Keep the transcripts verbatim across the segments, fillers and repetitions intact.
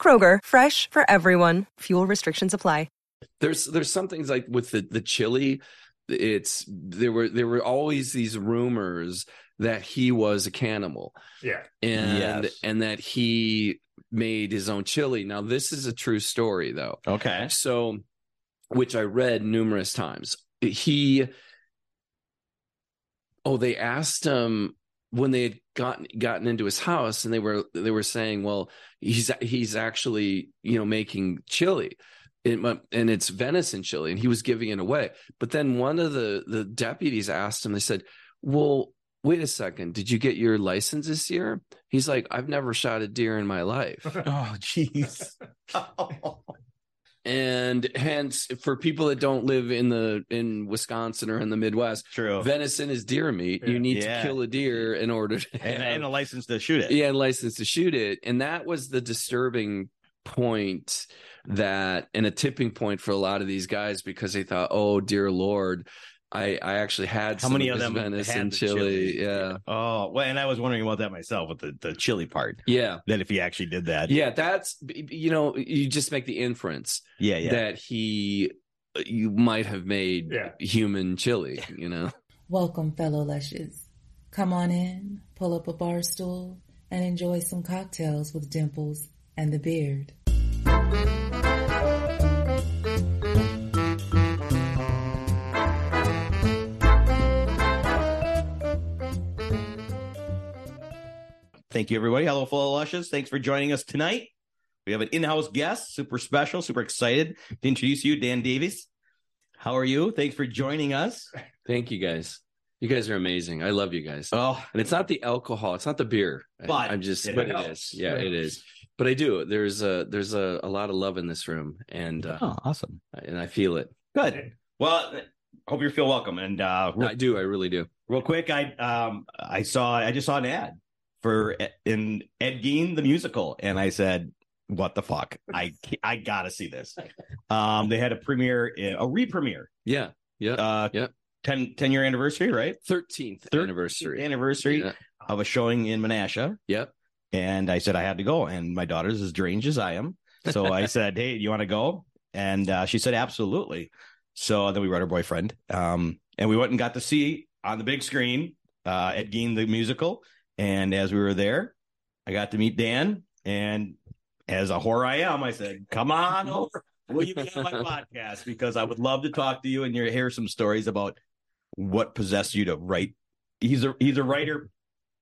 Kroger, fresh for everyone. Fuel restrictions apply. There's there's some things like with the, the chili, it's there were there were always these rumors that he was a cannibal. Yeah. And yes. and that he made his own chili. Now, this is a true story, though. Okay. So, which I read numerous times. He oh, they asked him when they had gotten gotten into his house, and they were they were saying, well, he's he's actually, you know, making chili. It, and it's venison chili, and he was giving it away. But then one of the, the deputies asked him, they said, well, wait a second, did you get your license this year? He's like, I've never shot a deer in my life. Oh, geez. Oh. And hence, for people that don't live in the in Wisconsin or in the Midwest, true, venison is deer meat. Yeah. You need yeah. to kill a deer in order to have, and, and a license to shoot it. Yeah, and a license to shoot it. And that was the disturbing point that and a tipping point for a lot of these guys, because they thought, oh dear Lord, I, I actually had how some many of them venison chili. chili. Yeah. Oh, well, and I was wondering about that myself with the, the chili part. Yeah. That if he actually did that. Yeah. That's, you know, you just make the inference yeah, yeah. that he, you might have made yeah. human chili, you know. Welcome, fellow Lushes. Come on in, pull up a bar stool, and enjoy some cocktails with Dimples and the Beard. Thank you, everybody. Hello, fellow Lushes. Thanks for joining us tonight. We have an in-house guest, super special, super excited to introduce you, Dan Davies. How are you? Thanks for joining us. Thank you, guys. You guys are amazing. I love you guys. Oh, and it's not the alcohol. It's not the beer. But I, I'm just, it but helps. It is. Yeah, it is. But I do. There's a there's a, a lot of love in this room, and uh, oh, awesome. And I feel it. Good. Well, hope you feel welcome. And uh, real, I do. I really do. Real quick, I um I saw I just saw an ad for in Ed Gein the musical, and I said, what the fuck? I I gotta see this. Um, they had a premiere, a re-premiere. Yeah. Yeah. Uh, yeah. ten, ten year anniversary, right? thirteenth, thirteenth anniversary. Anniversary yeah. of a showing in Menasha. Yep. And I said, I had to go. And my daughter's as deranged as I am. So I said, hey, you want to go? And uh, she said, absolutely. So then we brought her boyfriend. Um, and we went and got to see on the big screen uh, Ed Gein, the musical. And as we were there, I got to meet Dan. And as a whore I am, I said, come on over. Will you be on my podcast? Because I would love to talk to you and you hear some stories about what possessed you to write. He's a he's a writer,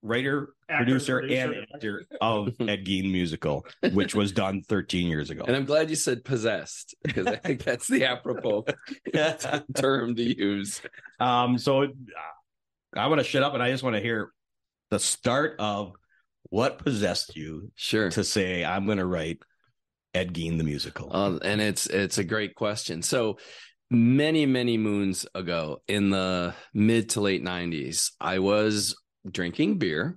writer, actor, producer, producer, and actor of Ed Gein musical, which was done thirteen years ago. And I'm glad you said possessed, because I think that's the apropos term to use. Um, so uh, I want to shut up, and I just want to hear the start of what possessed you sure. to say, I'm going to write Ed Gein the musical. Um, and it's it's a great question. So many, many moons ago, in the mid to late nineties, I was drinking beer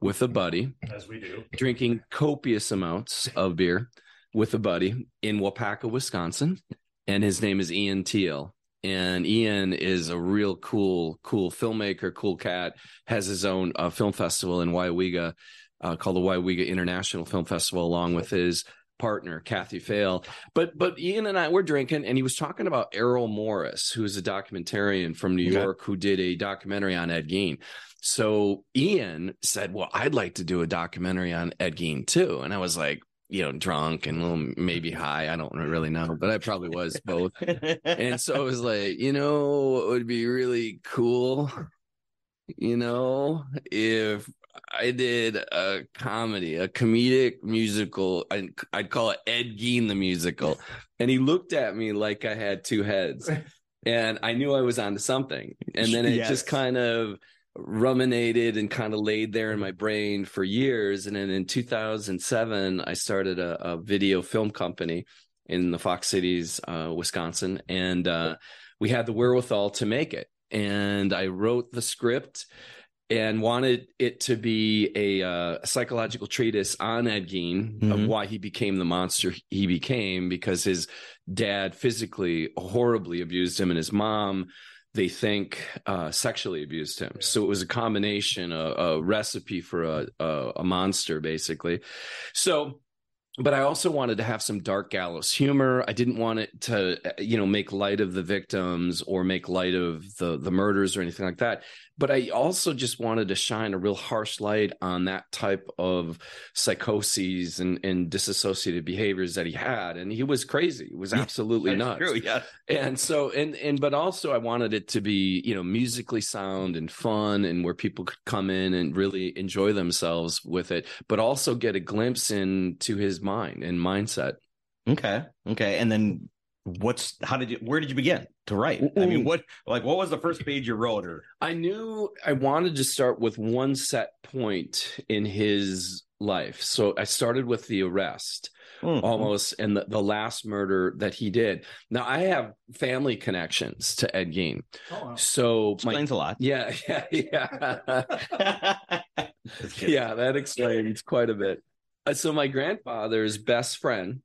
with a buddy. As we do. Drinking copious amounts of beer with a buddy in Waupaca, Wisconsin. And his name is Ian Teal. And Ian is a real cool, cool filmmaker, cool cat, has his own uh, film festival in Wauwega uh, called the Wauwega International Film Festival, along with his partner Kathy Fail. But but Ian and I were drinking, and he was talking about Errol Morris, who is a documentarian from New okay. York, who did a documentary on Ed Gein. So Ian said, well, I'd like to do a documentary on Ed Gein too. And I was like, you know, drunk and a little, maybe high. I don't really know, but I probably was both. And so I was like, you know, what would be really cool, you know, if I did a comedy, a comedic musical. I'd, I'd call it Ed Gein the musical. And he looked at me like I had two heads, and I knew I was onto something. And then it yes. just kind of ruminated and kind of laid there in my brain for years. And then in two thousand seven, I started a, a video film company in the Fox Cities, uh, Wisconsin. And uh, we had the wherewithal to make it. And I wrote the script and wanted it to be a uh, psychological treatise on Ed Gein, mm-hmm. of why he became the monster he became, because his dad physically horribly abused him, and his mom, they think, uh, sexually abused him. So it was a combination, a, a recipe for a, a, a monster, basically. So, but I also wanted to have some dark gallows humor. I didn't want it to, you know, make light of the victims or make light of the, the murders or anything like that. But I also just wanted to shine a real harsh light on that type of psychoses and, and disassociated behaviors that he had. And he was crazy. He was absolutely yeah, nuts. True, yeah. And so, and, and, but also I wanted it to be, you know, musically sound and fun, and where people could come in and really enjoy themselves with it, but also get a glimpse into his mind and mindset. Okay. Okay. And then what's, how did you, where did you begin to write? Ooh. I mean, what, like, what was the first page you wrote? Or I knew I wanted to start with one set point in his life. So I started with the arrest mm-hmm. almost, and the, the last murder that he did. Now, I have family connections to Ed Gein. Oh, wow. So explains my, a lot. Yeah. Yeah. Yeah. Yeah. That explains quite a bit. So my grandfather's best friend,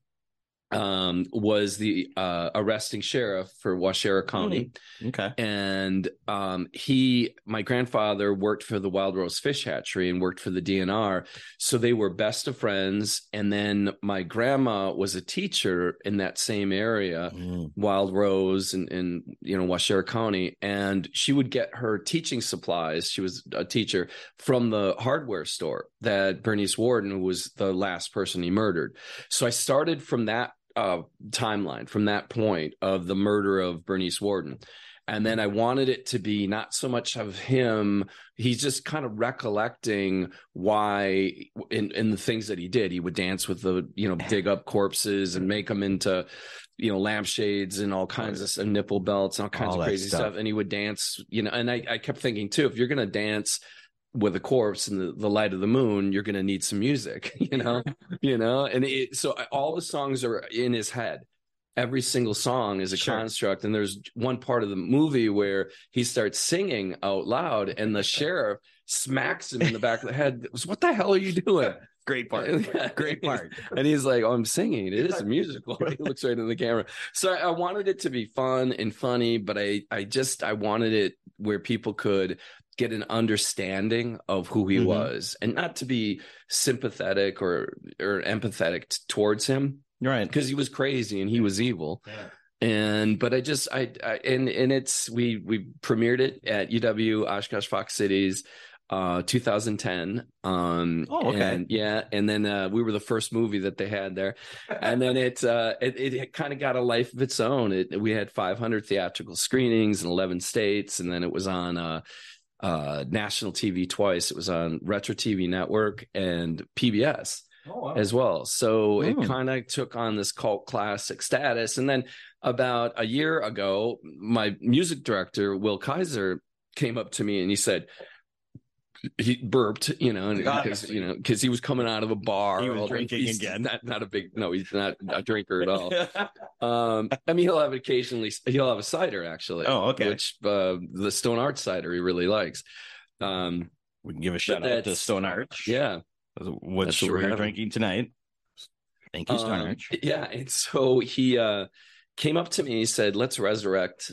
um, was the uh, arresting sheriff for Waushara County. Okay. And um, he, my grandfather worked for the Wild Rose fish hatchery and worked for the D N R. So they were best of friends. And then my grandma was a teacher in that same area, mm. Wild Rose and, and, you know, Waushara County. And she would get her teaching supplies. She was a teacher from the hardware store that Bernice Worden was the last person he murdered. So I started from that Uh, timeline, from that point of the murder of Bernice Worden. And then I wanted it to be not so much of him. He's just kind of recollecting why in, in the things that he did. He would dance with the, you know, dig up corpses and make them into, you know, lampshades and all kinds of and nipple belts and all kinds all of crazy stuff. stuff. And he would dance, you know, and I, I kept thinking too, if you're going to dance with a corpse in the, the light of the moon, you're going to need some music, you know, you know, and it, so all the songs are in his head. Every single song is a sure. construct. And there's one part of the movie where he starts singing out loud and the sheriff smacks him in the back of the head. What the hell are you doing? Great part. Great part. And he's like, oh, I'm singing. It is a musical. He looks right in the camera. So I wanted it to be fun and funny, but I, I just, I wanted it where people could get an understanding of who he mm-hmm. was, and not to be sympathetic or, or empathetic t- towards him. Right. Because he was crazy and he was evil. Yeah. And, but I just, I, I, and, and it's, we, we premiered it at U W Oshkosh Fox Cities, uh, two thousand ten. Um, oh, okay. And, yeah. And then, uh, we were the first movie that they had there. And then it, uh, it, it kind of got a life of its own. It, we had five hundred theatrical screenings in eleven states. And then it was on, uh, uh national T V twice. It was on Retro T V Network and P B S oh, wow. as well. So oh. it kind of took on this cult classic status. And then about a year ago, my music director, Will Kaiser, came up to me and he said, he burped, you know, because you know, because he was coming out of a bar. He was drinking he's again. Not, not a big, no, he's not a drinker at all. um, I mean, he'll have occasionally, he'll have a cider actually. Oh, okay. Which uh, the Stone Arch cider he really likes. Um, we can give a shout out to Stone Arch. Yeah, what's what we're drinking tonight? Thank you, Stone um, Arch. Yeah, and so he uh, came up to me. He said, "Let's resurrect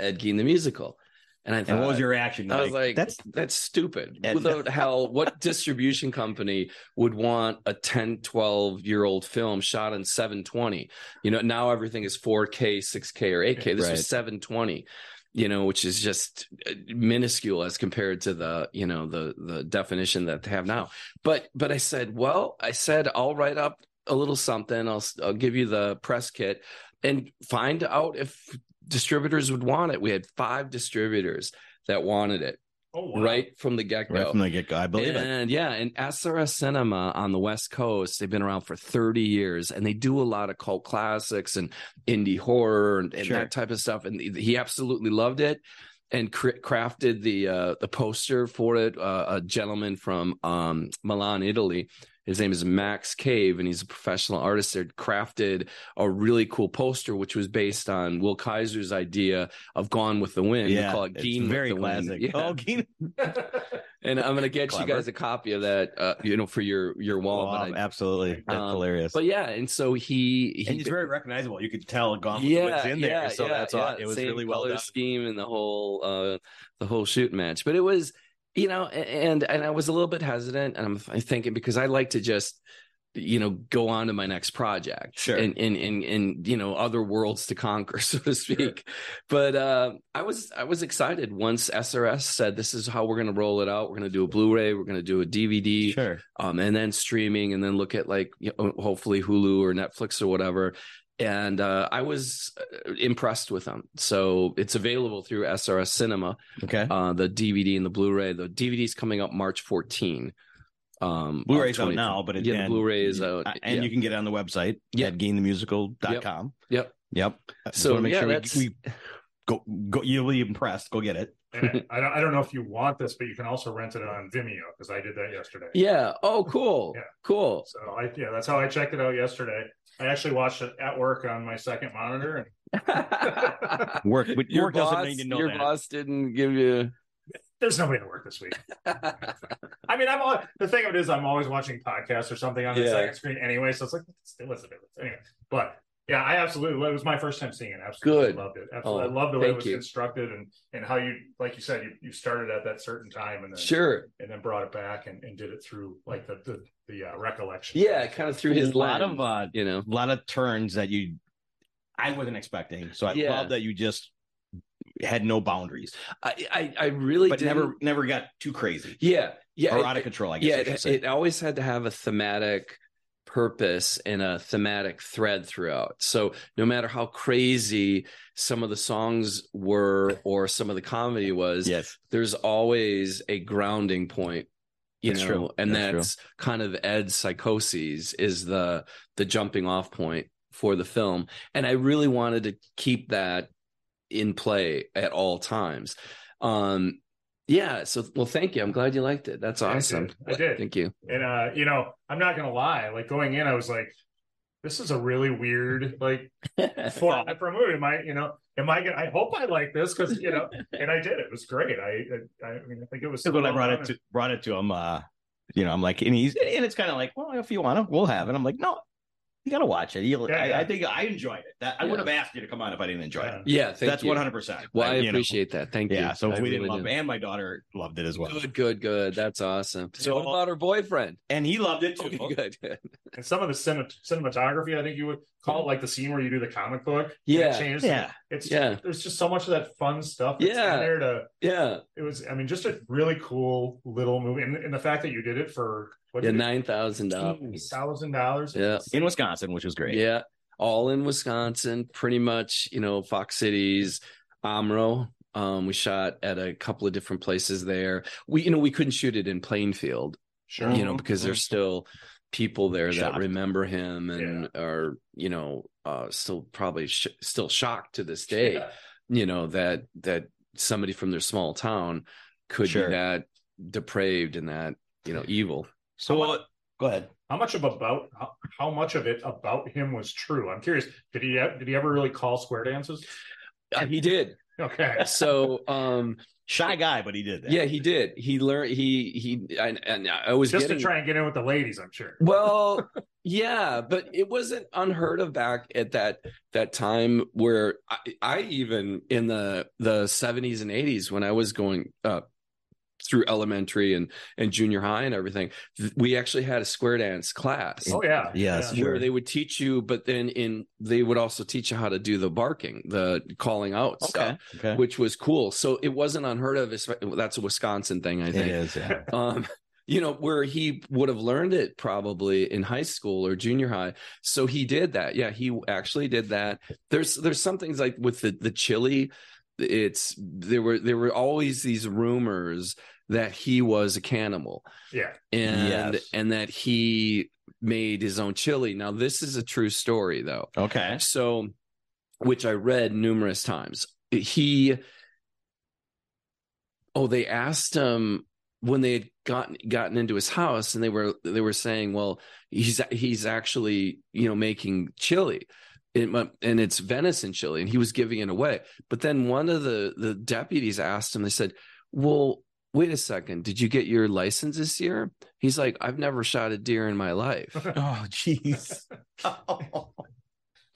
Ed Gein the musical." And I thought, and what was your reaction? Like, I was like, that's that's stupid. Ed, Without hell, what distribution company would want a ten, twelve-year-old film shot in seven twenty? You know, now everything is four K, six K, or eight K. This right. was seven twenty, you know, which is just minuscule as compared to the, you know, the the definition that they have now. But but I said, well, I said, I'll write up a little something. I'll I'll give you the press kit and find out if distributors would want it. We had five distributors that wanted it oh, wow. right from the get-go. Right from the get-go, I believe and, it. And yeah, and S R S Cinema on the West Coast, they've been around for thirty years, and they do a lot of cult classics and indie horror and, and sure. that type of stuff. And he absolutely loved it. and cr- crafted the uh, the poster for it. Uh, a gentleman from um, Milan, Italy. His name is Max Cave, and he's a professional artist there. Crafted a really cool poster, which was based on Will Kaiser's idea of Gone with the Wind. Yeah, we call it Gein very with the classic. Wind. Yeah. Oh, Gein. And I'm going to get Clever. you guys a copy of that, uh, you know, for your, your wall. Wow, but I, absolutely. That's um, hilarious. But yeah, and so he, he... And he's very recognizable. You could tell Gone with yeah, the Wind's in yeah, there. So yeah, that's yeah. all. It was Same really well color done. Scheme and the whole, uh, the whole shoot match. But it was... You know, and and I was a little bit hesitant, and I'm thinking because I like to just, you know, go on to my next project, sure, and in in in you know other worlds to conquer, so to speak. Sure. But uh, I was I was excited once S R S said this is how we're going to roll it out. We're going to do a Blu-ray, we're going to do a D V D, sure, um, and then streaming, and then look at like you know, hopefully Hulu or Netflix or whatever. And uh, I was impressed with them. So it's available through S R S Cinema. Okay. Uh, the D V D and the Blu-ray. The D V D is coming up March fourteenth. Um, Blu-ray's out now, but it, yeah, and, the Blu-ray is out. And yeah. you can get it on the website yep. at gain the musical dot com. Yep. Yep. yep. So make yeah, sure we, we go, go. You'll be impressed. Go get it. And I don't, I don't know if you want this, but you can also rent it on Vimeo because I did that yesterday. Yeah. Oh, cool. Yeah. Cool. So I yeah, that's how I checked it out yesterday. I actually watched it at work on my second monitor. And... work. But your work boss, doesn't need to know your that. boss didn't give you. There's nobody to work this week. I mean, I'm all, the thing of it is I'm always watching podcasts or something on the yeah. second screen anyway, so it's like still what's the difference anyway. But. Yeah, I absolutely. It was my first time seeing it. Absolutely Good. loved it. Absolutely, oh, I loved the way it was you. constructed and and how you, like you said, you, you started at that certain time and then sure, and then brought it back and, and did it through like the the, the uh, recollection. Yeah, kind of through his a lot of uh, you know, a lot of turns that you I wasn't expecting. So I yeah. love that you just had no boundaries. I I, I really, but didn't... never never got too crazy. Yeah, yeah, or it, out of control. I guess. Yeah, I should say. It always had to have a thematic purpose and a thematic thread throughout. So no matter how crazy some of the songs were or some of the comedy was, yes. there's always a grounding point, you that's know, true. and that's, that's kind of Ed's psychoses is the the jumping off point for the film. And I really wanted to keep that in play at all times. Um, Yeah. So, well, thank you. I'm glad you liked it. That's awesome. I did. I did. Thank you. And, uh, you know, I'm not going to lie. Like going in, I was like, this is a really weird, like, format for a movie. Am I, you know, am I going to, I hope I like this because, you know, and I did. It was great. I, I, I mean, I think it was. So when I brought it, to, brought it to him, uh, you know, I'm like, and he's, and it's kind of like, well, if you want to, we'll have it. I'm like, no. You gotta watch it. You, yeah, I, yeah. I think I enjoyed it. That, I yeah. would have asked you to come on if I didn't enjoy it. Yeah, thank that's one hundred percent. Well, I, I appreciate know. that. Thank yeah, you. Yeah, so I we really didn't love did. it, and my daughter loved it as well. Good, good, good. That's awesome. So, what about her boyfriend? And he loved it too. Okay, good, good. And some of the cin- cinematography, I think you would call it like the scene where you do the comic book. Yeah, it yeah. It's yeah. There's just so much of that fun stuff. That's yeah, in there to yeah. It was. I mean, just a really cool little movie, and, and the fact that you did it for. What yeah, nine thousand dollars. nine thousand dollars yeah. in Wisconsin, which was great. Yeah, all in Wisconsin, pretty much, you know, Fox Cities, Omro. Um, we shot at a couple of different places there. We, you know, we couldn't shoot it in Plainfield, sure, you know, because there's still people there shocked. that remember him and yeah. are, you know, uh, still probably sh- still shocked to this day, yeah. you know, that that somebody from their small town could sure. be that depraved and that, you know, evil. So much, go ahead. How much of about how, how much of it about him was true? I'm curious. Did he did he ever really call square dances? Uh, he did. Okay. So um, shy guy, but he did that. Yeah, he did. He learned. He he. I, and I was just getting, to try and get in with the ladies. I'm sure. Well, yeah, but it wasn't unheard of back at that that time where I, I even in the the seventies and eighties when I was going up. Uh, through elementary and, and junior high and everything, we actually had a square dance class. Oh yeah. Yes. Yeah, where sure. they would teach you, but then in, they would also teach you how to do the barking, the calling out okay. stuff, okay. which was cool. So it wasn't unheard of. That's a Wisconsin thing, I think. It is, yeah. um, you know, where he would have learned it probably in high school or junior high. So he did that. Yeah. He actually did that. There's, there's some things like with the, the chili, it's there were there were always these rumors that he was a cannibal, yeah, and yes. and that he made his own chili. Now this is a true story, though. Okay, so which I read numerous times. He Oh, they asked him when they had gotten gotten into his house, and they were they were saying, well, he's he's actually, you know, making chili, and it's venison chili, and he was giving it away. But then one of the the deputies asked him, they said, well, wait a second, did you get your license this year? He's like, I've never shot a deer in my life. Oh, geez. Oh.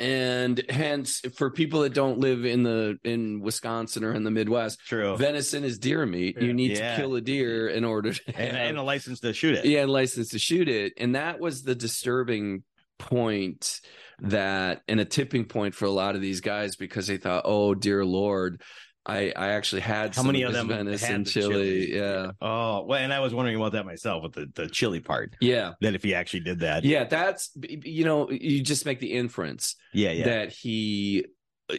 And hence, for people that don't live in the in Wisconsin or in the Midwest, true, venison is deer meat. Yeah. You need yeah. to kill a deer in order to and, have, and a license to shoot it. Yeah, and a license to shoot it. And that was the disturbing point, that and a tipping point for a lot of these guys, because they thought, oh, dear Lord, I, I actually had how some many of them venison chili. chili. Yeah. Oh, well, and I was wondering about that myself with the, the chili part. Yeah. That if he actually did that. Yeah. That's, you know, you just make the inference. Yeah. yeah. That he,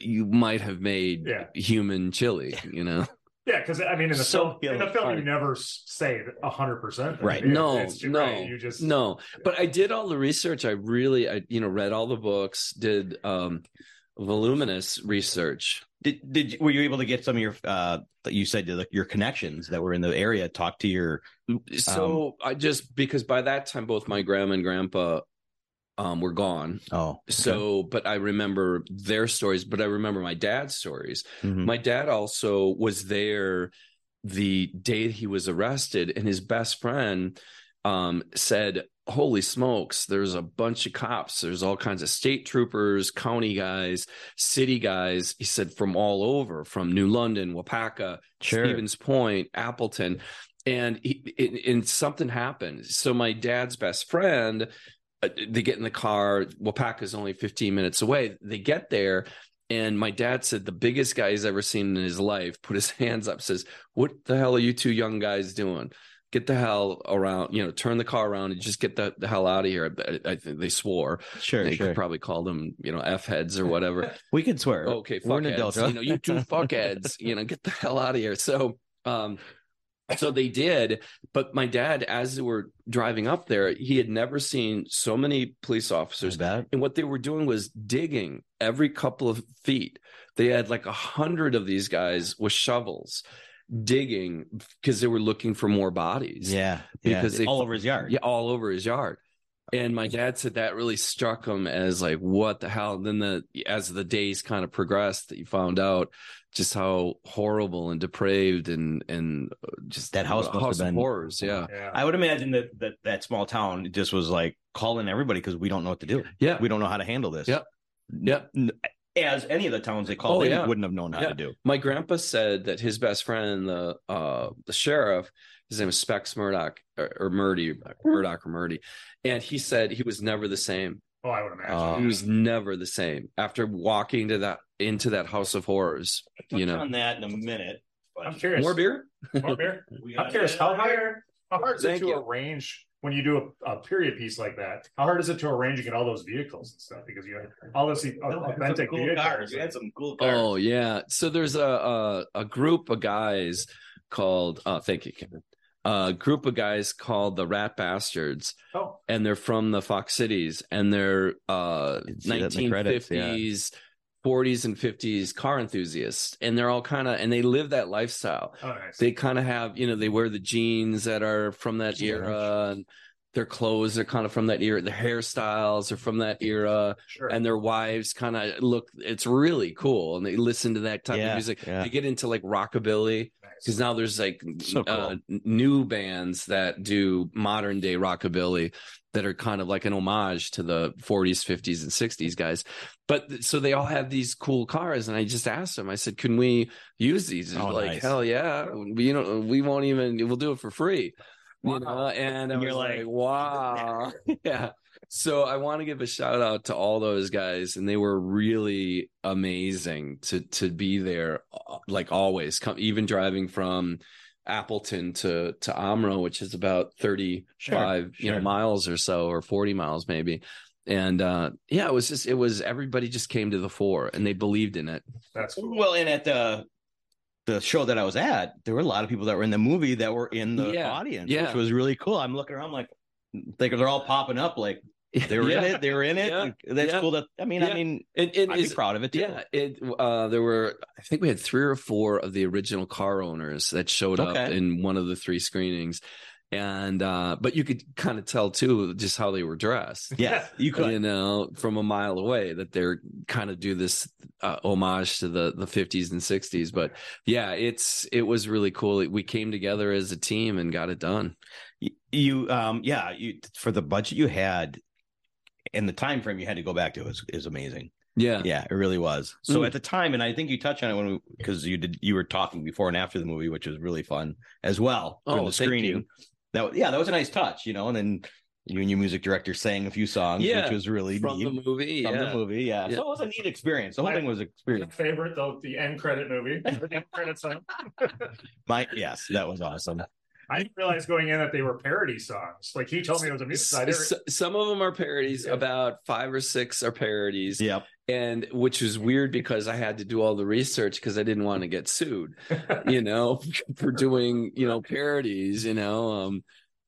you might have made yeah. human chili, you know? Yeah. Cause I mean, in the so film, in the film you never say a hundred percent. Right. It, no, it's too no, right. You just, no. Yeah. But I did all the research. I really, I, you know, read all the books, did, um, voluminous research. Did did were you able to get some of your uh you said your, your connections that were in the area, talk to your um... so I just because by that time both my grandma and grandpa um were gone. Oh, okay. So but I remember their stories, but I remember my dad's stories. Mm-hmm. My dad also was there the day he was arrested, and his best friend um said, holy smokes, there's a bunch of cops. There's all kinds of state troopers, county guys, city guys. He said from all over, from New London, Waupaca, sure. Stevens Point, Appleton. And, he, it, and something happened. So my dad's best friend, uh, they get in the car. Waupaca is only fifteen minutes away. They get there. And my dad said the biggest guy he's ever seen in his life put his hands up, says, what the hell are you two young guys doing? Get the hell around, you know, turn the car around and just get the, the hell out of here. I, I think they swore. Sure, They sure. could probably call them, you know, F heads or whatever. We can swear. Okay, fuckheads. You know, you two fuckheads, you know, get the hell out of here. So, um, so they did. But my dad, as they were driving up there, he had never seen so many police officers. And what they were doing was digging every couple of feet. They had like a hundred of these guys with shovels, digging because they were looking for more bodies. Yeah, because yeah. They, all over his yard. Yeah, all over his yard. And my dad said that really struck him as like, what the hell? And then the as the days kind of progressed, that you found out just how horrible and depraved and and just that house, uh, house of horrors. Yeah. yeah, I would imagine that that that small town just was like calling everybody because we don't know what to do. Yeah, we don't know how to handle this. Yep. Yep. N- As any of the towns they called, oh, they yeah. wouldn't have known how yeah. to do. My grandpa said that his best friend, the uh, the sheriff, his name was Specs Murdoch or, or Murdy, Murdoch or Murdy, and he said he was never the same. Oh, I would imagine um, he was never the same after walking to that into that house of horrors. We'll you know, on that in a minute. I'm curious. More beer. More beer. I'm curious. How hard? How hard is Thank it to you. arrange? When you do a, a period piece like that, how hard is it to arrange and all those vehicles and stuff? Because you have all those authentic cool vehicles. Cars. You had some cool cars. Oh, yeah. So there's a a, a group of guys called, oh, thank you, Kevin, a group of guys called the Rat Bastards. Oh. And they're from the Fox Cities. And they're uh, nineteen fifties, credits, yeah. forties and fifties car enthusiasts. And they're all kind of, and they live that lifestyle. Oh, nice. They kind of have, you know, they wear the jeans that are from that yeah. era. And their clothes are kind of from that era. Their hairstyles are from that era. Sure. And their wives kind of look, it's really cool. And they listen to that type yeah, of music. Yeah. They get into like rockabilly. Because nice. Now there's like so cool. uh, new bands that do modern day rockabilly that are kind of like an homage to the forties, fifties, and sixties guys. But so they all have these cool cars. And I just asked them, I said, can we use these? And oh, like, nice. Hell yeah. You know, we won't even, we'll do it for free. Wow. You know? And I was You're like, like, wow. yeah. So I want to give a shout out to all those guys. And they were really amazing to, to be there. Like always come, even driving from Appleton to to Omro, which is about thirty-five sure, you sure. know miles or so, or forty miles maybe, and uh yeah it was just it was everybody just came to the fore and they believed in it. That's cool. Well, and at the the show that I was at, there were a lot of people that were in the movie that were in the yeah. audience, yeah. which was really cool. I'm looking around like, like they're all popping up like They were yeah. in it. They were in it. Yeah. That's yeah. cool. That I mean, yeah. I mean, and, and I'd is, be proud of it too. Yeah. It, uh, there were, I think we had three or four of the original car owners that showed okay. up in one of the three screenings, and uh, but you could kind of tell too just how they were dressed. Yeah, you could, you know, from a mile away that they're kind of do this uh, homage to the the fifties and sixties. But yeah, it's it was really cool. We came together as a team and got it done. You, um, yeah, you for the budget you had. And the time frame you had to go back to is is amazing. Yeah, yeah, it really was. So mm. at the time, and I think you touched on it when we because you did you were talking before and after the movie, which was really fun as well. Oh, the screening. That yeah, that was a nice touch, you know. And then you and your music director sang a few songs, yeah. which was really from neat. the movie. From yeah. the movie, yeah. yeah. So it was a neat experience. The whole my, thing was experience. My favorite though, the end credit movie, the end credit song. my yes, that was awesome. I didn't realize going in that they were parody songs. Like he told me it was a music side. Some of them are parodies. Yeah. About five or six are parodies. Yep. And which was weird because I had to do all the research because I didn't want to get sued, you know, for doing, you know, parodies, you know. Um,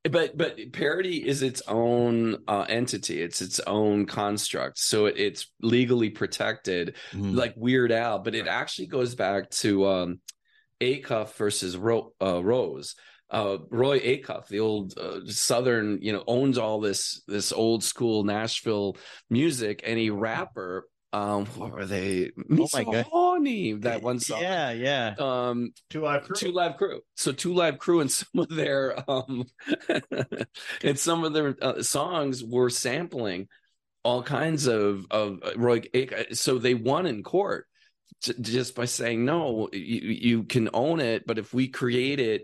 but but parody is its own uh, entity. It's its own construct. So it, it's legally protected, mm. like Weird Al. But it actually goes back to um, Acuff versus Ro- uh, Rose. Uh, Roy Acuff, the old uh, Southern, you know, owns all this this old school Nashville music, and a rapper. Um, what were they? Oh my God, Honey, that one song. Yeah, yeah. Um, Two Live Crew. Two Live Crew. So Two Live Crew and some of their um, and some of their uh, songs were sampling all kinds of of Roy Acuff. So they won in court t- just by saying no, you, you can own it, but if we create it.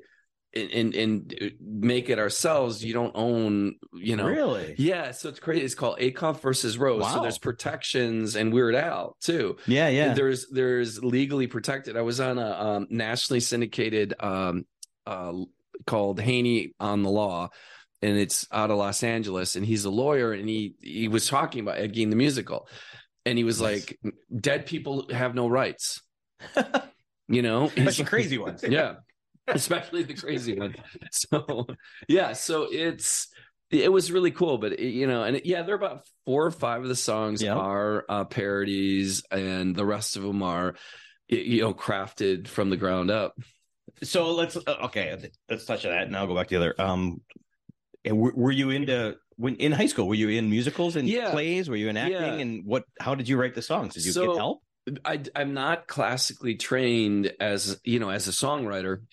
And, and and make it ourselves. You don't own, you know. Really? Yeah. So it's crazy. It's called Acuff versus Rose. Wow. So there's protections and Weird Al too. Yeah, yeah. And there's there's legally protected. I was on a um, nationally syndicated um, uh, called Haney on the Law, and it's out of Los Angeles. And he's a lawyer, and he he was talking about Ed Gein the musical, and he was nice. Like, "Dead people have no rights," you know, especially like, crazy ones. Yeah. Especially the crazy one. So, yeah. So it's it was really cool, but it, you know, and it, yeah, there are about four or five of the songs yep. are uh, parodies, and the rest of them are, you know, crafted from the ground up. So let's okay, let's touch on that, and I'll go back to the other. Um, were, were you into when in high school? Were you in musicals and yeah. plays? Were you in acting? Yeah. And what? How did you write the songs? Did you so, get help? I, I'm not classically trained as you know as a songwriter.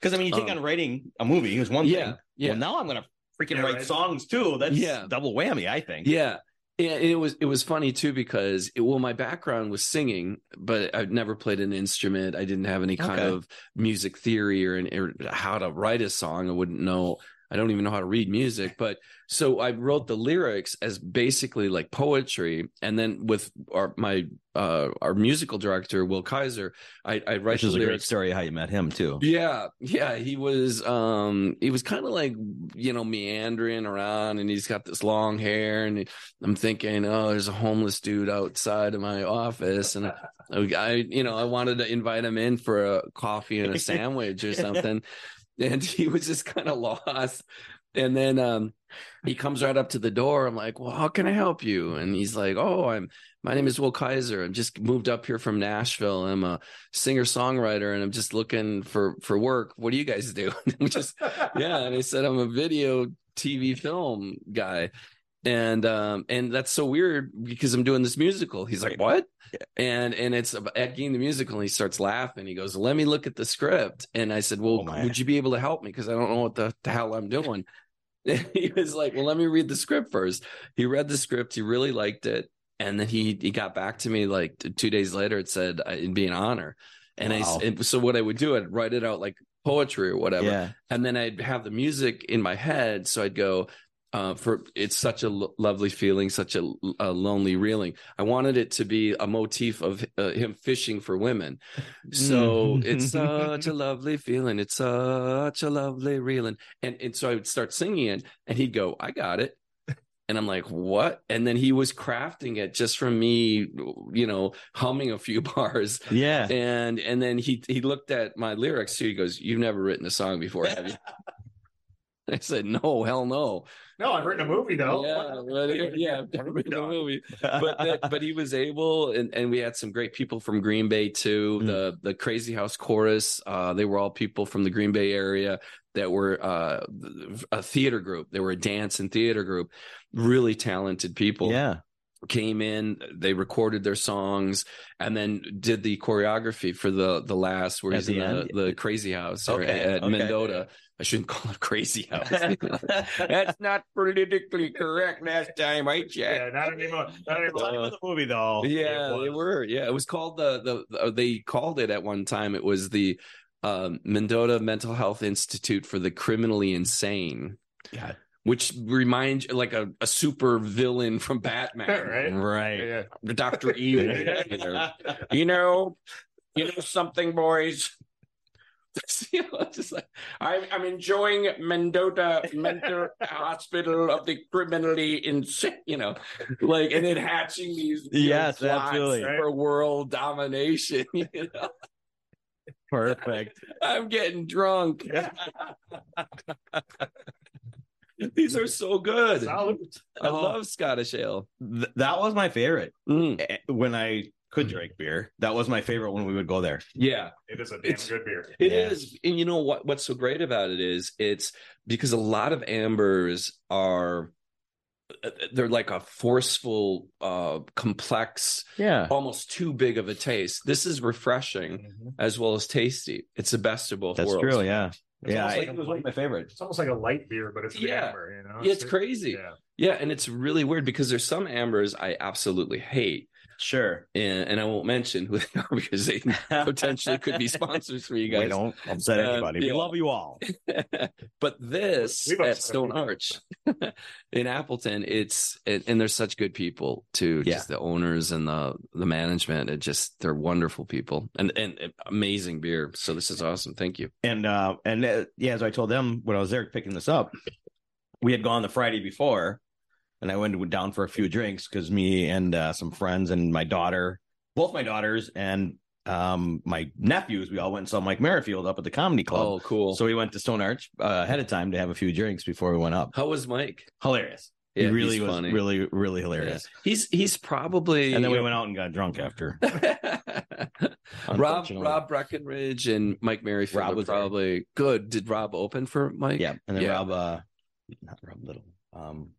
Because I mean, you think um, on writing a movie is one yeah, thing. Yeah. Well, now I'm going to freaking yeah, write right. songs too. That's yeah. double whammy, I think. Yeah, and it was it was funny too because it, well, my background was singing, but I've never played an instrument. I didn't have any kind okay. of music theory or, or how to write a song. I wouldn't know. I don't even know how to read music. But so I wrote the lyrics as basically like poetry, and then with our my uh, our musical director Will Kaiser, I, I write. Which the is lyrics. A great story how you met him too. Yeah, yeah, he was um, he was kind of like you know meandering around, and he's got this long hair, and I'm thinking, oh, there's a homeless dude outside of my office, and I, I you know I wanted to invite him in for a coffee and a sandwich or something. And he was just kind of lost. And then um, he comes right up to the door. I'm like, well, how can I help you? And he's like, oh, I'm my name is Will Kaiser. I'm just moved up here from Nashville. I'm a singer-songwriter, and I'm just looking for, for work. What do you guys do? And just, yeah. And I said, I'm a video, T V, film guy. And um, and that's so weird because I'm doing this musical. He's like, what? Yeah. And and it's Ed Gein the musical. And he starts laughing. He goes, let me look at the script. And I said, well, oh would you be able to help me? Because I don't know what the, the hell I'm doing. And he was like, well, let me read the script first. He read the script. He really liked it. And then he he got back to me like two days later. It said it'd be an honor. And wow. I and so what I would do, I'd write it out like poetry or whatever. Yeah. And then I'd have the music in my head. So I'd go. Uh, for it's such a lo- lovely feeling, such a, a lonely reeling. I wanted it to be a motif of uh, him fishing for women. So it's such a lovely feeling. It's such a lovely reeling. And, and so I would start singing it, and he'd go, I got it. And I'm like, what? And then he was crafting it just from me, you know, humming a few bars. Yeah. And and then he he looked at my lyrics too. He goes, you've never written a song before, have you? I said, no, hell no. No, I've written a movie though. Yeah, but, yeah, I've written a movie. But that, but he was able, and, and we had some great people from Green Bay too. Mm. The the Crazy House Chorus, uh, they were all people from the Green Bay area that were uh, a theater group. They were a dance and theater group. Really talented people. Yeah. Came in, they recorded their songs, and then did the choreography for the the last where at he's the in the, the Crazy House okay. or at okay. Mendota. I shouldn't call it Crazy House. That's not politically correct last time I checked. Yeah, not anymore. Not anymore. Uh, the movie though. Yeah, they were. Yeah, it was called the, the the they called it at one time. It was the um, Mendota Mental Health Institute for the Criminally Insane. Yeah. Which reminds like a, a super villain from Batman, right? Right, yeah. Doctor Evil. You know, you know, you know something, boys. You know, just like, I'm, I'm enjoying Mendota Mental Hospital of the Criminally Insane. You know, like and then hatching these yes, absolutely for world domination. You know. Perfect. I'm getting drunk. Yeah. These are so good. Solid. I oh, love Scottish ale. Th- that was my favorite. Mm. When I could drink beer, that was my favorite when we would go there. Yeah. It is a damn it's, good beer. It yeah. is. And you know what? What's so great about it is it's because a lot of ambers are, they're like a forceful, uh, complex, yeah. almost too big of a taste. This is refreshing mm-hmm. as well as tasty. It's the best of both That's worlds. That's true, yeah. It's yeah, like it was light, my favorite. It's almost like a light beer, but it's an yeah. amber, you know? Yeah, it's, it's crazy. Yeah. yeah, and it's really weird because there's some ambers I absolutely hate. Sure. And, and I won't mention who they are because they potentially could be sponsors for you guys. We don't upset anybody. Um, yeah. We love you all. But this at Stone Arch in Appleton, it's it, and they're such good people too. Yeah. Just the owners and the, the management. It just they're wonderful people and, and and amazing beer. So this is awesome. Thank you. And uh and uh, yeah, as I told them when I was there picking this up, we had gone the Friday before. And I went down for a few drinks because me and uh, some friends and my daughter, both my daughters and um, my nephews, we all went and saw Mike Merrifield up at the comedy club. Oh, cool. So we went to Stone Arch uh, ahead of time to have a few drinks before we went up. How was Mike? Hilarious. Yeah, he really was funny. really, really hilarious. Yeah. He's he's probably... And then we went out and got drunk after. Rob Rob Breckenridge and Mike Merrifield Rob was probably there. Good. Did Rob open for Mike? Yeah. And then yeah. Rob... Uh, not Rob Little. Um...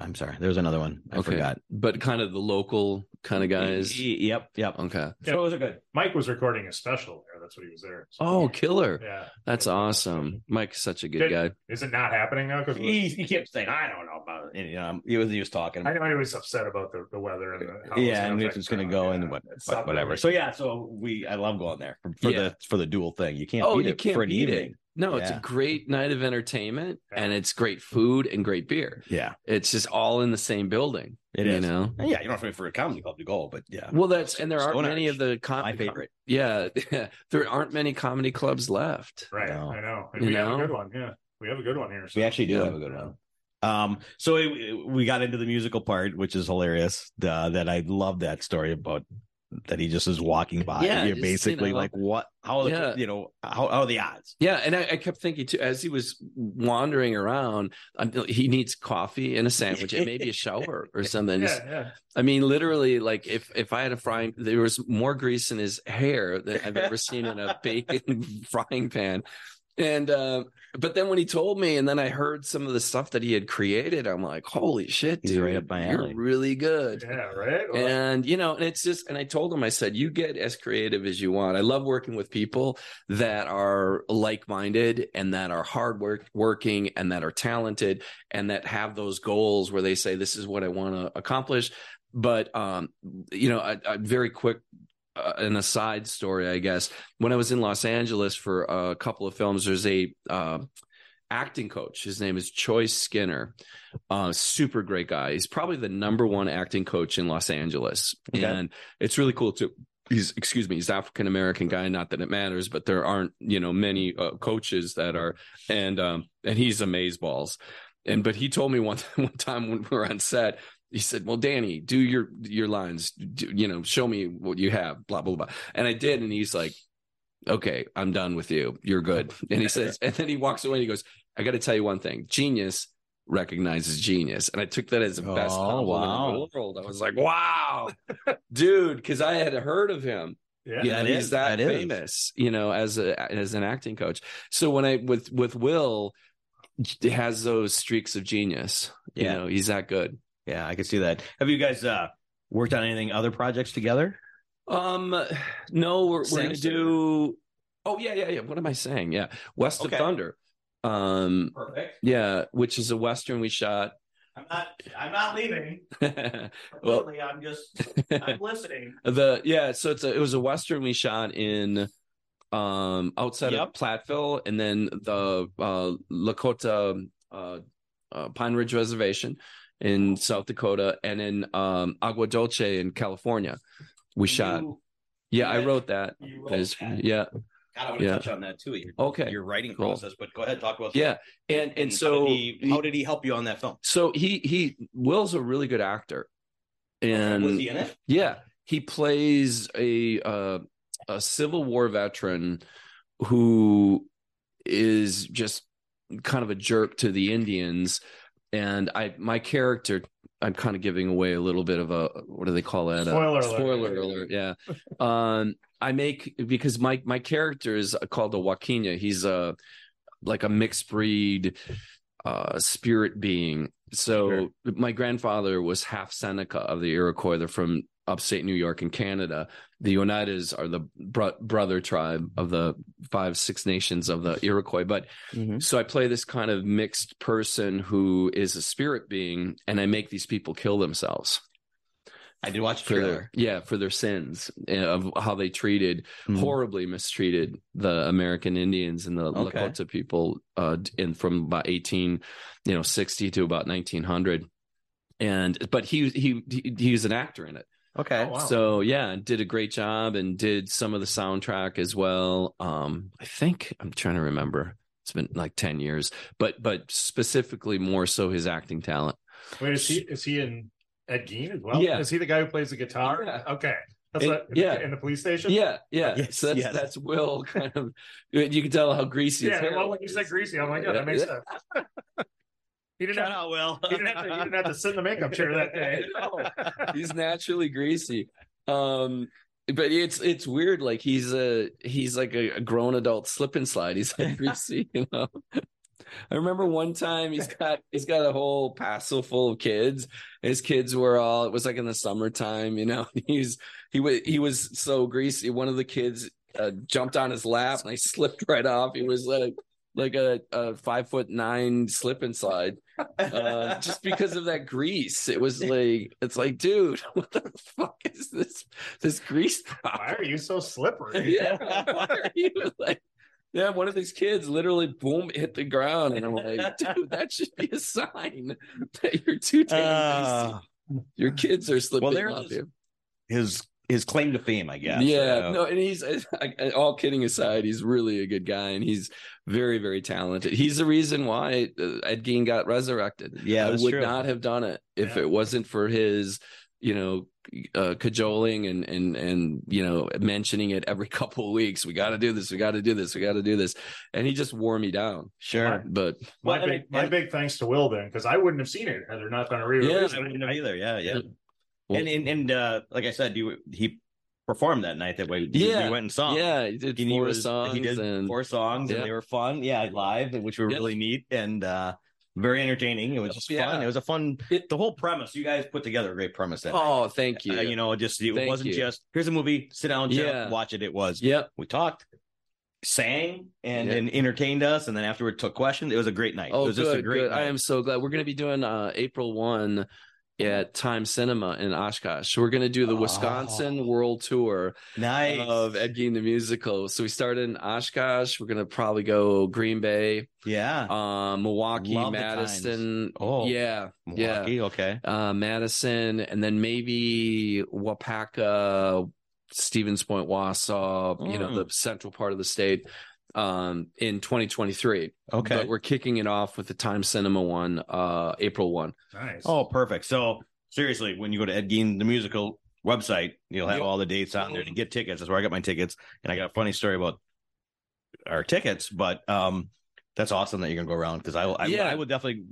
I'm sorry. There's another one. I okay. forgot. But kind of the local kind of guys. Yep. Yep. Okay. Yeah, so it was good. Mike was recording a special there. That's what he was there. So. Oh, killer. Yeah. That's yeah. awesome. Mike's such a good Did, guy. Is it not happening now? Because he, he kept saying, I don't know about it. You know, he was he was talking. I know he was upset about the, the weather and the house. Yeah, and it's just going to go yeah. and what, whatever. So yeah, so we I love going there for, for yeah. the for the dual thing. You can't oh, beat you it can't for an evening. It. No, yeah. it's a great night of entertainment, yeah. and it's great food and great beer. Yeah. It's just all in the same building. It you is. Know? Yeah, you don't have to wait for a comedy club to go, but yeah. Well, that's, and there Stone aren't Arch. Many of the... Com- My favorite. Yeah, yeah. There aren't many comedy clubs left. Right, no. I know. And you we know? have a good one, yeah. We have a good one here. So. We actually do yeah. have a good one. Um, so it, it, we got into the musical part, which is hilarious, uh, that I love that story about... that he just is walking by. Yeah, you're just, basically you know, like, what, how, yeah. you know, how, how are the odds? Yeah. And I, I kept thinking too, as he was wandering around, he needs coffee and a sandwich and maybe a shower or something. Yeah, yeah. I mean, literally like if, if I had a frying, there was more grease in his hair than I've ever seen in a bacon frying pan. And, um, uh, but then when he told me, and then I heard some of the stuff that he had created, I'm like, holy shit, dude, right up my alley. You're really good. Yeah, right? Well, and, you know, and it's just, and I told him, I said, you get as creative as you want. I love working with people that are like-minded and that are hard work, working and that are talented and that have those goals where they say, this is what I want to accomplish. But, um, you know, I, I very quick. Uh, an aside story, I guess. When I was in Los Angeles for a couple of films, there's a uh, acting coach. His name is Choi Skinner. Uh, super great guy. He's probably the number one acting coach in Los Angeles. Okay. And it's really cool too. He's, excuse me, he's African-American guy. Not that it matters, but there aren't, you know, many uh, coaches that are, and, um, and he's amazeballs. And, but he told me one, one time when we were on set, he said, well, Danny, do your your lines, do, you know, show me what you have, blah, blah, blah. And I did. And he's like, okay, I'm done with you. You're good. And he says, and then he walks away and he goes, I got to tell you one thing. Genius recognizes genius. And I took that as the best oh, wow. in the world. I was like, wow, dude, because I had heard of him. Yeah, yeah that he's is, that, that famous, is. You know, as a as an acting coach. So when I with with Will, he has those streaks of genius. You yeah. know, he's that good. Yeah, I could see that. Have you guys uh, worked on anything other projects together? Um, no, we're, we're going to do. Oh yeah, yeah, yeah. What am I saying? Yeah, West okay. of Thunder. Um, perfect. Yeah, which is a western we shot. I'm not. I'm not leaving. Well, I'm just. I'm listening. The yeah. So it's a. It was a western we shot in, um, outside yep. of Platteville, and then the uh, Lakota uh, uh, Pine Ridge Reservation in South Dakota, and in um, Agua Dulce in California. We shot. You, yeah, I wrote that. You wrote As, that. Yeah. God, I want to yeah. touch on that too. Your, okay. Your writing cool. process, but go ahead, talk about yeah. that. Yeah. And, and and so how did, he, he, how did he help you on that film? So he he Will's a really good actor. And was he in it? Yeah. He plays a uh, a Civil War veteran who is just kind of a jerk to the Indians. And I my character I'm kind of giving away a little bit of a, what do they call it? Spoiler, a, alert. spoiler alert. Yeah. um, I make, because my, my character is called a Wakinya. He's a, like a mixed breed uh, spirit being. So sure. my grandfather was half Seneca of the Iroquois. They're from upstate New York and Canada. The Oneidas are the bro- brother tribe of the five, six nations of the Iroquois. But mm-hmm. so I play this kind of mixed person who is a spirit being, and I make these people kill themselves. I did watch for their, yeah, for their sins of how they treated mm-hmm. horribly mistreated the American Indians and the okay. Lakota people uh, in from about eighteen, you know, sixty to about nineteen hundred. And, but he, he, he, he was an actor in it. Okay. Oh, wow. So yeah, did a great job and did some of the soundtrack as well. Um, I think I'm trying to remember. It's been like ten years, but but specifically more so his acting talent. Wait, is he is he in Ed Gein as well? Yeah. Is he the guy who plays the guitar? Yeah. Okay. That's it, what, in, yeah. in the police station? Yeah, yeah. Yes, so that's yes. that's Will kind of. You can tell how greasy. Yeah. His well, when you said greasy, I'm like, oh, yeah, that makes yeah. sense. He didn't, have, out, Will. he, didn't have to, he didn't have to sit in the makeup chair that day. No. He's naturally greasy. Um, but it's it's weird. Like he's a he's like a, a grown adult slip and slide. He's like greasy, you know. I remember one time he's got he's got a whole parcel full of kids. His kids were all it was like in the summertime, you know. He's he was he was so greasy. One of the kids uh, jumped on his lap and I slipped right off. He was like like a, a five foot nine slip and slide. Uh, just because of that grease, it was like it's like, dude, what the fuck is this? This grease problem? Why are you so slippery? Yeah, why are you like? Yeah, one of these kids literally boom hit the ground, and I'm like, dude, that should be a sign that you're too damn uh, greasy. Your kids are slipping well, off his, his his claim to fame, I guess. Yeah, so. no, and he's I, all kidding aside, he's really a good guy, and he's. Very, very talented. He's the reason why Ed Gein got resurrected. Yeah, I would true. not have done it if yeah. it wasn't for his, you know, uh, cajoling and and and you know mentioning it every couple of weeks. We got to do this. We got to do this. We got to do this. And he just wore me down. Sure, but my well, big, I mean, my and, big thanks to Will then, because I wouldn't have seen it had they're not going to re-release yeah, it. I wouldn't have either. Yeah, yeah. Well, and and, and uh, like I said, you he. performed that night that way he, yeah we went and saw him. yeah he did he four was, songs he did and, four songs yeah. and they were fun yeah live which were yep. really neat and uh very entertaining. It was just yeah. fun. It was a fun it, the whole premise you guys put together a great premise that oh night. Thank you. Uh, you know just it thank wasn't you. Just here's a movie sit down chill, yeah. watch it it was yep we talked sang and, yeah. and entertained us and then afterward took questions. It was a great night. Oh, it was good, just a great night. I am so glad we're going to be doing uh April first at Time Cinema in Oshkosh. We're going to do the oh. Wisconsin World Tour nice. of Ed Gein the Musical. So we started in Oshkosh. We're going to probably go Green Bay. Yeah. Uh, Milwaukee, Love Madison. Oh, yeah. Milwaukee, yeah. okay. Uh, Madison, and then maybe Waupaca, Stevens Point, Wausau, mm. you know, the central part of the state. Um, in twenty twenty-three. Okay. But we're kicking it off with the Time Cinema one, uh, April first. Nice. Oh, perfect. So seriously, when you go to Ed Gein the Musical website, you'll have yep. all the dates on there to get tickets. That's where I got my tickets. And I got a funny story about our tickets, but um, that's awesome that you're gonna go around, because I will. I, yeah. I would definitely.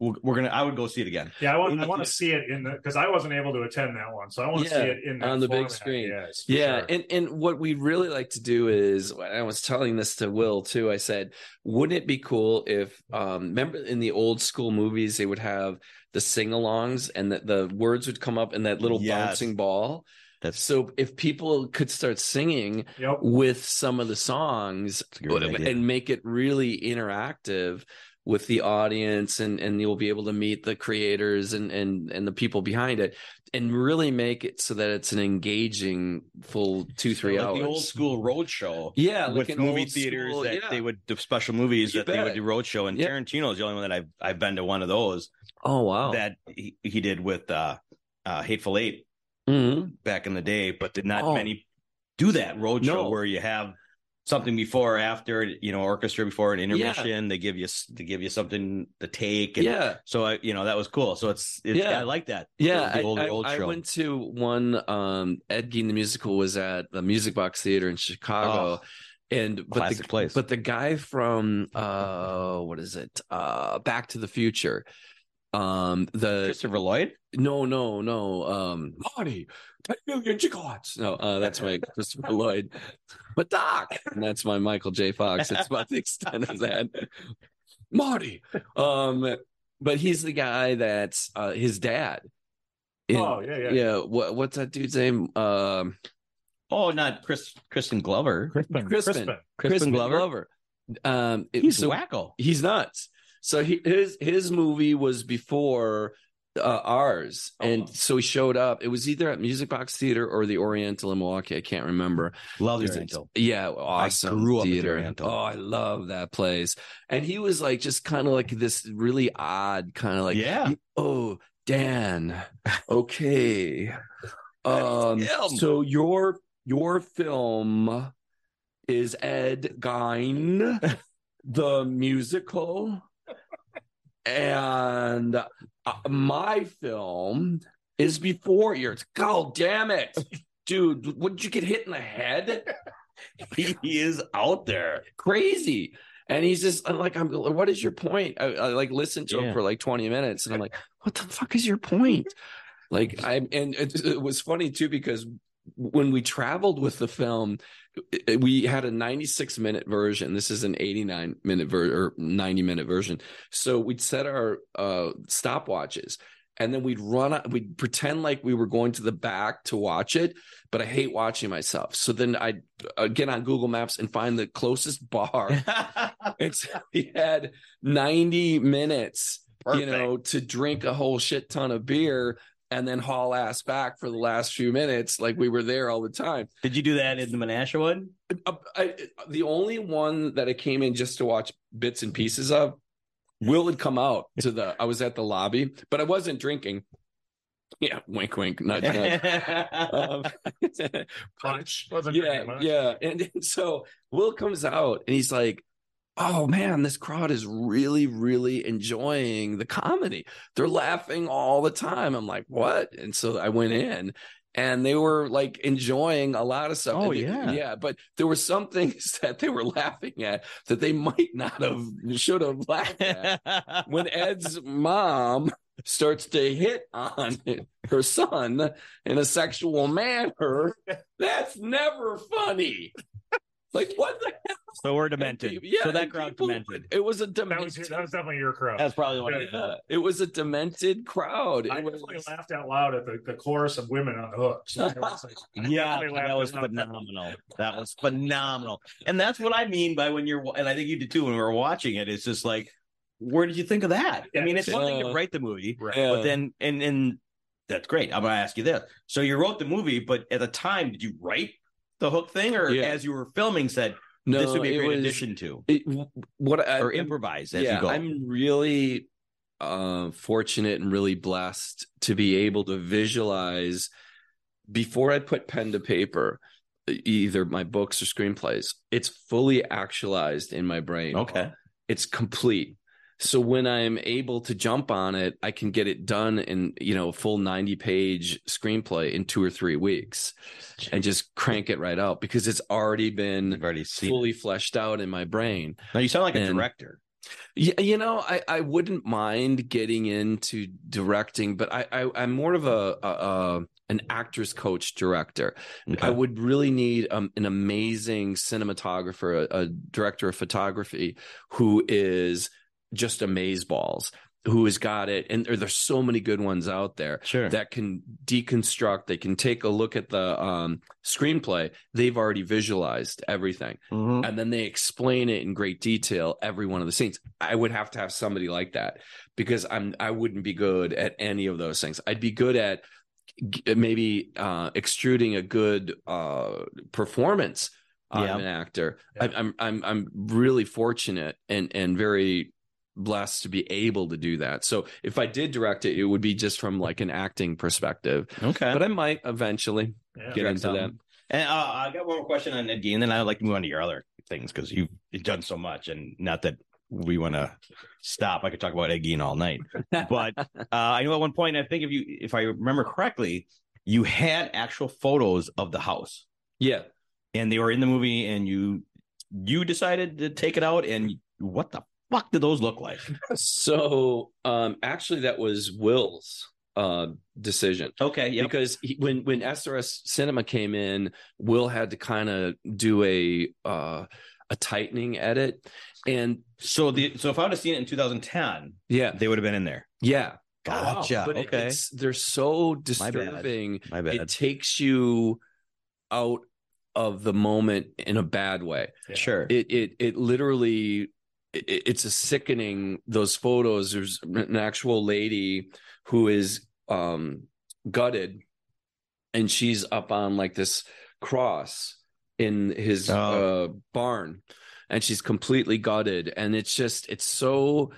We're gonna. I would go see it again. Yeah, I want. I want to see it in the, because I wasn't able to attend that one, so I want to yeah, see it in that on the format. Big screen. Yes, yeah, sure. and and what we really like to do is, I was telling this to Will too. I said, wouldn't it be cool if, um, remember in the old school movies they would have the sing-alongs and that the words would come up in that little yes. bouncing ball. That's... So if people could start singing yep. with some of the songs and make it really interactive with the audience, and, and you'll be able to meet the creators and, and, and the people behind it, and really make it so that it's an engaging full two, three like hours. The old school road show. Yeah. Like with movie theaters school, that yeah. they would do special movies you that bet. They would do road show. And yeah. Tarantino is the only one that I've, I've been to one of those. Oh, wow. That he, he did with uh, uh, Hateful Eight mm-hmm. back in the day, but did not oh. many do that road show no. where you have something before or after, you know, orchestra before an intermission, yeah. they give you they give you something to take. And yeah. So, I, you know, that was cool. So it's, it's yeah. I like that. Yeah. The old, I, old I, show. I went to one, um, Ed Gein, the musical, was at the Music Box Theater in Chicago. Oh, and but the, place. But the guy from, uh, what is it? Uh, Back to the Future. Um, the Christopher Lloyd? No, no, no. Um, Marty, ten million gigawatts. No, uh, that's my Christopher Lloyd. But Doc, and that's my Michael J. Fox. It's about the extent of that. Marty. Um, but he's the guy that's uh, his dad. In, oh, yeah, yeah. Yeah. What, what's that dude's name? Um, oh, not Chris, Crispin Glover. Crispin. Crispin. Crispin, Crispin Glover. Glover. Um, it, he's so, wacko. He's nuts. So he, his his movie was before uh, ours, and oh. so he showed up. It was either at Music Box Theater or the Oriental in Milwaukee. I can't remember. Love the Oriental. Yeah, awesome. I grew up theater. At the Oriental. Oh, I love that place. And he was like just kind of like this really odd kind of like, yeah. oh, Dan, okay. um, so your your film is Ed Gein, the musical. And uh, my film is before yours. God damn it. Dude, wouldn't you get hit in the head? he, he is out there. Crazy. And he's just I'm like, I'm. What is your point? I, I like listened to yeah. him for like twenty minutes. And I'm like, what the fuck is your point? Like, I and it, it was funny, too, because when we traveled with the film, we had a ninety-six minute version. This is an eighty-nine minute ver- or ninety minute version. So we'd set our uh, stopwatches, and then we'd run out, we'd pretend like we were going to the back to watch it, but I hate watching myself. So then I'd uh, get on Google Maps and find the closest bar. And so we had ninety minutes, Perfect. you know, to drink a whole shit ton of beer and then haul ass back for the last few minutes, like we were there all the time. Did you do that in the Menasha one? I, I, the only one that I came in just to watch bits and pieces of. Will had come out to the. I was at the lobby, but I wasn't drinking. Yeah, wink, wink, nudge, nudge. um, Punch. Wasn't yeah, much. yeah. And, and so Will comes out, and he's like, oh man, this crowd is really, really enjoying the comedy. They're laughing all the time. I'm like, what? And so I went in, and they were like enjoying a lot of stuff. Oh, they, yeah. Yeah. But there were some things that they were laughing at that they might not have, should have laughed at. When Ed's mom starts to hit on her son in a sexual manner, that's never funny. Like, what the hell? So we're demented. Yeah, so that crowd people, demented. It was a demented. That was, that was definitely your crowd. That's probably what I thought. It was a demented crowd. It I was... definitely laughed out loud at the, the chorus of women on the hooks. So like, yeah, that was phenomenal. Out. That was phenomenal. And that's what I mean by when you're, and I think you did too when we were watching it, it's just like, where did you think of that? I mean, it's one uh, thing to write the movie, right. but then, and, and that's great. I'm going to ask you this. So you wrote the movie, but at the time, did you write the hook thing, or yeah. as you were filming, said no, this would be a great was, addition to it, what I, or improvise as yeah, you go. I'm really uh, fortunate and really blessed to be able to visualize before I put pen to paper, either my books or screenplays. It's fully actualized in my brain. Okay, it's complete. So when I'm able to jump on it, I can get it done in, you know, a full ninety page screenplay in two or three weeks and just crank it right out because it's already been already fully it. fleshed out in my brain. Now you sound like and, a director. You know, I, I wouldn't mind getting into directing, but I, I, I'm more of a, a, a an actor's coach director. Okay. I would really need um, an amazing cinematographer, a, a director of photography who is just amazeballs, who has got it. And there, there's so many good ones out there sure. that can deconstruct. They can take a look at the um, screenplay. They've already visualized everything. Mm-hmm. And then they explain it in great detail, every one of the scenes. I would have to have somebody like that because I'm, I wouldn't be good at any of those things. I'd be good at maybe uh, extruding a good uh, performance on yeah. an actor. Yeah. I, I'm, I'm, I'm really fortunate and, and very blessed to be able to do that. So if I did direct it, it would be just from like an acting perspective. Okay. But I might eventually yeah, get into something. that. And uh, I got one more question on Ed Gein, and then I'd like to move on to your other things because you've done so much, and not that we want to stop. I could talk about Ed Gein all night, but uh, I know at one point, I think if you, if I remember correctly, you had actual photos of the house. Yeah. And they were in the movie, and you, you decided to take it out, and what the fuck did those look like? So um actually that was Will's uh decision. Okay. Yeah. Because he, when when S R S Cinema came in, Will had to kind of do a uh a tightening edit. And so the so if I would have seen it in two thousand ten, yeah, they would have been in there. Yeah. Gotcha. Wow. But okay. It, it's, they're so disturbing. My bad. My bad. It takes you out of the moment in a bad way. Yeah. Sure. It it it literally It's a sickening, those photos. There's an actual lady who is um, gutted, and she's up on like this cross in his oh. uh, barn, and she's completely gutted. And it's just, it's so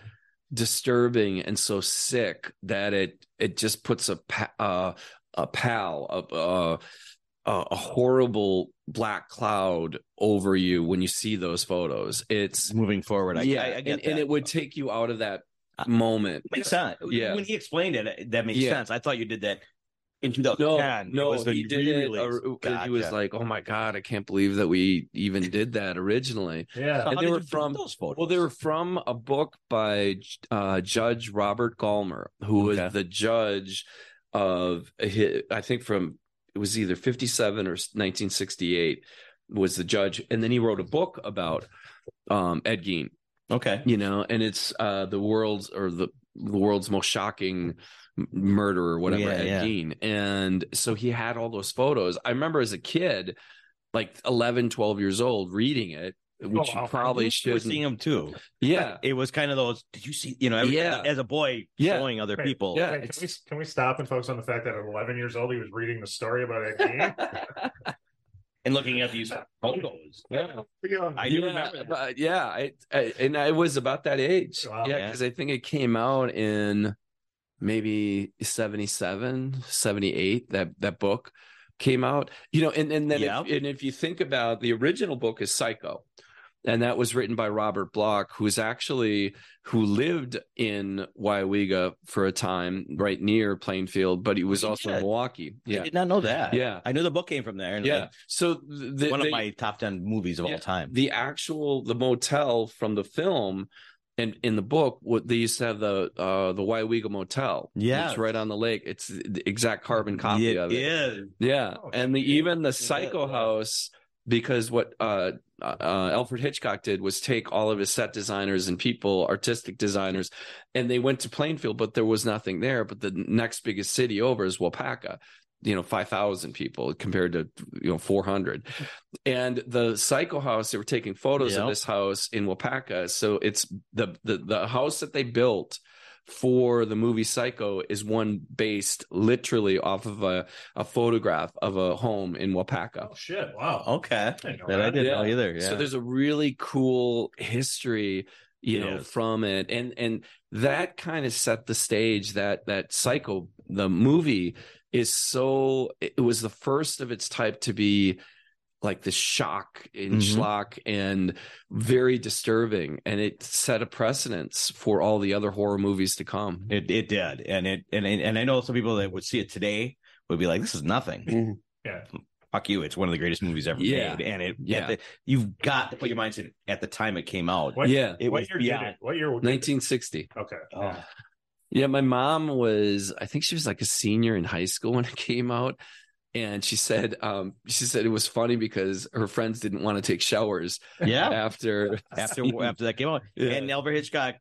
disturbing and so sick that it it just puts a pa- uh, a pall, a, a, a horrible black cloud over you when you see those photos. It's moving forward. I, yeah, I, I get and, that. And it would take you out of that I, moment. Makes sense. Yeah. When he explained it, that makes yeah. sense. I thought you did that in two thousand ten. No, no, he did it. Or, God, he was yeah. like, "Oh my God, I can't believe that we even did that originally." yeah, so and they were from those photos. Well, they were from a book by uh, Judge Robert Gallmer, who okay. was the judge of his, I think from. It was either fifty-seven or nineteen sixty-eight was the judge. And then he wrote a book about um, Ed Gein. Okay. You know, and it's uh, the world's or the, the world's most shocking murderer, whatever, yeah, Ed yeah. Gein. And so he had all those photos. I remember as a kid, like eleven, twelve years old, reading it, which oh, you probably should seeing him too. Yeah. It was kind of those, did you see, you know, every, yeah. as a boy yeah. showing other Wait, people. Yeah. Wait, can, we, can we stop and focus on the fact that at eleven years old, he was reading the story about Ed Gein? And looking at these photos. Yeah. yeah. I do yeah, remember that. But yeah. I, I, and I was about that age. Wow. Yeah. Because I think it came out in maybe seventy-seven, seventy-eight, that, that book came out. You know, and, and then yeah. if, and if you think about the original book is Psycho. And that was written by Robert Bloch, who's actually who lived in Waupaca for a time, right near Plainfield, but he was he also did. in Milwaukee. Yeah, I did not know that. Yeah, I knew the book came from there. And yeah, like, so the, one the, of my top ten movies of yeah, all time. The actual the motel from the film and in the book, what they used to have the uh, the Waupaca Motel. Yeah, it's right on the lake. It's the exact carbon copy it of it. Is. Yeah, oh, and the, yeah. even the Psycho yeah. house. Because what uh, uh, Alfred Hitchcock did was take all of his set designers and people, artistic designers, and they went to Plainfield, but there was nothing there. But the next biggest city over is Waupaca, you know, five thousand people compared to, you know, four hundred. And the Psycho house, they were taking photos yep. of this house in Waupaca. So it's the, the the house that they built for the movie Psycho is one based literally off of a, a photograph of a home in Waupaca. Oh shit! Wow. Okay. I didn't know that. I didn't know either. Yeah. So there's a really cool history, you know, from it, and and that kind of set the stage. That that Psycho, the movie, is so it was the first of its type to be like the shock and mm-hmm. schlock and very disturbing. And it set a precedence for all the other horror movies to come. It it did. And it, and, and I know some people that would see it today would be like, this is nothing. Mm-hmm. Yeah. fuck you, it's one of the greatest movies ever yeah. made. And it, yeah. the, you've got to put your minds in at the time it came out. What, yeah. It what was, year yeah. did it? What year? nineteen sixty Okay. Oh. Yeah. yeah. My mom was, I think she was like a senior in high school when it came out. And she said, um, she said it was funny because her friends didn't want to take showers. Yeah. After, after, after that came out. Yeah. And Alfred Hitchcock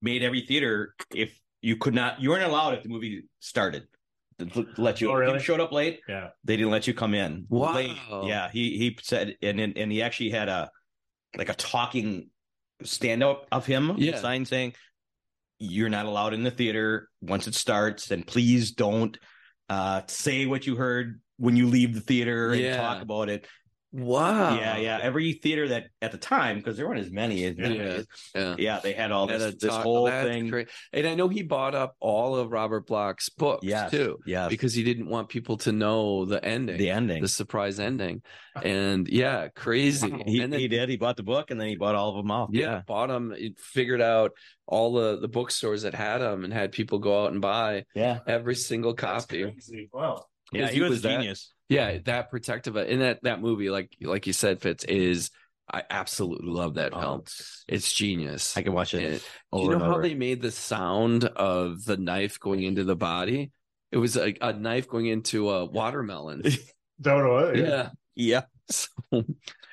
made every theater. If you could not, you weren't allowed if the movie started. Let you, oh, really? If you showed up late. Yeah, they didn't let you come in. Wow. Late. Yeah, he he said, and and he actually had a like a talking stand up of him, yeah. a sign saying, "You're not allowed in the theater once it starts, and please don't uh, say what you heard when you leave the theater and yeah. talk about it." Wow. Yeah, yeah. Every theater that at the time, because there weren't as many as yeah, yeah. yeah. yeah, they had all this, had this talk, whole thing. Cra- and I know he bought up all of Robert Bloch's books yes, too. Yeah. Because he didn't want people to know the ending. The ending. The surprise ending. And yeah, crazy. Wow. He, and then, he did. He bought the book and then he bought all of them off. Yeah. yeah. Bought them. He figured out all the, the bookstores that had them and had people go out and buy yeah. every single copy. Wow. Yeah, he, he was, was a genius. That, Yeah, that protective in that that movie, like like you said, Fitz, is I absolutely love that oh, film. It's, it's genius. I can watch it. it over you know and how over. They made the sound of the knife going into the body? It was like a knife going into a watermelon. Don't know. Yeah, yeah. yeah. So, and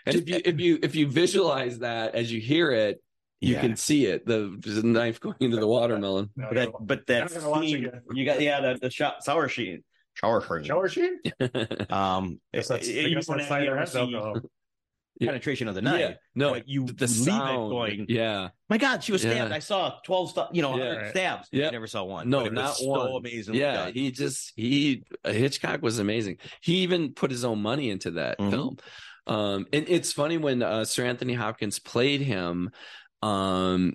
if you if you if you visualize that as you hear it, you yeah. can see it. The, the knife going into the watermelon. No, but that, but that scene, you got yeah the, the shot, sour sheen. Shower cream. Shower cream? Um, that's, that's, it, you don't have the penetration of the knife. Yeah. No, like you the leave sound. It going. Yeah. My God, she was stabbed. Yeah. I saw twelve st- you know, yeah, right. stabs. Yeah. I never saw one. No, not so one. Amazing. Yeah, he just he Hitchcock was amazing. He even put his own money into that mm-hmm. film. Um, and it's funny when uh, Sir Anthony Hopkins played him. Um,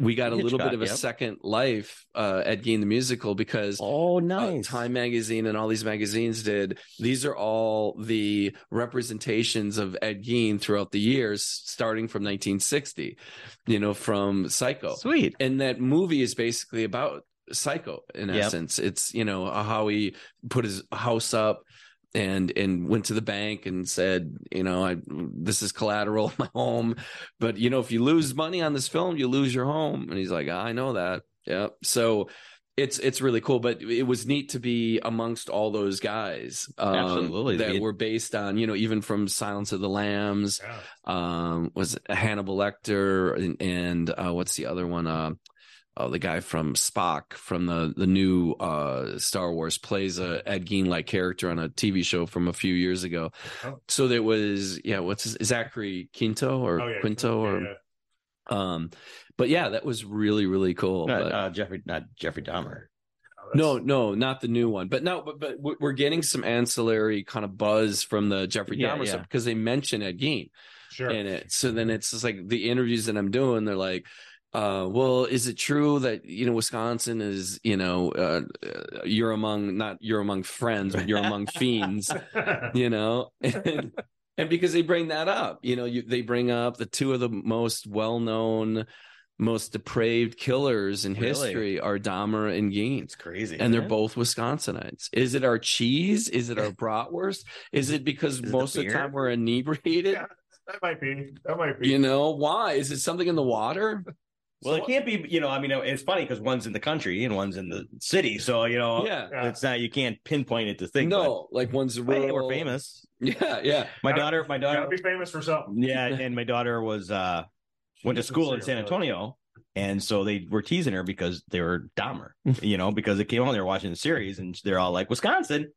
we got a Hitchcock, little bit of a yep. second life uh, at Gein the Musical because oh, nice. uh, Time Magazine and all these magazines did. These are all the representations of Ed Gein throughout the years, starting from nineteen sixty you know, from Psycho. Sweet. And that movie is basically about Psycho in yep. essence. It's, you know, how he put his house up. And and went to the bank and said, you know, I this is collateral, my home. But, you know, if you lose money on this film, you lose your home. And he's like, I know that. Yeah. So it's it's really cool. But it was neat to be amongst all those guys. Um, Absolutely. That it, were based on, you know, even from Silence of the Lambs, yeah. um, was Hannibal Lecter and, and uh, what's the other one? Uh, Oh, the guy from Spock from the the new uh, Star Wars plays a Ed Gein like character on a T V show from a few years ago. Oh. So there was yeah, what's his, Zachary Quinto or oh, yeah. Quinto or yeah, yeah. um, but yeah, that was really really cool. Not, but, uh, Jeffrey, not Jeffrey Dahmer. No, no, not the new one. But no, but, but we're getting some ancillary kind of buzz from the Jeffrey yeah, Dahmer yeah. stuff because they mention Ed Gein sure. in it. So then it's just like the interviews that I'm doing, they're like. Uh, well, is it true that, you know, Wisconsin is, you know, uh, you're among not you're among friends, but you're among fiends, you know, and, and because they bring that up, you know, you, they bring up the two of the most well-known, most depraved killers in really? history are Dahmer and Gein. It's crazy. And they're it? both Wisconsinites. Is it our cheese? Is it our bratwurst? Is it because is most it the of the time we're inebriated? Yeah, that might be. That might be. You know, why? Is it something in the water? Well, so, it can't be, you know, I mean, it's funny because one's in the country and one's in the city. So, you know, yeah. it's not, you can't pinpoint it to things. No, but, like one's real. Hey, we're famous. Yeah, yeah. My gotta, daughter, my daughter. Gotta be famous for something. Yeah, and my daughter was, uh, went to school in San Antonio. And so they were teasing her because they were Dahmer, you know, because it came on, they were watching the series and they're all like, Wisconsin.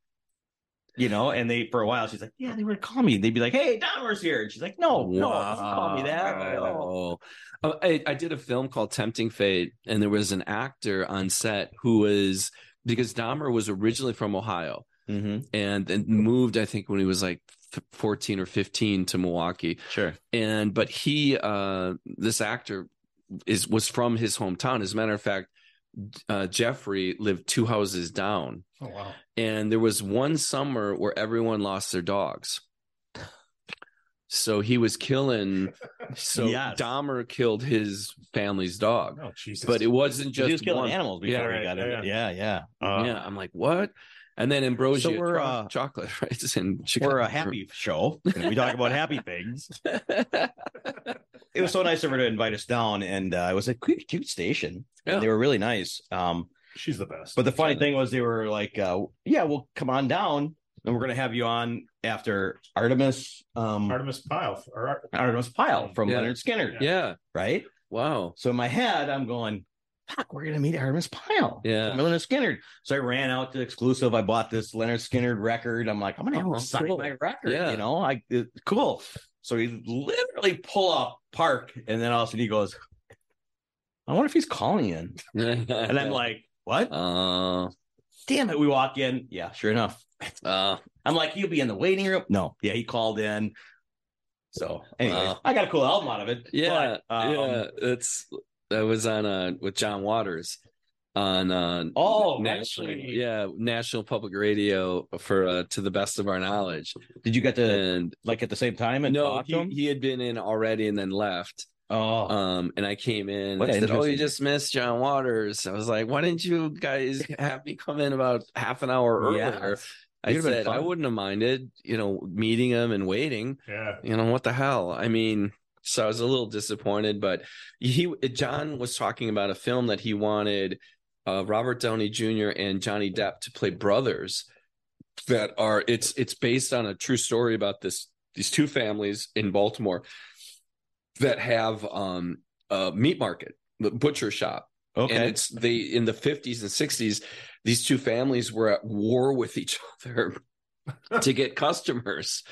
You know, and they for a while she's like, yeah, they were calling me. They'd be like, hey, Dahmer's here. And she's like, no, wow. no, don't call me that. No. I, I did a film called Tempting Fate, and there was an actor on set who was because Dahmer was originally from Ohio mm-hmm. and, and moved, I think, when he was like fourteen or fifteen to Milwaukee. Sure. And but he uh, this actor is was from his hometown. As a matter of fact, Uh, Jeffrey lived two houses down. Oh, wow. And there was one summer where everyone lost their dogs. So he was killing. So yes. Dahmer killed his family's dog. Oh, Jesus. But it wasn't just he was killing one. Animals. Before yeah, right, he got yeah, it. yeah, yeah. Yeah. Uh, yeah. I'm like, what? And then Ambrosia so we're, uh, chocolate, right? It's in Chicago. We're a happy show. And we talk about happy things. It was so nice of her to invite us down, and uh, it was a cute, cute station. Yeah. And they were really nice. Um, She's the best. But the funny thing was, they were like, uh, "Yeah, well, come on down, and we're gonna have you on after Artemis, um, Artemis Pyle, or Ar- Artemis Pyle from yeah. Leonard Skinner." Yeah. yeah, right. Wow. So in my head, I'm going, fuck, we're going to meet Artemis Pyle. Yeah. Leonard Skinner. So I ran out to Exclusive. I bought this Leonard Skinner record. I'm like, I'm going to oh, sign cool. my record. Yeah. You know, I it, cool. So he literally pull up, park, and then all of a sudden he goes, I wonder if he's calling in. And I'm like, what? Uh, Damn it. We walk in. Yeah, sure enough. Uh, I'm like, you'll be in the waiting room. No. Yeah, he called in. So anyway, uh, I got a cool album out of it. Yeah. But, um, yeah. It's. I was on uh with John Waters on uh oh national, yeah National Public Radio for uh, To the Best of Our Knowledge. Did you get to and, like at the same time? And no, he, he had been in already and then left. Oh, um, and I came in. What and I said, "Oh, you just missed John Waters." I was like, "Why didn't you guys have me come in about half an hour earlier?" Yeah. I said, "I wouldn't have minded, you know, meeting him and waiting." Yeah, you know what the hell? I mean. So I was a little disappointed, but he John was talking about a film that he wanted uh, Robert Downey Junior and Johnny Depp to play brothers. That are it's it's based on a true story about this these two families in Baltimore that have um, a meat market, the butcher shop. Okay, and it's they in the fifties and sixties, these two families were at war with each other to get customers.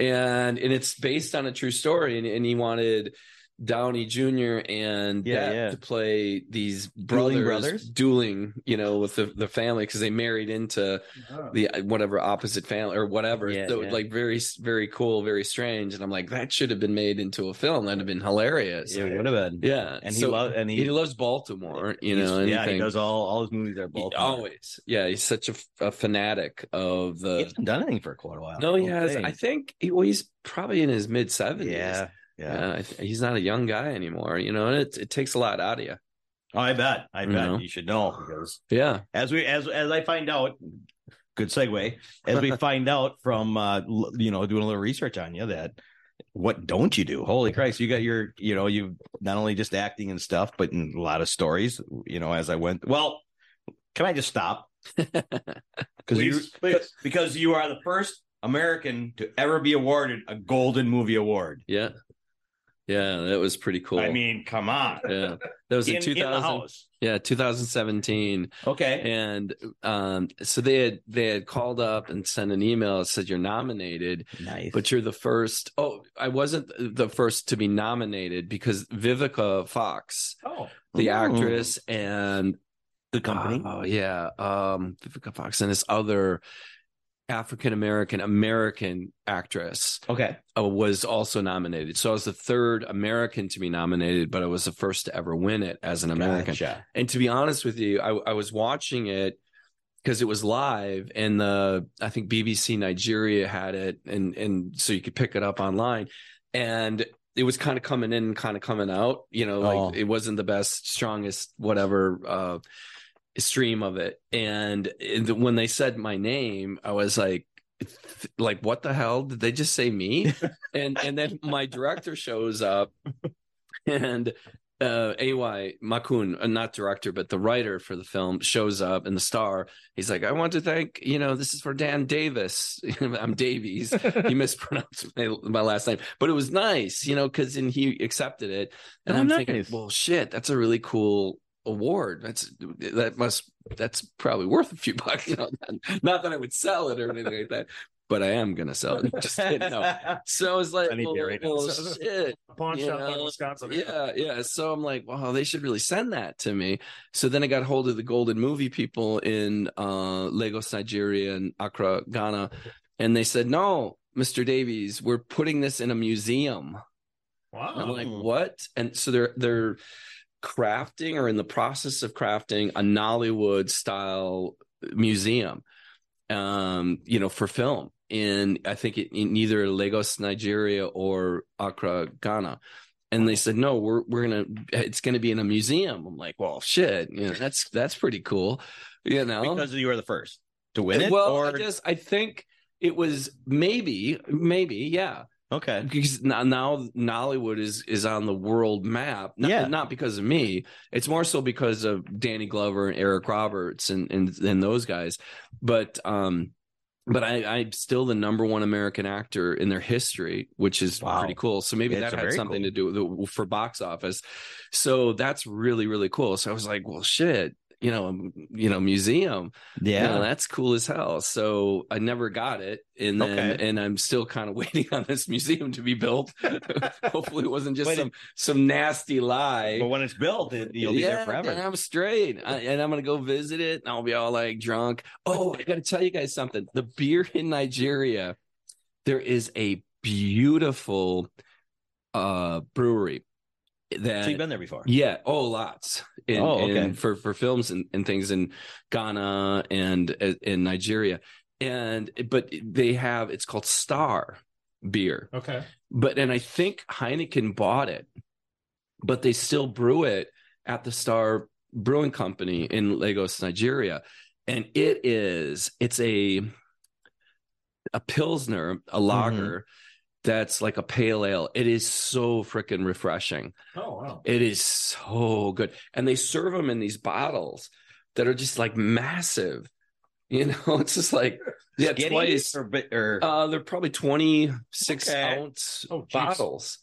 And and it's based on a true story, and, and he wanted Downey Junior and yeah, yeah. to play these brothers dueling, brothers? dueling you know, with the, the family because they married into oh. the whatever opposite family or whatever. Yeah, so yeah. Like very very cool, very strange. And I'm like, that should have been made into a film. That'd have been hilarious. Yeah, it would have been. Yeah, and so, he loves and he, he loves Baltimore. You know, yeah, anything. He does all all his movies are Baltimore. He always, yeah, he's such a, a fanatic of the. He hasn't done anything for quite a while. No, he has. Thing. I think he, well, he's probably in his mid seventies. Yeah. Yeah, uh, he's not a young guy anymore, you know, and it, it takes a lot out of you. Oh, I bet. I bet you, know? You should know. Because yeah. As we as as I find out, good segue, as we find out from, uh, you know, doing a little research on you that what don't you do? Holy Christ. You got your, you know, you've not only just acting and stuff, but in a lot of stories, you know, as I went. Well, can I just stop? please, you, please. Because you are the first American to ever be awarded a Golden Movie Award. Yeah. Yeah, that was pretty cool. I mean, come on. Yeah, that was in, in two thousand. Yeah, two thousand seventeen. Okay, and um, so they had they had called up and sent an email that said you're nominated. Nice, but you're the first. Oh, I wasn't the first to be nominated because Vivica Fox, oh, the Ooh. actress, and the company. Oh yeah, um, Vivica Fox and this other African American American actress. Okay, uh, was also nominated. So I was the third American to be nominated, but I was the first to ever win it as an American. Gotcha. And to be honest with you, I, I was watching it because it was live, and the I think B B C Nigeria had it, and and so you could pick it up online. And it was kind of coming in, kind of coming out. You know, oh. like it wasn't the best, strongest, whatever. Uh, stream of it, and when they said my name, I was like, like what the hell did they just say me? and and then my director shows up, and uh A Y Makun, not director but the writer for the film, shows up, and the star, he's like, I want to thank, you know, this is for Dan Davis. I'm Davies. He mispronounced my, my last name, but it was nice, you know, because and he accepted it, and oh, I'm nice. Thinking, well shit, that's a really cool award. That's that must that's probably worth a few bucks. You know, not, not that I would sell it or anything like that, but I am gonna sell it. Just kidding, no. So I was like, I need well, right well, so, shit. A pawn shop in Wisconsin. Yeah, yeah. So I'm like, wow, they should really send that to me. So then I got hold of the Golden Movie people in uh Lagos, Nigeria, and Accra, Ghana, and they said, no, Mister Davies, we're putting this in a museum. Wow. And I'm like, what? And so they're they're crafting or in the process of crafting a Nollywood style museum, um, you know, for film in, I think it, in either Lagos, Nigeria or Accra, Ghana. And they said, no, we're, we're going to, it's going to be in a museum. I'm like, well, shit, you know, that's, that's pretty cool. You know, because you were the first. to win it? Well, or... I guess I think it was maybe, maybe, yeah. Okay. Because now, now Nollywood is, is on the world map. Not, yeah. Not because of me. It's more so because of Danny Glover and Eric Roberts and and, and those guys. But um, but I, I'm still the number one American actor in their history, which is wow. pretty cool. So maybe it's that had something cool. to do with the, for box office. So that's really, really cool. So I was like, well, shit. You know, you know, museum. Yeah, you know, that's cool as hell. So I never got it, and then okay. and I'm still kind of waiting on this museum to be built. Hopefully, it wasn't just Wait, some some nasty lie. But when it's built, it, you'll be yeah, there forever. And I'm straight, I, and I'm gonna go visit it, and I'll be all like drunk. Oh, I gotta tell you guys something. The beer in Nigeria, there is a beautiful uh, brewery. That, so you've been there before? Yeah. Oh, lots. In, oh, okay. In, for, for films and, and things in Ghana and in Nigeria. And but they have, it's called Star beer. Okay. But and I think Heineken bought it, but they still brew it at the Star Brewing Company in Lagos, Nigeria. And it is, it's a a Pilsner, a lager. Mm-hmm. That's like a pale ale. It is so freaking refreshing. Oh, wow. It is so good. And they serve them in these bottles that are just like massive. You know, it's just like, yeah, Skinny twice. Or, or... Uh, they're probably twenty-six okay. ounce oh, bottles.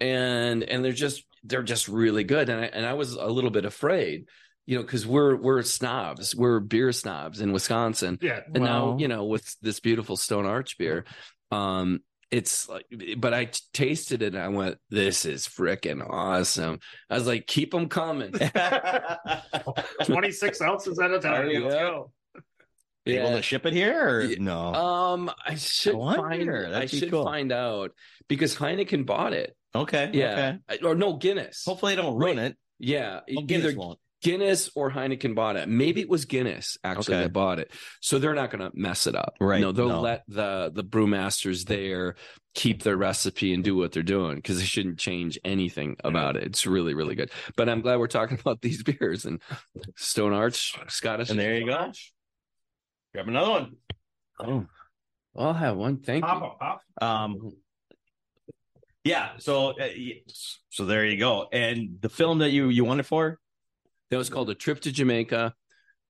And and they're just, they're just really good. And I, and I was a little bit afraid. You know, because we're we're snobs, we're beer snobs in Wisconsin. Yeah, and wow. now you know with this beautiful Stone Arch beer, um, it's like, but I t- tasted it and I went, this is freaking awesome. I was like, keep them coming. twenty-six ounces at a time. Let's go. Yeah. Able to ship it here? Or yeah. No. Um, I should I find I should cool. find out because Heineken bought it. Okay. Yeah. Okay. I, or no Guinness. Hopefully they don't ruin right. it. Yeah. Well, Guinness won't. Guinness or Heineken bought it. Maybe it was Guinness actually okay. that bought it. So they're not going to mess it up. Right. No, they'll no. let the, the brewmasters there keep their recipe and do what they're doing because they shouldn't change anything about it. It's really, really good. But I'm glad we're talking about these beers and Stone Arch, Scottish. And there you go. Grab another one. Oh, I'll have one. Thank pop, you. Pop. Um, yeah. So, uh, so there you go. And the film that you, you wanted for? That was called A Trip to Jamaica,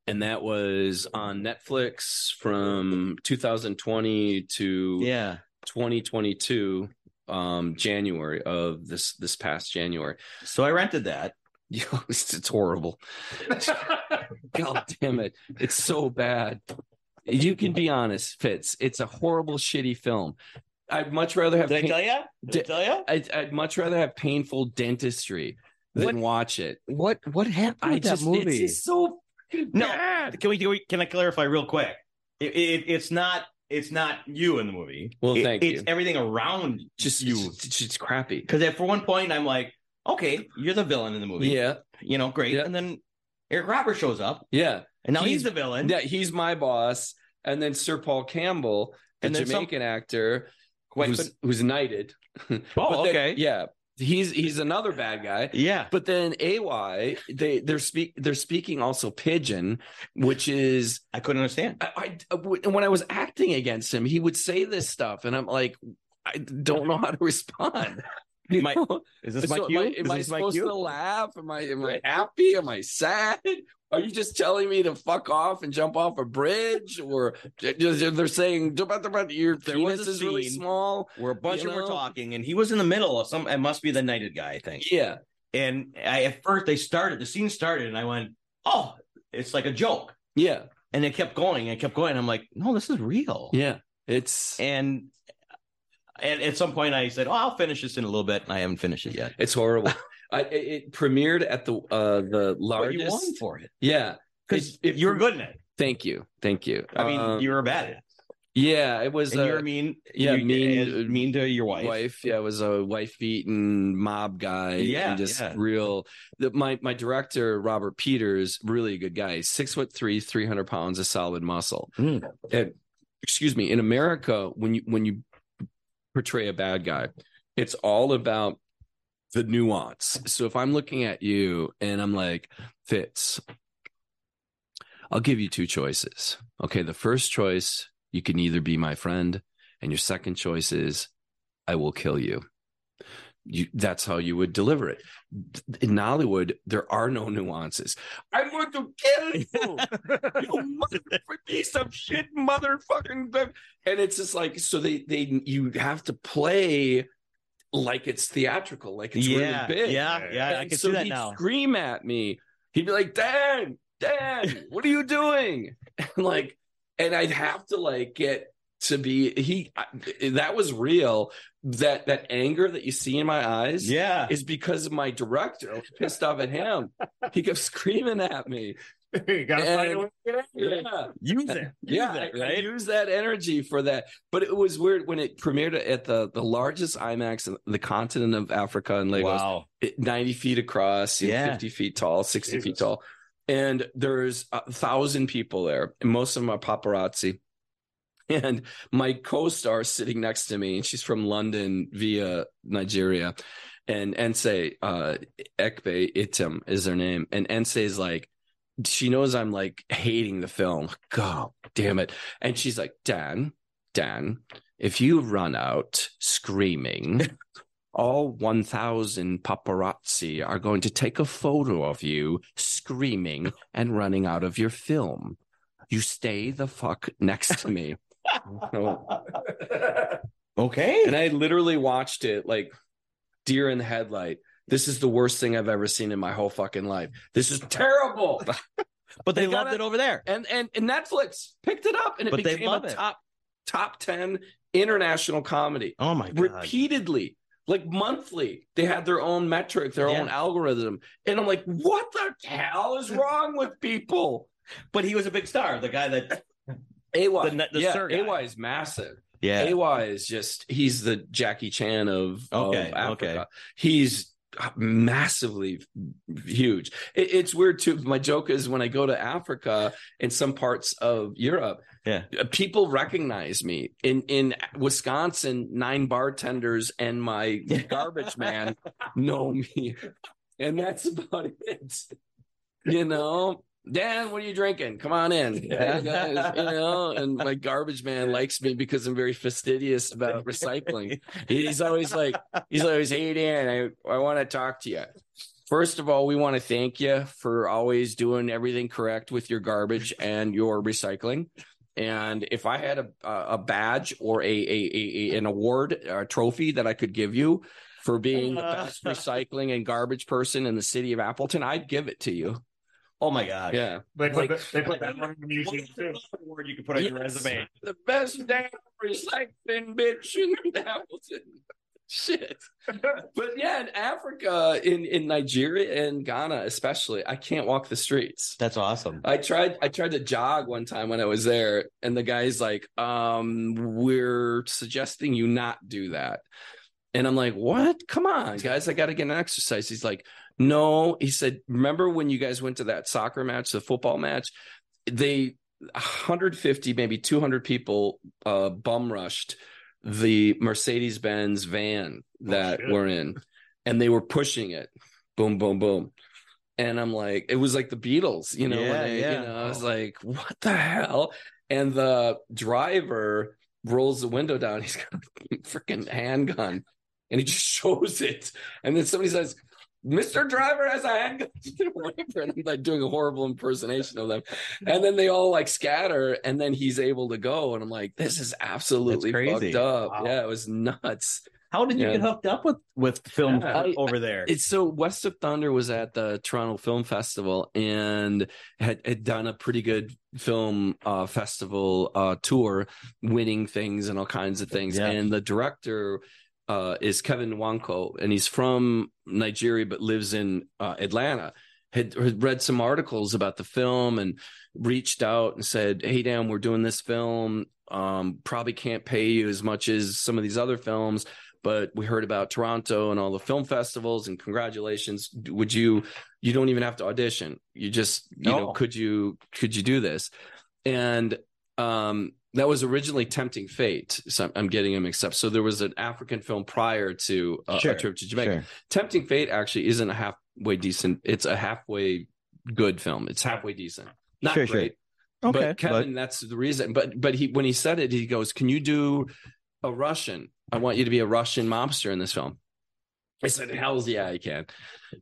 and that was on Netflix from two thousand twenty to yeah. twenty twenty-two, um, January of this this past January. So I rented that. it's, it's horrible. God damn it. It's so bad. You can be honest, Fitz. It's a horrible, shitty film. I'd much rather have... Did pain- I tell you? Did d- I tell you? I'd, I'd much rather have painful dentistry Then what, watch it. What what happened with that movie? It's so no. Bad. Can we do? Can I clarify real quick? It, it, it's not. It's not you in the movie. Well, it, thank it's you. It's everything around just you. It's, it's crappy. Because at for one point I'm like, okay, you're the villain in the movie. Yeah. You know, great. Yeah. And then Eric Roberts shows up. Yeah. And now he's, he's the villain. Yeah. He's my boss. And then Sir Paul Campbell, the Jamaican some... actor, wait, who's, but... who's knighted. Oh, okay. Then, yeah. He's he's another bad guy. Yeah. But then A Y, they, they're speak they're speaking also pidgin, which is I couldn't understand. I, I, when I was acting against him, he would say this stuff, and I'm like, I don't know how to respond. Am I, is this so my cue? Am I, am I supposed to laugh? Am I am I happy? Am I sad? Are you just telling me to fuck off and jump off a bridge? Or they're saying, your penis is really small. We're a bunch of them were talking, and he was in the middle of some, it must be the knighted guy, I think. Yeah. And I, at first they started, the scene started, and I went, oh, it's like a joke. Yeah. And it kept going, and kept going. I'm like, no, this is real. Yeah. It's, and, and at some point I said, oh, I'll finish this in a little bit, and I haven't finished it yet. It's horrible. I, it premiered at the uh, the largest. What you won for it, yeah, because you were good in it. Thank you, thank you. I mean, um, you were bad at it. Yeah, it was. And uh, you're mean. Yeah, you, mean, mean to your wife. Wife, yeah, it was a wife-beaten mob guy. Yeah, and just yeah. real. The, my my director Robert Peters, really a good guy. He's six foot three, three hundred pounds of solid muscle. Mm. And, excuse me. In America, when you when you portray a bad guy, it's all about the nuance. So if I'm looking at you and I'm like, Fitz, I'll give you two choices. Okay, the first choice, you can either be my friend, and your second choice is, I will kill you. You, that's how you would deliver it. In Nollywood, there are no nuances. I want to kill you. You mother piece of shit, motherfucking. And it's just like, so they, they, you have to play like it's theatrical, like it's yeah, really big. Yeah, yeah, and I can so see that he'd now. Scream at me. He'd be like, Dan, Dan, what are you doing? And like, and I'd have to like get to be he that was real. That that anger that you see in my eyes yeah is because of my director. I was pissed off at him. He kept screaming at me. You gotta find a way to get angry. Yeah. Use it. Use yeah, that, right? Use that energy for that. But it was weird when it premiered at the, the largest IMAX in the continent of Africa in Lagos. Wow. ninety feet across, yeah. fifty feet tall, sixty Jesus. Feet tall. And there's a thousand people there. And most of them are paparazzi. And my co-star sitting next to me, and she's from London via Nigeria. And Ensei, uh, Ekpe Itim is her name. And Ensei's like, she knows I'm like hating the film. God damn it. And she's like, Dan, Dan, if you run out screaming, all one thousand paparazzi are going to take a photo of you screaming and running out of your film. You stay the fuck next to me. Okay. And I literally watched it like deer in the headlight. This is the worst thing I've ever seen in my whole fucking life. This is terrible. But they, they loved it over there. And, and and Netflix picked it up and it but became a top it. top ten international comedy. Oh my God. Repeatedly. Like monthly, they had their own metric, their yeah. own algorithm. And I'm like, what the hell is wrong with people? But he was a big star, the guy that A Y. The, the yeah, A Y is massive. Yeah. A Y is just, he's the Jackie Chan of, okay, of Africa. Okay. He's massively huge. It, it's weird too. My joke is when I go to Africa and some parts of Europe, yeah, people recognize me. In in Wisconsin, nine bartenders and my garbage man know me. And that's about it. You know? Dan, what are you drinking? Come on in. Yeah, guys, you know, and my garbage man likes me because I'm very fastidious about recycling. He's always like, he's always, hey, Dan, I, I want to talk to you. First of all, we want to thank you for always doing everything correct with your garbage and your recycling. And if I had a a badge or a, a, a an award or a trophy that I could give you for being the best recycling and garbage person in the city of Appleton, I'd give it to you. Oh my God! Yeah, they put, like, they put that one in the museum too. Word you can put on yes, your resume. The best damn recycling bitch in Appleton. Shit, but yeah, in Africa, in, in Nigeria and Ghana especially, I can't walk the streets. That's awesome. I tried. I tried to jog one time when I was there, and the guy's like, "Um, we're suggesting you not do that." And I'm like, "What? Come on, guys! I got to get an exercise." He's like. No, he said, remember when you guys went to that soccer match, the football match, they one hundred fifty, maybe two hundred people uh, bum rushed the Mercedes-Benz van that oh, we're in, and they were pushing it. Boom, boom, boom. And I'm like, it was like the Beatles, you know, yeah, they, yeah. You know oh. I was like, what the hell? And the driver rolls the window down. He's got a freaking handgun, and he just shows it. And then somebody says, Mister Driver has a handgun, and I'm like doing a horrible impersonation of them. And then they all like scatter, and then he's able to go. And I'm like, this is absolutely fucked up. Wow. Yeah, it was nuts. How did you and, get hooked up with, with film yeah, I, over there? It's so West of Thunder was at the Toronto Film Festival and had, had done a pretty good film uh, festival uh, tour, winning things and all kinds of things. Yeah. And the director Uh, is Kevin Nwanko, and he's from Nigeria but lives in uh, Atlanta. Had, had read some articles about the film and reached out and said, "Hey, Dan, we're doing this film. Um, probably can't pay you as much as some of these other films, but we heard about Toronto and all the film festivals. And congratulations! Would you? You don't even have to audition. You just, you no. know, could you? Could you do this?" And um, that was originally Tempting Fate. So I'm getting him mixed up. So there was an African film prior to uh, sure, A Trip to Jamaica. Sure. Tempting Fate actually isn't a halfway decent. It's a halfway good film. It's halfway decent. Not sure, great. Sure. Okay. But Kevin, but... that's the reason. But but he when he said it, he goes, "Can you do a Russian? I want you to be a Russian mobster in this film." I said, "Hell's yeah, I can."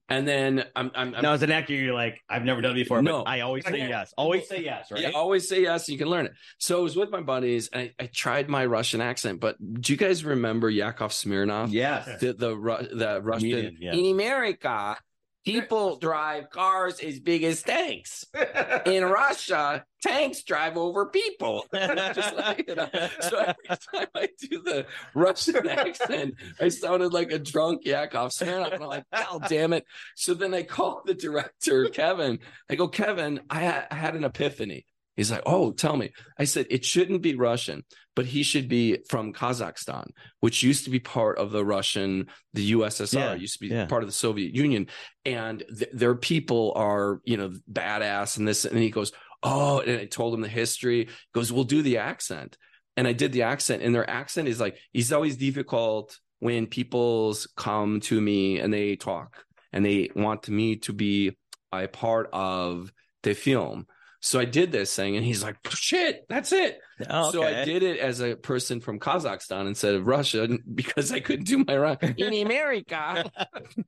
And then I'm, I'm, I'm now as an actor, you're like, "I've never done it before." No, but I always say yes. Always say yes, right? Yeah, always say yes. You can learn it. So I was with my buddies, and I, I tried my Russian accent. But do you guys remember Yakov Smirnov? Yes, the the, the Russian Median, yeah. In America, people drive cars as big as tanks. In Russia, tanks drive over people. Just like, you know. So every time I do the Russian accent, I sounded like a drunk Yakov Smirnoff. And I'm like, oh, damn it. So then I called the director, Kevin. I go, Kevin, I, ha- I had an epiphany. He's like, oh, tell me. I said, it shouldn't be Russian, but he should be from Kazakhstan, which used to be part of the Russian, the U S S R, yeah, used to be yeah. part of the Soviet Union. And th- their people are, you know, badass and this. And he goes, oh, and I told him the history. He goes, we'll do the accent. And I did the accent. And their accent is like, it's always difficult when people come to me and they talk and they want me to be a part of the film. So I did this thing, and he's like, shit, that's it. Okay. So I did it as a person from Kazakhstan instead of Russia because I couldn't do my rock in America.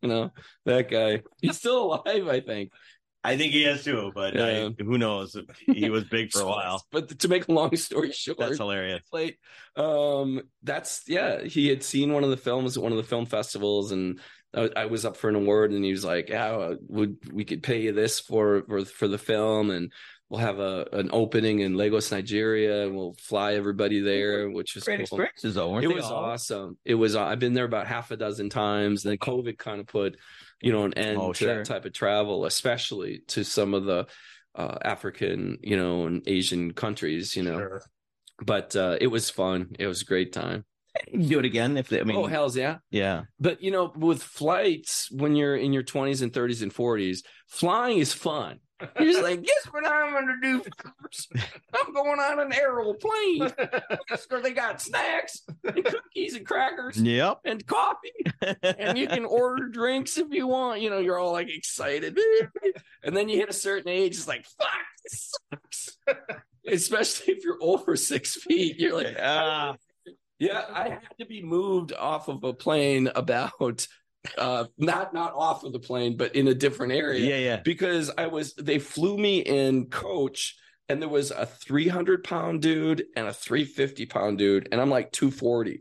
You know, that guy, he's still alive, I think. I think he has too, but yeah. I, who knows? He was big for a while. But to make a long story short, that's hilarious. Like, um, that's, yeah, he had seen one of the films at one of the film festivals, and I was up for an award, and he was like, yeah, would, we could pay you this for, for, for the film. And we'll have a an opening in Lagos, Nigeria, and we'll fly everybody there, which is great cool. experiences. Though, weren't it they was all? Awesome. It was. I've been there about half a dozen times. And then COVID kind of put, you know, an end oh, to sure. that type of travel, especially to some of the uh, African, you know, and Asian countries, you know. Sure. But uh, it was fun. It was a great time. You can do it again if they, I mean, oh hells yeah, yeah. But you know, with flights, when you're in your twenties and thirties and forties, flying is fun. You're just like, guess what I'm going to do first? I'm going on an airplane. They got snacks and cookies and crackers yep. and coffee. And you can order drinks if you want. You know, you're all like excited. And then you hit a certain age, it's like, fuck, this sucks. Especially if you're over six feet. You're like, ah. Yeah, I had to be moved off of a plane about... uh not not off of the plane but in a different area yeah yeah because I was they flew me in coach and there was a three hundred pound dude and a three hundred fifty pound dude and I'm like two forty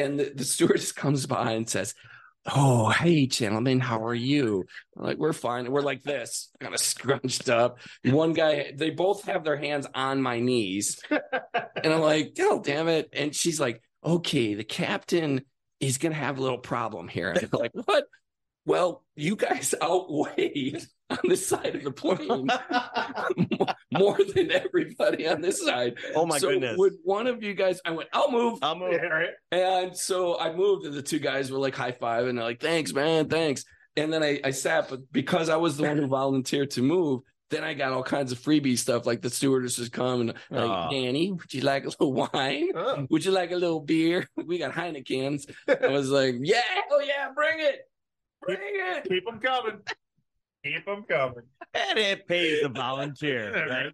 and the, the stewardess comes by and says, oh hey gentlemen, how are you? I'm like, we're fine. And we're like this kind of scrunched up. One guy, they both have their hands on my knees and I'm like, oh damn it. And she's like, okay, the captain, he's going to have a little problem here. And I'm like, what? Well, you guys outweigh on this side of the plane more than everybody on this side. Oh, my so goodness. So would one of you guys, I went, I'll move. I'll move. And so I moved, and the two guys were like, high five. And they're like, thanks, man, thanks. And then I, I sat, but because I was the one who volunteered to move, then I got all kinds of freebie stuff, like the stewardess has come and like, Danny, would you like a little wine? Oh. Would you like a little beer? We got Heineken's. I was like, yeah, oh yeah, bring it. Bring keep, it. Keep them coming. Keep them coming. And it pays to volunteer, right?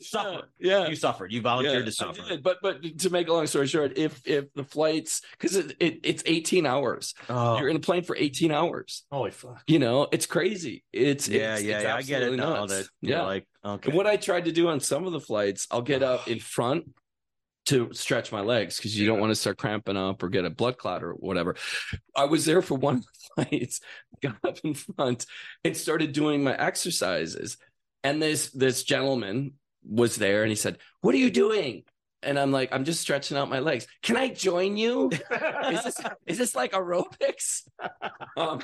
Suffer. Yeah. yeah. You suffered. You volunteered yeah, to suffer. I did. But but to make a long story short, if if the flights, because it, it it's eighteen hours. Oh. You're in a plane for eighteen hours. Holy fuck. You know, it's crazy. It's yeah, it's, yeah, it's yeah. I get it now. That, yeah. Like, okay. What I tried to do on some of the flights, I'll get up in front to stretch my legs because you yeah. don't want to start cramping up or get a blood clot or whatever. I was there for one of the flights, got up in front and started doing my exercises. And this this gentleman was there and he said, what are you doing? And I'm like, I'm just stretching out my legs. Can I join you? Is this is this like aerobics? Um,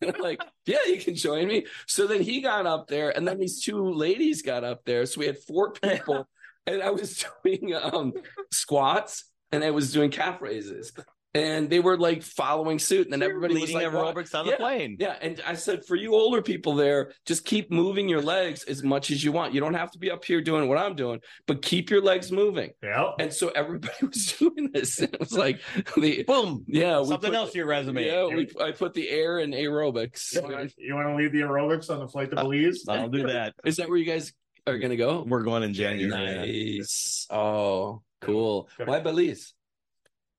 and I'm like, yeah, you can join me. So then he got up there and then these two ladies got up there. So we had four people and I was doing um, squats and I was doing calf raises. And they were like following suit, and then You're everybody was like, aerobics on yeah, the plane. Yeah, and I said, for you older people there, just keep moving your legs as much as you want. You don't have to be up here doing what I'm doing, but keep your legs moving. Yeah. And so everybody was doing this. It was like the boom. Yeah, something put, else to your resume. Yeah, we, I put the air in aerobics. You want to leave the aerobics on the flight to Belize? I'll do that. Is that where you guys? Are you going to go? We're going in January. Nice. Yeah. Oh, cool. Good. Why Belize?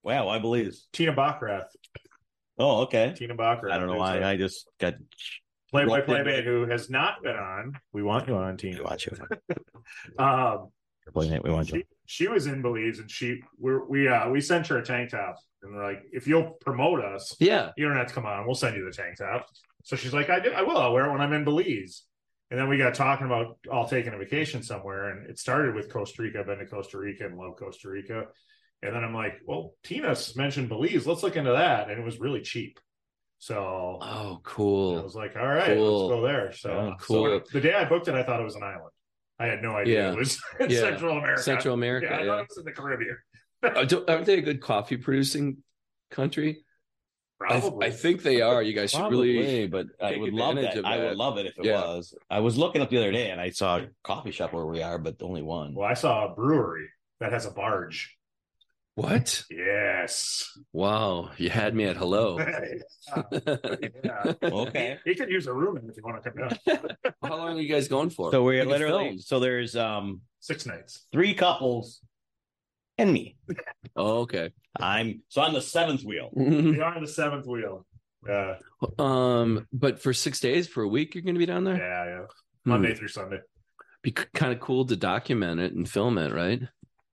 Wow, why Belize? Tina Baccarat. Oh, okay. Tina Baccarat. I don't know why. I just got... Playboy Playmate, who has not been on. We want you on, team. We want you. um, Playmate, we want you. She, she was in Belize, and she we're, we uh, we sent her a tank top, and we're like, if you'll promote us, yeah, you don't have to come on. We'll send you the tank top. So she's like, I do. I will. I'll wear it when I'm in Belize. And then we got talking about all taking a vacation somewhere, and it started with Costa Rica. I've been to Costa Rica and love Costa Rica. And then I'm like, well, Tina's mentioned Belize. Let's look into that. And it was really cheap. So, oh, cool. I was like, all right, cool. Let's go there. So, oh, cool. So the day I booked it, I thought it was an island. I had no idea yeah. it was in yeah. Central America. Central America. Yeah, I yeah. thought it was in the Caribbean. Aren't they a good coffee producing country? Probably. I, I think they are. You guys Probably, should really, but I would love that. that. I would love it if it yeah. was. I was looking up the other day and I saw a coffee shop where we are, but only one. Well, I saw a brewery that has a barge. What? Yes. Wow. You had me at hello. yeah. Yeah. Okay. You could use a room if you want to come down. How long are you guys going for? So we're literally, so there's um six nights, three couples and me. Oh, okay. I'm, so I'm the seventh wheel. We are the seventh wheel. Yeah. Um, but for six days, for a week, you're going to be down there? Yeah, yeah. Monday hmm. through Sunday. Be kind of cool to document it and film it, right?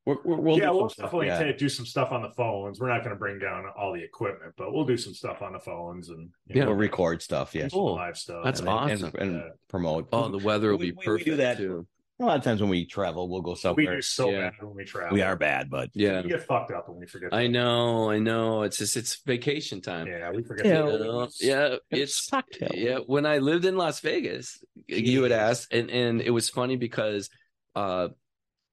We're, we're, we'll yeah, we'll definitely yeah. do some stuff on the phones. We're not going to bring down all the equipment, but we'll do some stuff on the phones and yeah, know, we'll record stuff. Yeah, cool. Live stuff. That's and, awesome. And, and yeah. promote. Oh, the weather will we, be we, perfect. We do that too. A lot of times when we travel, we'll go somewhere. We do so yeah. bad when we travel. We are bad, but yeah, we get fucked up when we forget. I know, I know. It's just it's vacation time. Yeah, we forget. Yeah, the yeah it's fucked up. Yeah, when I lived in Las Vegas, Jeez. you had asked, and and it was funny because. uh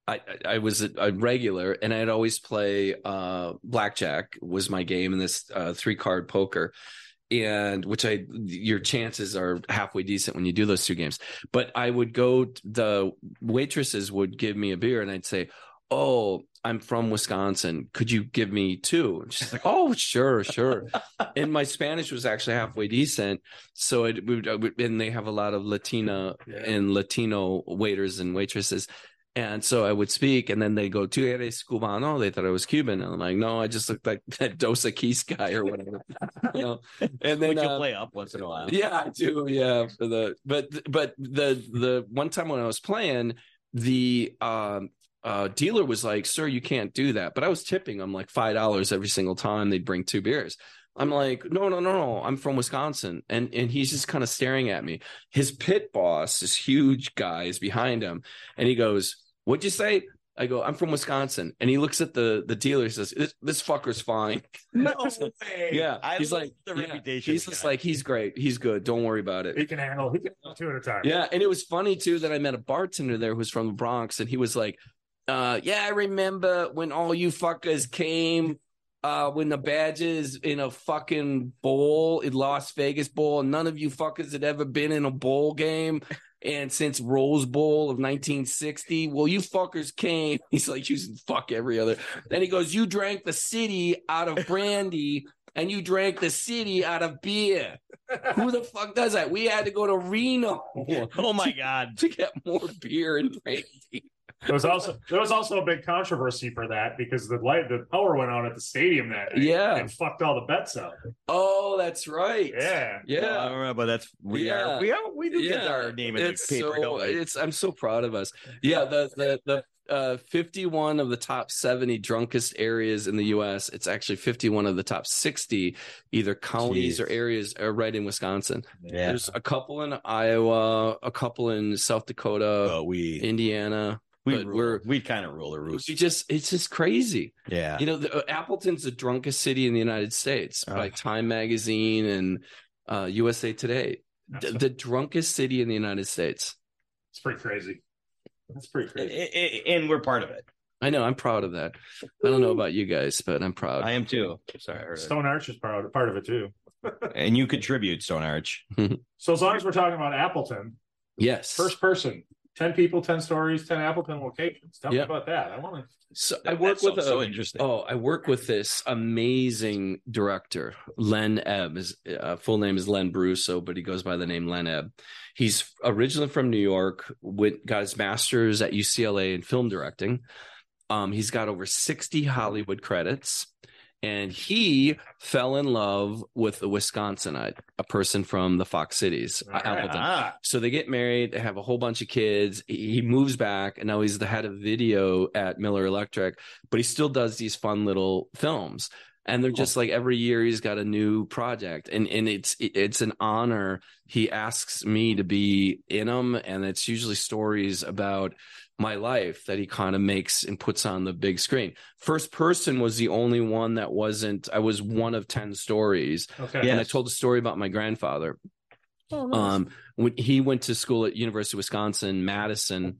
I, I was a, a regular, and I'd always play uh, blackjack was my game, and this uh, three card poker, and which I your chances are halfway decent when you do those two games. But I would go, the waitresses would give me a beer, and I'd say, "Oh, I'm from Wisconsin. Could you give me two?" And she's like, "Oh, sure, sure." And my Spanish was actually halfway decent, so it would. And they have a lot of Latina yeah. and Latino waiters and waitresses. And so I would speak, and then they go, "Tu eres cubano?" They thought I was Cuban, and I'm like, "No, I just looked like that Dos Equis guy or whatever." You know, and then you uh, play up once in a while. Yeah, I do. Yeah, for the but but the the one time when I was playing, the um, uh, dealer was like, "Sir, you can't do that." But I was tipping them like five dollars every single time they'd bring two beers. I'm like, no, no, no, no. I'm from Wisconsin. And and he's just kind of staring at me. His pit boss, this huge guy, is behind him. And he goes, "What'd you say?" I go, "I'm from Wisconsin." And he looks at the, the dealer. He says, this, this fucker's fine. No way. Yeah. I he's like, the yeah. he's just guy. like, he's great. He's good. Don't worry about it. He can handle, he can handle two at a time. Yeah. And it was funny, too, that I met a bartender there who's from the Bronx. And he was like, uh, yeah, I remember when all you fuckers came. Uh, when the badges in a fucking bowl, in Las Vegas bowl, and none of you fuckers had ever been in a bowl game. And since Rose Bowl of nineteen sixty, well, you fuckers came. He's like using fuck every other. Then he goes, "You drank the city out of brandy and you drank the city out of beer." Who the fuck does that? We had to go to Reno. Oh, my God. To, to get more beer and brandy. There was also there was also a big controversy for that because the light the power went out at the stadium that night yeah. and fucked all the bets up. Oh, that's right. Yeah, yeah. Well, I don't know, but that's we yeah. are we are, we do yeah. get our name in the paper. So, don't we? It's I'm so proud of us. Yeah, the the the. Uh, fifty-one of the top seventy drunkest areas in the U S. It's actually fifty-one of the top sixty, either counties Jeez. or areas, are right in Wisconsin. Yeah. There's a couple in Iowa, a couple in South Dakota, oh, we, Indiana. We but rule, we're we kind of rule the roost. We just it's just crazy. Yeah, you know, the, Appleton's the drunkest city in the United States oh. by Time Magazine and uh, U S A Today. D- the drunkest city in the United States. It's pretty crazy. That's pretty crazy. It, it, it, and we're part of it. I know. I'm proud of that. I don't know about you guys, but I'm proud. I am too. Sorry. Stone Arch is part, part of it too. And you contribute, Stone Arch. So as long as we're talking about Appleton. Yes. First person. ten people, ten stories, ten Appleton locations. Tell yep. me about that. I want to. So I work with a, so interesting. Oh, I work with this amazing director, Len Ebb. His uh, full name is Len Brusso, but he goes by the name Len Ebb. He's originally from New York. Went, got his master's at U C L A in film directing. Um, he's got over sixty Hollywood credits, and he fell in love with a Wisconsinite, a person from the Fox Cities, ah. Appleton. So they get married, they have a whole bunch of kids. He moves back, and now he's the head of video at Miller Electric, but he still does these fun little films. And they're cool. Just like every year he's got a new project, and and it's it's an honor. He asks me to be in them, and it's usually stories about my life that he kind of makes and puts on the big screen. First Person was the only one that wasn't. I was one of ten stories. Okay. And yes. I told a story about my grandfather. Oh, nice. Um, when he went to school at University of Wisconsin, Madison,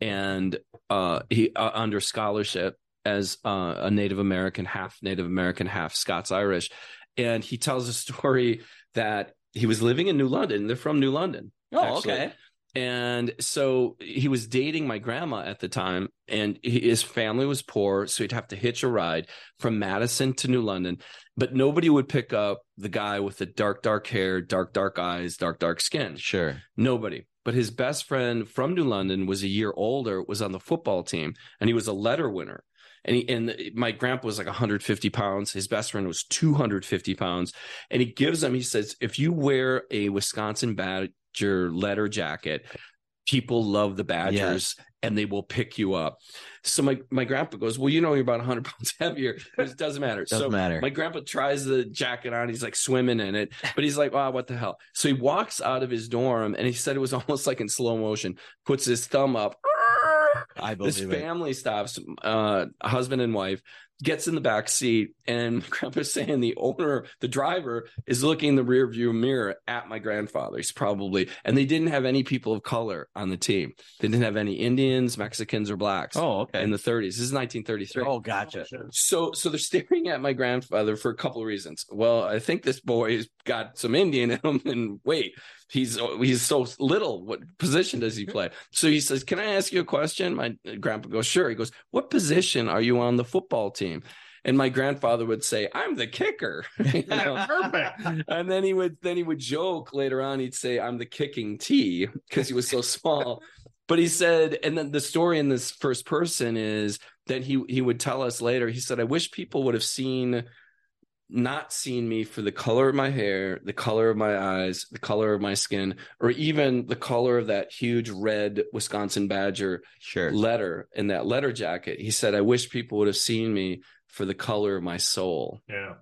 and uh, he uh, under scholarship as uh, a Native American, half Native American, half Scots Irish. And he tells a story that he was living in New London. They're from New London. Oh, actually. Okay. And so he was dating my grandma at the time, and he, his family was poor, so he'd have to hitch a ride from Madison to New London. But nobody would pick up the guy with the dark, dark hair, dark, dark eyes, dark, dark skin. Sure. Nobody. But his best friend from New London was a year older, was on the football team, and he was a letter winner. And he, and my grandpa was like one hundred fifty pounds. His best friend was two hundred fifty pounds. And he gives them, he says, if you wear a Wisconsin badge, your letter jacket, people love the Badgers, yes. and they will pick you up. So my, my grandpa goes, well, you know, you're about one hundred pounds heavier. It doesn't matter. doesn't so matter. My grandpa tries the jacket on. He's like swimming in it, but he's like, wow, what the hell? So he walks out of his dorm, and he said it was almost like in slow motion, puts his thumb up. I believe this family it. stops, uh, husband and wife, gets in the back seat, and grandpa's saying the owner, the driver, is looking in the rear view mirror at my grandfather. He's probably, and they didn't have any people of color on the team. They didn't have any Indians, Mexicans, or blacks. Oh, okay. In the thirties. This is nineteen thirty-three. Oh, gotcha. So, so they're staring at my grandfather for a couple of reasons. Well, I think this boy's got some Indian in him, and wait, he's he's so little. What position does he play? So he says, "Can I ask you a question?" My grandpa goes, "Sure." He goes, "What position are you on the football team?" Team. And my grandfather would say, "I'm the kicker." You know? Perfect. And then he would then he would joke later on. He'd say, "I'm the kicking tee," because he was so small. But he said, and then the story in this First Person is that he he would tell us later. He said, "I wish people would have seen, not seen me for the color of my hair, the color of my eyes, the color of my skin, or even the color of that huge red Wisconsin Badger sure. letter in that letter jacket." He said, "I wish people would have seen me for the color of my soul." Yeah.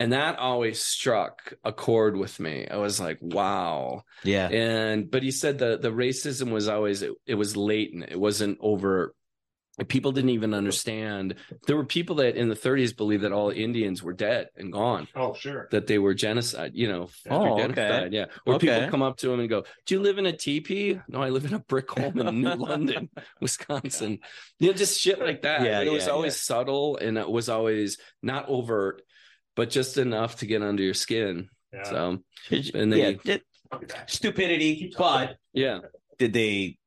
And that always struck a chord with me. I was like, wow. Yeah. And, but he said the, the racism was always, it, it was latent. It wasn't overt. People didn't even understand. There were people that in the thirties believed that all Indians were dead and gone. Oh, sure. That they were genocide, you know. Oh, genocide, okay. Yeah. Or okay. people come up to him and go, "Do you live in a teepee?" "No, I live in a brick home in New London, Wisconsin." You know, just shit like that. Yeah, it was yeah, always yeah. subtle, and it was always not overt, but just enough to get under your skin. Yeah. So, and they, yeah, did, stupidity, but yeah, did they?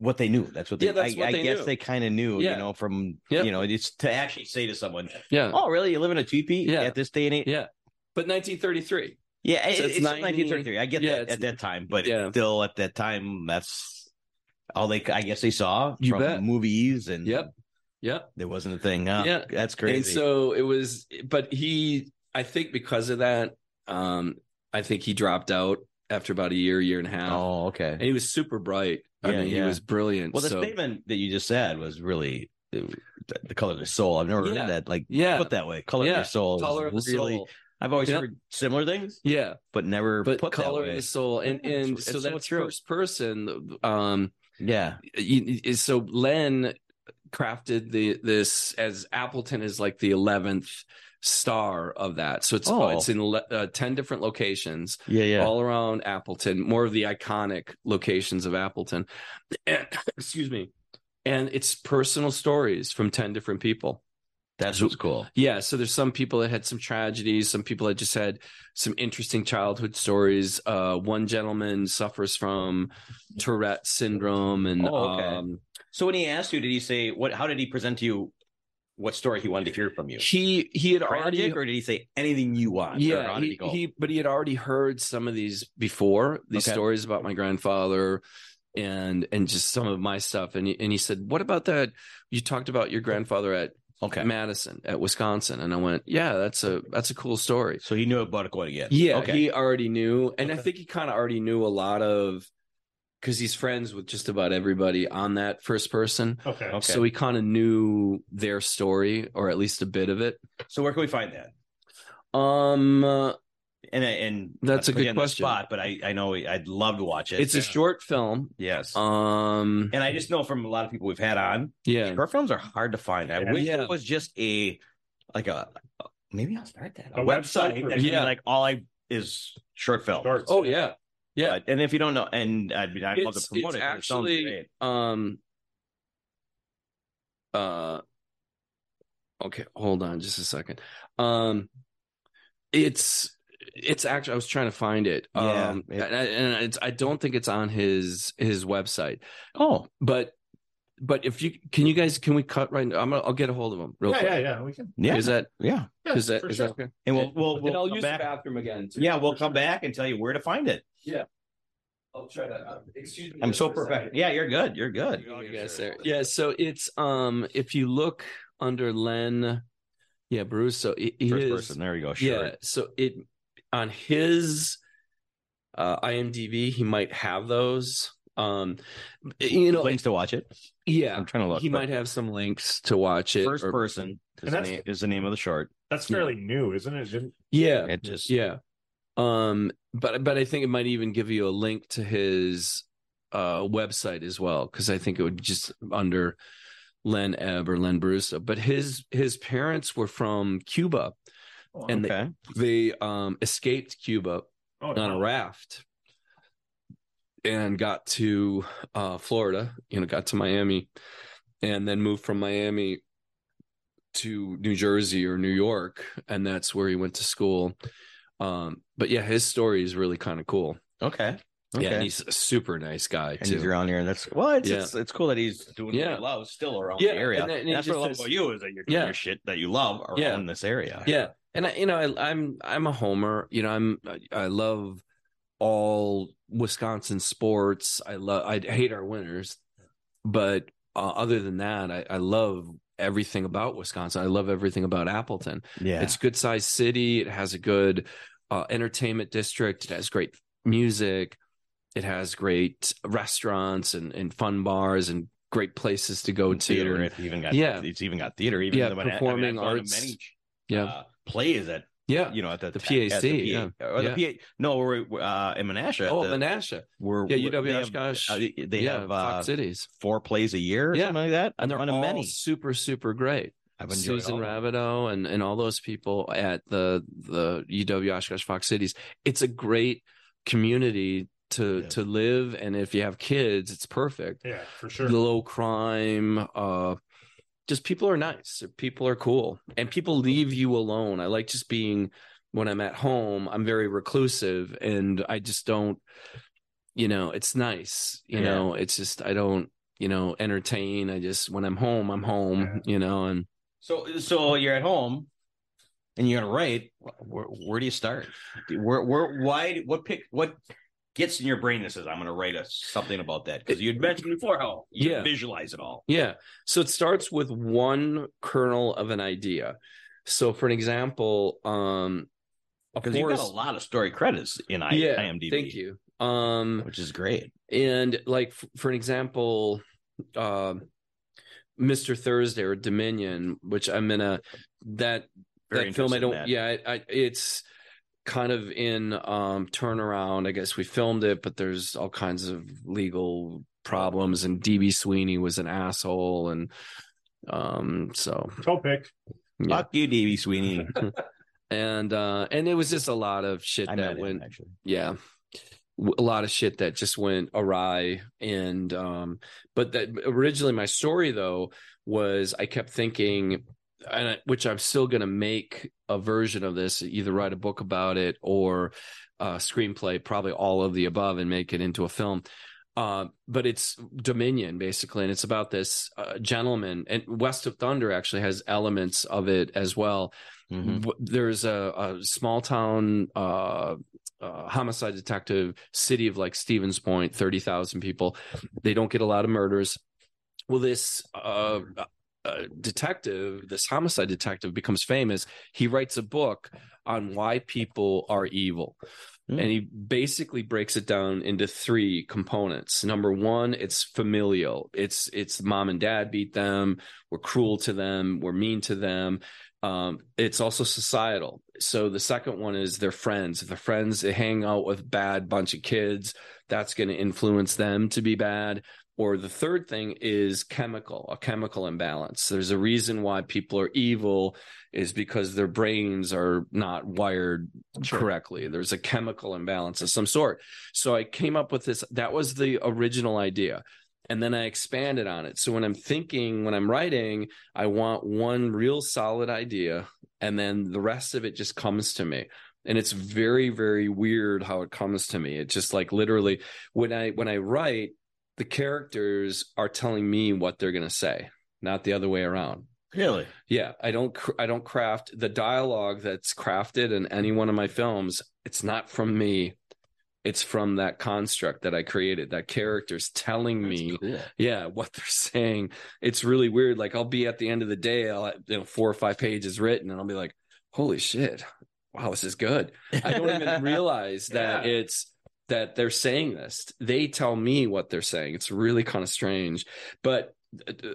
What they knew. That's what they, yeah, that's I, what they I guess knew. They kind of knew, yeah. you know, from, yep. you know, it's to actually say to someone, yeah. "Oh, really? You live in a teepee yeah. at this day and age?" Yeah. But nineteen thirty-three. Yeah. So it's, it's nineteen thirty-three. I get yeah, that at that time, but yeah. still at that time, that's all they, I guess they saw you from bet. movies and yep. Yep. There wasn't a thing. Huh? Yeah. That's crazy. And so it was, but he, I think because of that, um, I think he dropped out after about a year, year and a half. Oh, okay. And he was super bright. I yeah, mean, yeah. he was brilliant. Well, the so. statement that you just said was really the, the color of the soul. I've never yeah. heard that, like, yeah. put that way. Color yeah. of your soul. Color of the really, soul. I've always yep. heard similar things. Yeah, but never. But put color that way. Of the soul, and and it's, so it's that's so First Person. Um, yeah. You, so Len crafted the this as Appleton is like the eleventh star of that. So it's oh. it's in uh, ten different locations yeah, yeah. all around Appleton, more of the iconic locations of Appleton. And, excuse me. And it's personal stories from ten different people. That's what's cool. Yeah. So there's some people that had some tragedies. Some people that just had some interesting childhood stories. Uh, one gentleman suffers from Tourette syndrome. And oh, okay. um, so when he asked you, did he say what, how did he present to you what story he wanted to hear from you? He, he had Tragic, already, or did he say anything you want? Yeah. He, he, but he had already heard some of these before, these okay. stories about my grandfather, and, and just some of my stuff. And he, and he said, what about that? You talked about your grandfather at, Okay, Madison at Wisconsin, and I went, yeah, that's a that's a cool story. So he knew about it going again. Yeah, okay. He already knew, and okay. I think he kind of already knew a lot of, because he's friends with just about everybody on that first person. Okay, okay. So he kind of knew their story, or at least a bit of it. So where can we find that? Um, uh, and and that's a good question. Spot, but I I know I'd love to watch it. It's yeah. a short film. Yes. Um, and I just know from a lot of people we've had on. Yeah, short films are hard to find. I yeah. wish yeah. it was just a like a maybe I'll start that a, a website. website. That yeah, like all I is short films. Shorts. Oh yeah, yeah. But, and if you don't know, and I'd be I'd love to promote it's it. Actually, um, uh, okay, hold on just a second. Um, it's. It's actually, I was trying to find it. Yeah, um, it and, I, and it's, I don't think it's on his, his website. Oh, but, but if you, can you guys, can we cut right now? I'm gonna, I'll get a hold of him real yeah, quick. Yeah. Yeah. We can. Yeah. Is that, yeah. Is that, is sure. that okay? And we'll, we'll, we'll and I'll use back. the bathroom again. Too, yeah. We'll come sure. back and tell you where to find it. Yeah. I'll try to, uh, excuse me. I'm so perfect. Yeah. You're good. You're good. You you guys there. Yeah. So it's, um, if you look under Len, yeah, Bruce. So it, it First is, person. There you go. Sure. Yeah. So it, on his uh, I M D B, he might have those. Um, you know, links to watch it. Yeah, I'm trying to look. He might have some links to watch it. First person is, that's, name, is the name of the short. That's fairly yeah. new, isn't it? Didn't, yeah, it just yeah. Um, but but I think it might even give you a link to his uh, website as well, because I think it would just under Len Ebb or Len Bruce. But his his parents were from Cuba. And okay. they, they um, escaped Cuba oh, on a raft and got to uh, Florida, you know, got to Miami, and then moved from Miami to New Jersey or New York. And that's where he went to school. Um, but yeah, his story is really kind of cool. Okay. Okay. Yeah, and he's a super nice guy too. And if you're on here, and that's well, it's, yeah. it's it's cool that he's doing yeah. what he loves still around yeah. the area. And, and, and that's what I love about you is that you're doing yeah. your shit that you love around yeah. this area. Yeah, and I, you know, I, I'm I'm a homer. You know, I'm I love all Wisconsin sports. I love I hate our winters, but uh, other than that, I, I love everything about Wisconsin. I love everything about Appleton. Yeah, it's a good sized city. It has a good uh, entertainment district. It has great music. It has great restaurants and, and fun bars and great places to go and to. Theater, and, it's even got yeah. it's even got theater. Even yeah, performing I mean, arts. Many, yeah, uh, plays at yeah, you know at the, the P A C. At the P A, yeah, or the yeah. P A, no, we're uh, in Menasha. Oh, the, Menasha. We're yeah, U W Oshkosh. They have, uh, they yeah, have uh, Fox Cities. Four plays a year, or yeah. something like that, and they're all many. super super great. I've enjoyed Susan Rabideau and and all those people at the the U W Oshkosh Fox Cities. It's a great community to yeah. to live, and if you have kids, it's perfect. Yeah, for sure. Low crime, uh just people are nice, people are cool, and people leave you alone. I like just being, when I'm at home, I'm very reclusive, and I just don't, you know, it's nice, you yeah. know, it's just I don't, you know, entertain. I just, when I'm home, I'm home, yeah. you know. And so so you're at home and you're gonna write, where, where do you start? Where where why what pick what gets in your brain that says, I'm going to write a, something about that? Because you had mentioned before how you yeah. visualize it all. Yeah. So it starts with one kernel of an idea. So for an example, um, because you've got a lot of story credits in I- yeah, IMDb. Thank you. Um, which is great. And like, f- for an example, uh, Mister Thursday or Dominion, which I'm in a, that, Very that film, I don't, that. yeah, I, I, it's, kind of in um turnaround. I guess we filmed it, but there's all kinds of legal problems, and D B Sweeney was an asshole, and um so topic yeah. fuck you, D B Sweeney. and uh and it was just a lot of shit I that went him, actually. yeah a lot of shit that just went awry. And um but that originally my story though was I kept thinking and which I'm still going to make a version of this, either write a book about it or a screenplay, probably all of the above, and make it into a film. Uh, but it's Dominion, basically, and it's about this uh, gentleman. And West of Thunder actually has elements of it as well. Mm-hmm. There's a, a small town uh, uh, homicide detective, city of like Stevens Point, thirty thousand people. They don't get a lot of murders. Well, this uh, uh, detective, this homicide detective, becomes famous. He writes a book on why people are evil. And he basically breaks it down into three components. Number one, it's familial. It's it's mom and dad beat them. We're cruel to them. We're mean to them. Um, it's also societal. So the second one is their friends. If their friends hang out with bad bunch of kids, that's going to influence them to be bad. Or the third thing is chemical, a chemical imbalance. There's a reason why people are evil is because their brains are not wired sure. correctly. There's a chemical imbalance of some sort. So I came up with this. That was the original idea. And then I expanded on it. So when I'm thinking, when I'm writing, I want one real solid idea, and then the rest of it just comes to me. And it's very, very weird how it comes to me. It's just like literally when I when I write, the characters are telling me what they're going to say, not the other way around. Really? Yeah. I don't, I don't craft the dialogue that's crafted in any one of my films. It's not from me. It's from that construct that I created, that character's telling that's me, cool. yeah, what they're saying. It's really weird. Like I'll be at the end of the day, I'll have, you know, four or five pages written and I'll be like, holy shit. Wow. This is good. I don't even realize that yeah. it's, that they're saying this. They tell me what they're saying. It's really kind of strange. But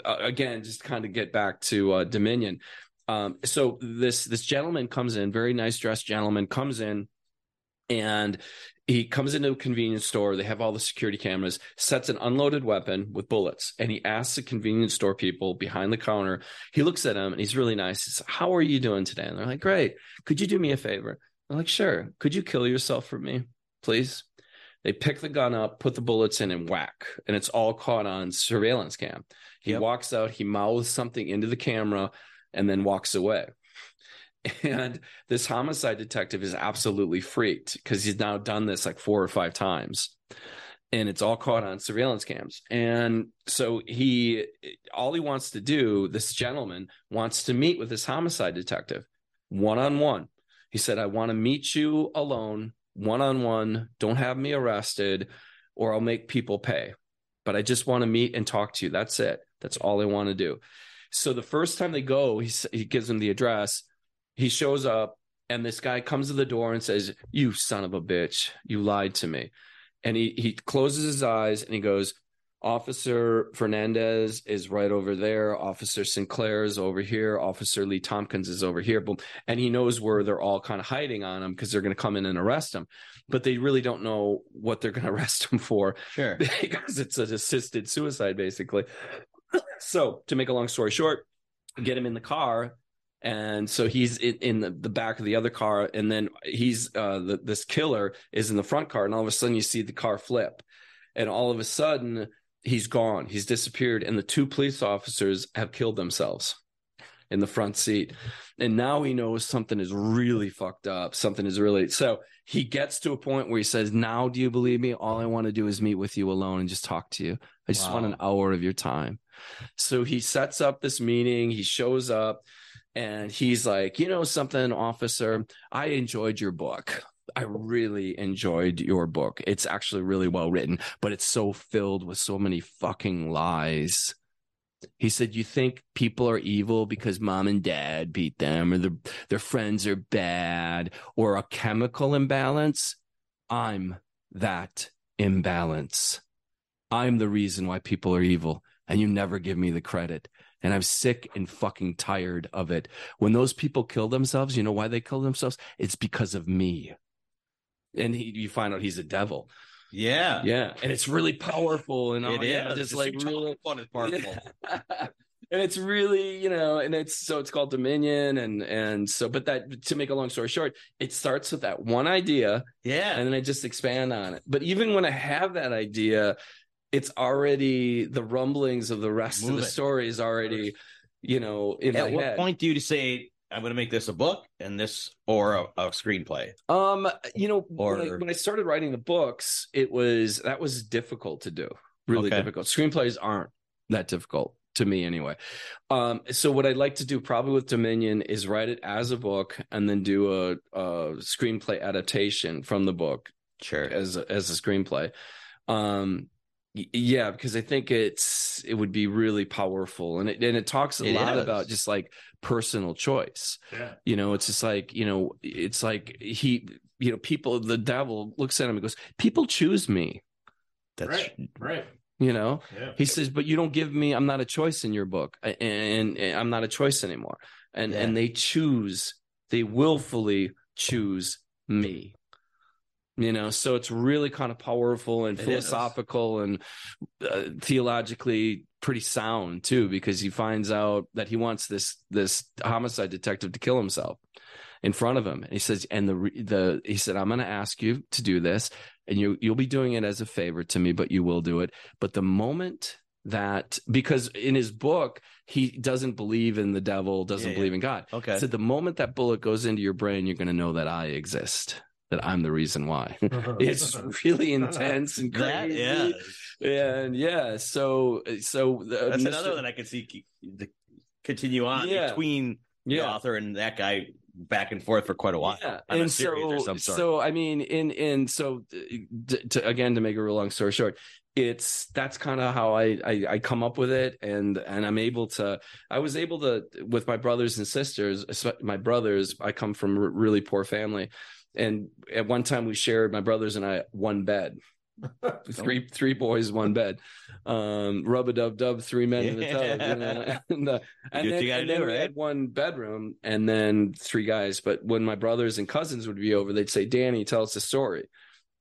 uh, again, just kind of get back to uh, Dominion. Um, so this this gentleman comes in, very nice dressed gentleman comes in, and he comes into a convenience store. They have all the security cameras, sets an unloaded weapon with bullets, and he asks the convenience store people behind the counter. He looks at them, and he's really nice. He says, how are you doing today? And they're like, great. Could you do me a favor? I'm like, sure. Could you kill yourself for me, please? They pick the gun up, put the bullets in, and whack. And it's all caught on surveillance cam. He yep. walks out, he mouths something into the camera, and then walks away. And this homicide detective is absolutely freaked because he's now done this like four or five times. And it's all caught on surveillance cams. And so he, all he wants to do, this gentleman wants to meet with this homicide detective one-on-one. He said, I want to meet you alone. One-on-one, don't have me arrested or I'll make people pay, but I just want to meet and talk to you. That's it. That's all I want to do. So the first time they go, he, he gives him the address. He shows up and this guy comes to the door and says, you son of a bitch, you lied to me. And he, he closes his eyes and he goes, Officer Fernandez is right over there. Officer Sinclair is over here. Officer Lee Tompkins is over here. Boom. And he knows where they're all kind of hiding on him because they're going to come in and arrest him. But they really don't know what they're going to arrest him for. Sure. Because it's an assisted suicide, basically. So to make a long story short, get him in the car. And so he's in, in the, the back of the other car. And then he's uh, the, this killer is in the front car. And all of a sudden you see the car flip. And all of a sudden – he's gone. He's disappeared. And the two police officers have killed themselves in the front seat. And now he knows something is really fucked up. Something is really. So he gets to a point where he says, now, do you believe me? All I want to do is meet with you alone and just talk to you. I just wow. want an hour of your time. So he sets up this meeting. He shows up and he's like, you know something, officer, I enjoyed your book. I really enjoyed your book. It's actually really well written, but it's so filled with so many fucking lies. He said, you think people are evil because mom and dad beat them or the, their friends are bad or a chemical imbalance? I'm that imbalance. I'm the reason why people are evil, and you never give me the credit. And I'm sick and fucking tired of it. When those people kill themselves, you know why they kill themselves? It's because of me. And he, you find out he's a devil. Yeah. Yeah. And it's really powerful. And all, it yeah, is. Just it's like really fun and powerful. Yeah. And it's really, you know, and it's so it's called Dominion. And and so, but that, to make a long story short, it starts with that one idea. Yeah. And then I just expand on it. But even when I have that idea, it's already the rumblings of the rest Move of the it. story is already. you know, in At my what head. point do you say, I'm going to make this a book and this or a, a screenplay? Um, you know, or... when, I, when I started writing the books, it was, that was difficult to do. Really okay. difficult. Screenplays aren't that difficult to me anyway. Um, so what I'd like to do probably with Dominion is write it as a book and then do a, a screenplay adaptation from the book. Sure. As a, as a screenplay. Um, yeah, because I think it's it would be really powerful, and it and it talks a it lot is. about just like personal choice. Yeah. You know, it's just like, you know, it's like he, you know, people, the devil looks at him and goes, people choose me. That's right. Right. You know, yeah. He says, but you don't give me, I'm not a choice in your book, and, and, and I'm not a choice anymore. And yeah. and they choose, they willfully choose me. You know, so it's really kind of powerful and it philosophical is. and uh, theologically pretty sound too, because he finds out that he wants this this homicide detective to kill himself in front of him. And he says, and the the he said, I'm going to ask you to do this, and you you'll be doing it as a favor to me, but you will do it. But the moment that, because in his book he doesn't believe in the devil, doesn't yeah, believe yeah. in God. Okay, so the moment that bullet goes into your brain, you're going to know that I exist. That I'm the reason why. It's really intense and crazy. Yeah. And yeah, so so the, that's Mister another that I could see continue on yeah. between yeah. the author and that guy back and forth for quite a while. Yeah. And so, so I mean, in in so to, to, again, to make a real long story short, it's that's kind of how I, I I come up with it, and and I'm able to I was able to with my brothers and sisters. My brothers, I come from a really poor family. And at one time we shared, my brothers and I, one bed, three three boys, one bed, um, rub-a-dub-dub, three men in the tub. You know? and uh, and then, and do, then right? we had one bedroom and then three guys. But when my brothers and cousins would be over, they'd say, Danny, tell us a story.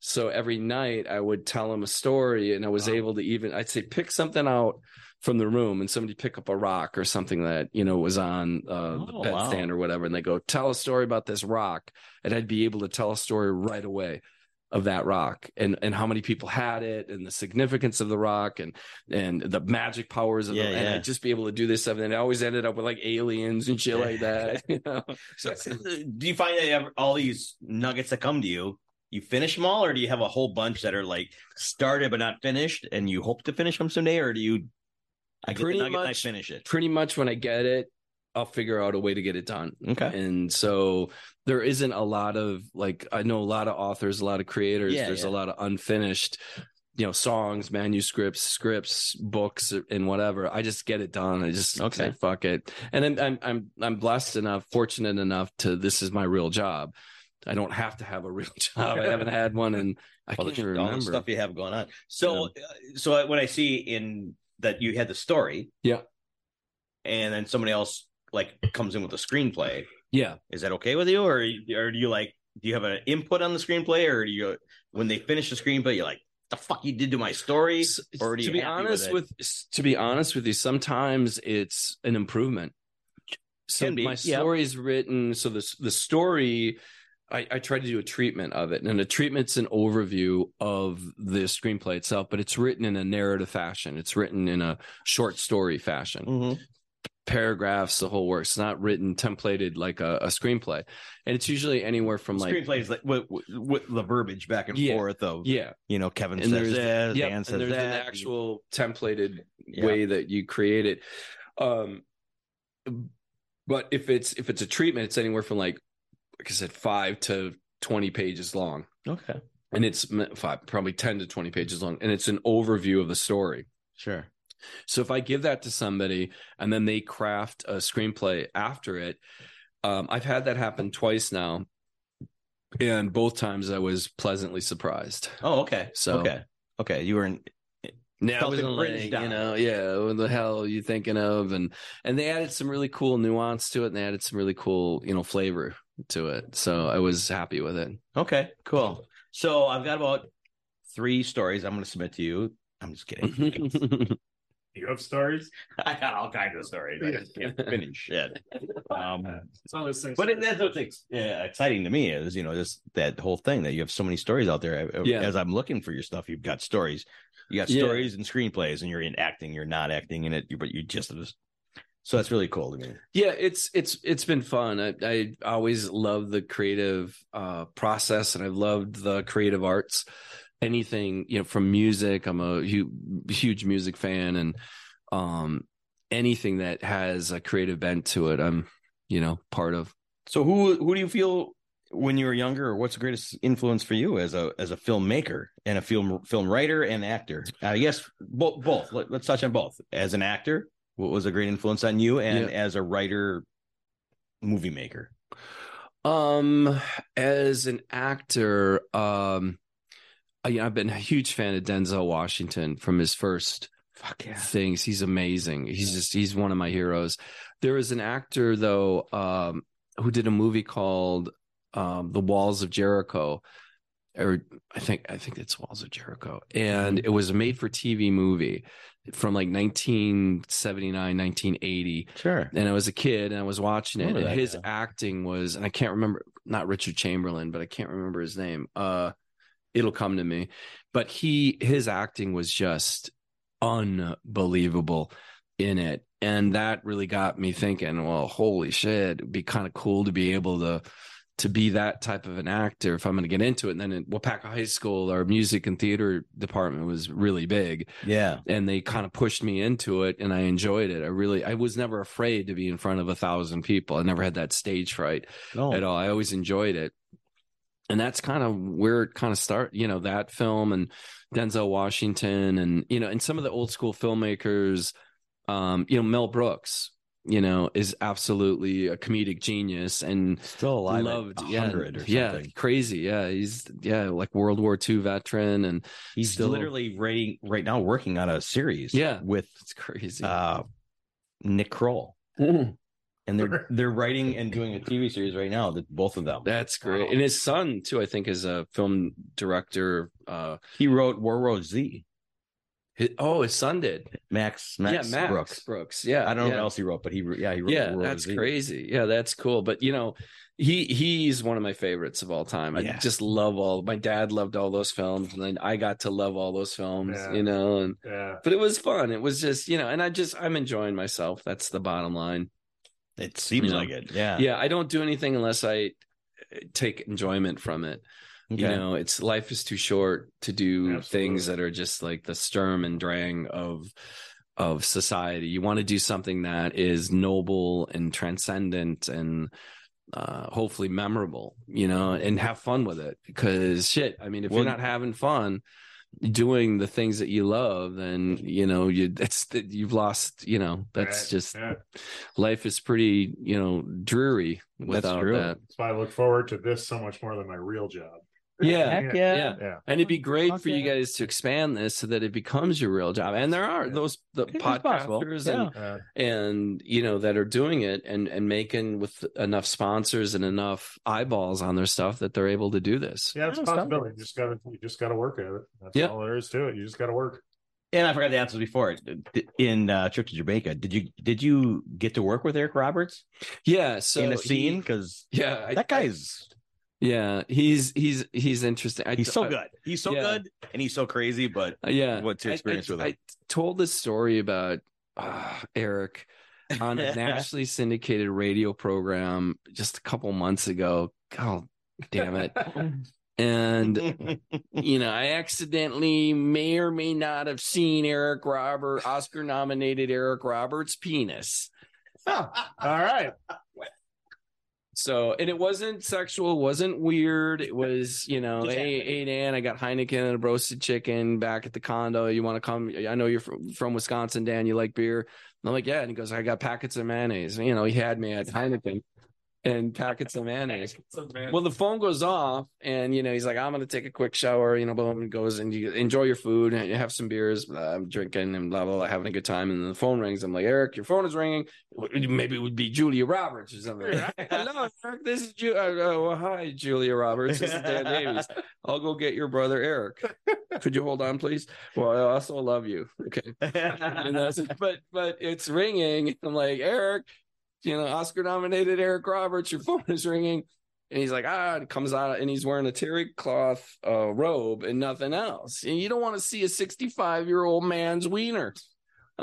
So every night I would tell them a story, and I was wow. able to even, I'd say, pick something out from the room, and somebody pick up a rock or something that, you know, was on uh, oh, the bed wow. stand or whatever. And they go, tell a story about this rock. And I'd be able to tell a story right away of that rock, and, and how many people had it, and the significance of the rock, and, and the magic powers of yeah, the yeah. And I'd just be able to do this stuff. And I always ended up with like aliens and shit like that. You know? So, do you find that you have all these nuggets that come to you? You finish them all, or do you have a whole bunch that are like started but not finished, and you hope to finish them someday, or do you? I pretty get the nugget, much I finish it. Pretty much when I get it, I'll figure out a way to get it done. Okay, and so there isn't a lot of like I know a lot of authors, a lot of creators. Yeah, there's yeah. a lot of unfinished, you know, songs, manuscripts, scripts, books, and whatever. I just get it done. I just okay, say, fuck it. And then I'm I'm I'm blessed enough, fortunate enough to this is my real job. I don't have to have a real job. I haven't had one, and I well, can't even remember all the stuff you have going on. So, yeah. so when I see in that you had the story, yeah, and then somebody else like comes in with a screenplay, yeah, is that okay with you, or or do you like do you have an input on the screenplay, or do you when they finish the screenplay you're like, the fuck you did to my story? Or do you to be honest with, with to be honest with you, sometimes it's an improvement. So Can be. my story yeah. is written, so the the story. I, I try to do a treatment of it, and a treatment's an overview of the screenplay itself, but it's written in a narrative fashion. It's written in a short story fashion, mm-hmm. paragraphs, the whole works. It's not written templated like a, a screenplay, and it's usually anywhere from like screenplays, like with, with the verbiage back and yeah, forth of yeah, you know, Kevin and says this, yep, Dan says and there's that, an actual you... templated yeah. way that you create it. Um, but if it's if it's a treatment, it's anywhere from like. Like I said, five to twenty pages long. Okay, and it's five, probably ten to twenty pages long, and it's an overview of the story. Sure. So if I give that to somebody and then they craft a screenplay after it, um, I've had that happen twice now, and both times I was pleasantly surprised. Oh, okay. So okay, okay, you were in. Now, like, you know, yeah, what the hell are you thinking of? And and they added some really cool nuance to it, and they added some really cool, you know, flavor to it. So I was happy with it. Okay, cool. So I've got about three stories I'm going to submit to you. I'm just kidding. You have stories? I got all kinds of stories. I just can't finish it. Um, it's all those things. But it, that's what's yeah, exciting to me is, you know, just that whole thing that you have so many stories out there. Yeah. As I'm looking for your stuff, you've got stories. You got stories yeah. and screenplays, and you're in acting, you're not acting in it, but you just So that's really cool to me. Yeah, it's it's it's been fun. I, I always love the creative uh, process, and I've loved the creative arts. Anything, you know, from music. I'm a hu- huge music fan, and um, anything that has a creative bent to it, I'm, you know, part of. So who who do you feel when you were younger, or what's the greatest influence for you as a as a filmmaker and a film film writer and actor? Uh, yes, both. both. Let, let's touch on both. As an actor, what was a great influence on you, and yeah. as a writer, movie maker? Um, as an actor, um, I, I've been a huge fan of Denzel Washington from his first Fuck yeah. things. He's amazing. He's yeah. just, he's one of my heroes. There was an actor though, um, who did a movie called, um, The Walls of Jericho, or I think, I think it's Walls of Jericho. And it was a made for T V movie from like nineteen seventy-nine, nineteen eighty. Sure. And I was a kid and I was watching it, and his guy. acting was, and I can't remember, not Richard Chamberlain, but I can't remember his name. Uh, it'll come to me, but he, his acting was just unbelievable in it. And that really got me thinking, well, holy shit, it'd be kind of cool to be able to, to be that type of an actor if I'm going to get into it. And then at Waupaca High School, our music and theater department was really big. Yeah. And they kind of pushed me into it, and I enjoyed it. I really, I was never afraid to be in front of a thousand people. I never had that stage fright no. at all. I always enjoyed it. And that's kind of where it kind of started, you know, that film and Denzel Washington and, you know, and some of the old school filmmakers, um, you know, Mel Brooks, you know, is absolutely a comedic genius and still alive, loved, yeah, or yeah, crazy. Yeah. He's yeah. like World War Two veteran. And he's still, literally writing right now, working on a series yeah, with it's crazy. Uh, Nick Kroll. Mm. And they're they're writing and doing a T V series right now, that both of them. That's great. Wow. And his son, too, I think, is a film director. Uh, he wrote War Road Z. His, oh, his son did. Max Max, yeah, Max Brooks. Brooks. Yeah, I don't yeah. know what else he wrote, but he, yeah, he wrote yeah, War Road Z. Yeah, that's crazy. Yeah, that's cool. But, you know, he he's one of my favorites of all time. I yeah. just love all – my dad loved all those films, and then I got to love all those films, yeah. you know. And yeah. But it was fun. It was just, you know, and I just – I'm enjoying myself. That's the bottom line. It seems you know, like it. Yeah. Yeah. I don't do anything unless I take enjoyment from it. Okay. You know, it's life is too short to do Absolutely. things that are just like the Sturm und Drang of, of society. You want to do something that is noble and transcendent and uh, hopefully memorable, you know, and have fun with it, because shit. I mean, if well, you're not having fun doing the things that you love, then you know you that's that you've lost, you know, that's right. just yeah. life is pretty, you know, dreary without that's that. That's why I look forward to this so much more than my real job. Yeah. Yeah. yeah. yeah. And it'd be great Fuck for yeah. you guys to expand this so that it becomes your real job. And there are yeah. those the it podcasters and, yeah. and, you know, that are doing it and, and making with enough sponsors and enough eyeballs on their stuff that they're able to do this. Yeah, it's a possibility. It. You just gotta you just gotta work at it. That's yeah. all there is to it. You just gotta work. And I forgot to answer before in uh, Trip to Jamaica. Did you did you get to work with Eric Roberts? Yeah, so in a scene because yeah, that I, guy's. Yeah, he's he's he's interesting. I, he's so good. He's so yeah. good, and he's so crazy. But yeah, what's your experience I, I, with him? I told this story about uh, Eric on a nationally syndicated radio program just a couple months ago. God damn it! And you know, I accidentally may or may not have seen Eric Roberts, Oscar-nominated Eric Roberts' penis. Oh, all right. So, and it wasn't sexual, wasn't weird. It was, you know, hey, hey, Dan, I got Heineken and a roasted chicken back at the condo. You want to come? I know you're from, from Wisconsin, Dan. You like beer? And I'm like, yeah. And he goes, I got packets of mayonnaise. And, you know, he had me at Heineken and packets of mayonnaise. Well, the phone goes off and, you know, he's like, I'm going to take a quick shower, you know, boom, and goes and you enjoy your food and you have some beers. Blah, I'm drinking and blah, blah, blah, having a good time. And then the phone rings. I'm like, Eric, your phone is ringing. Maybe it would be Julia Roberts or something. Hello, Eric. This is Ju- oh, well, hi, Julia Roberts. This is Dan Davies. I'll go get your brother, Eric. Could you hold on, please? Well, I also love you. Okay. And that's, but, but it's ringing. I'm like, Eric. You know, Oscar-nominated Eric Roberts, your phone is ringing. And he's like, ah, and comes out, and he's wearing a terry cloth uh, robe and nothing else. And you don't want to see a sixty-five-year-old man's wiener.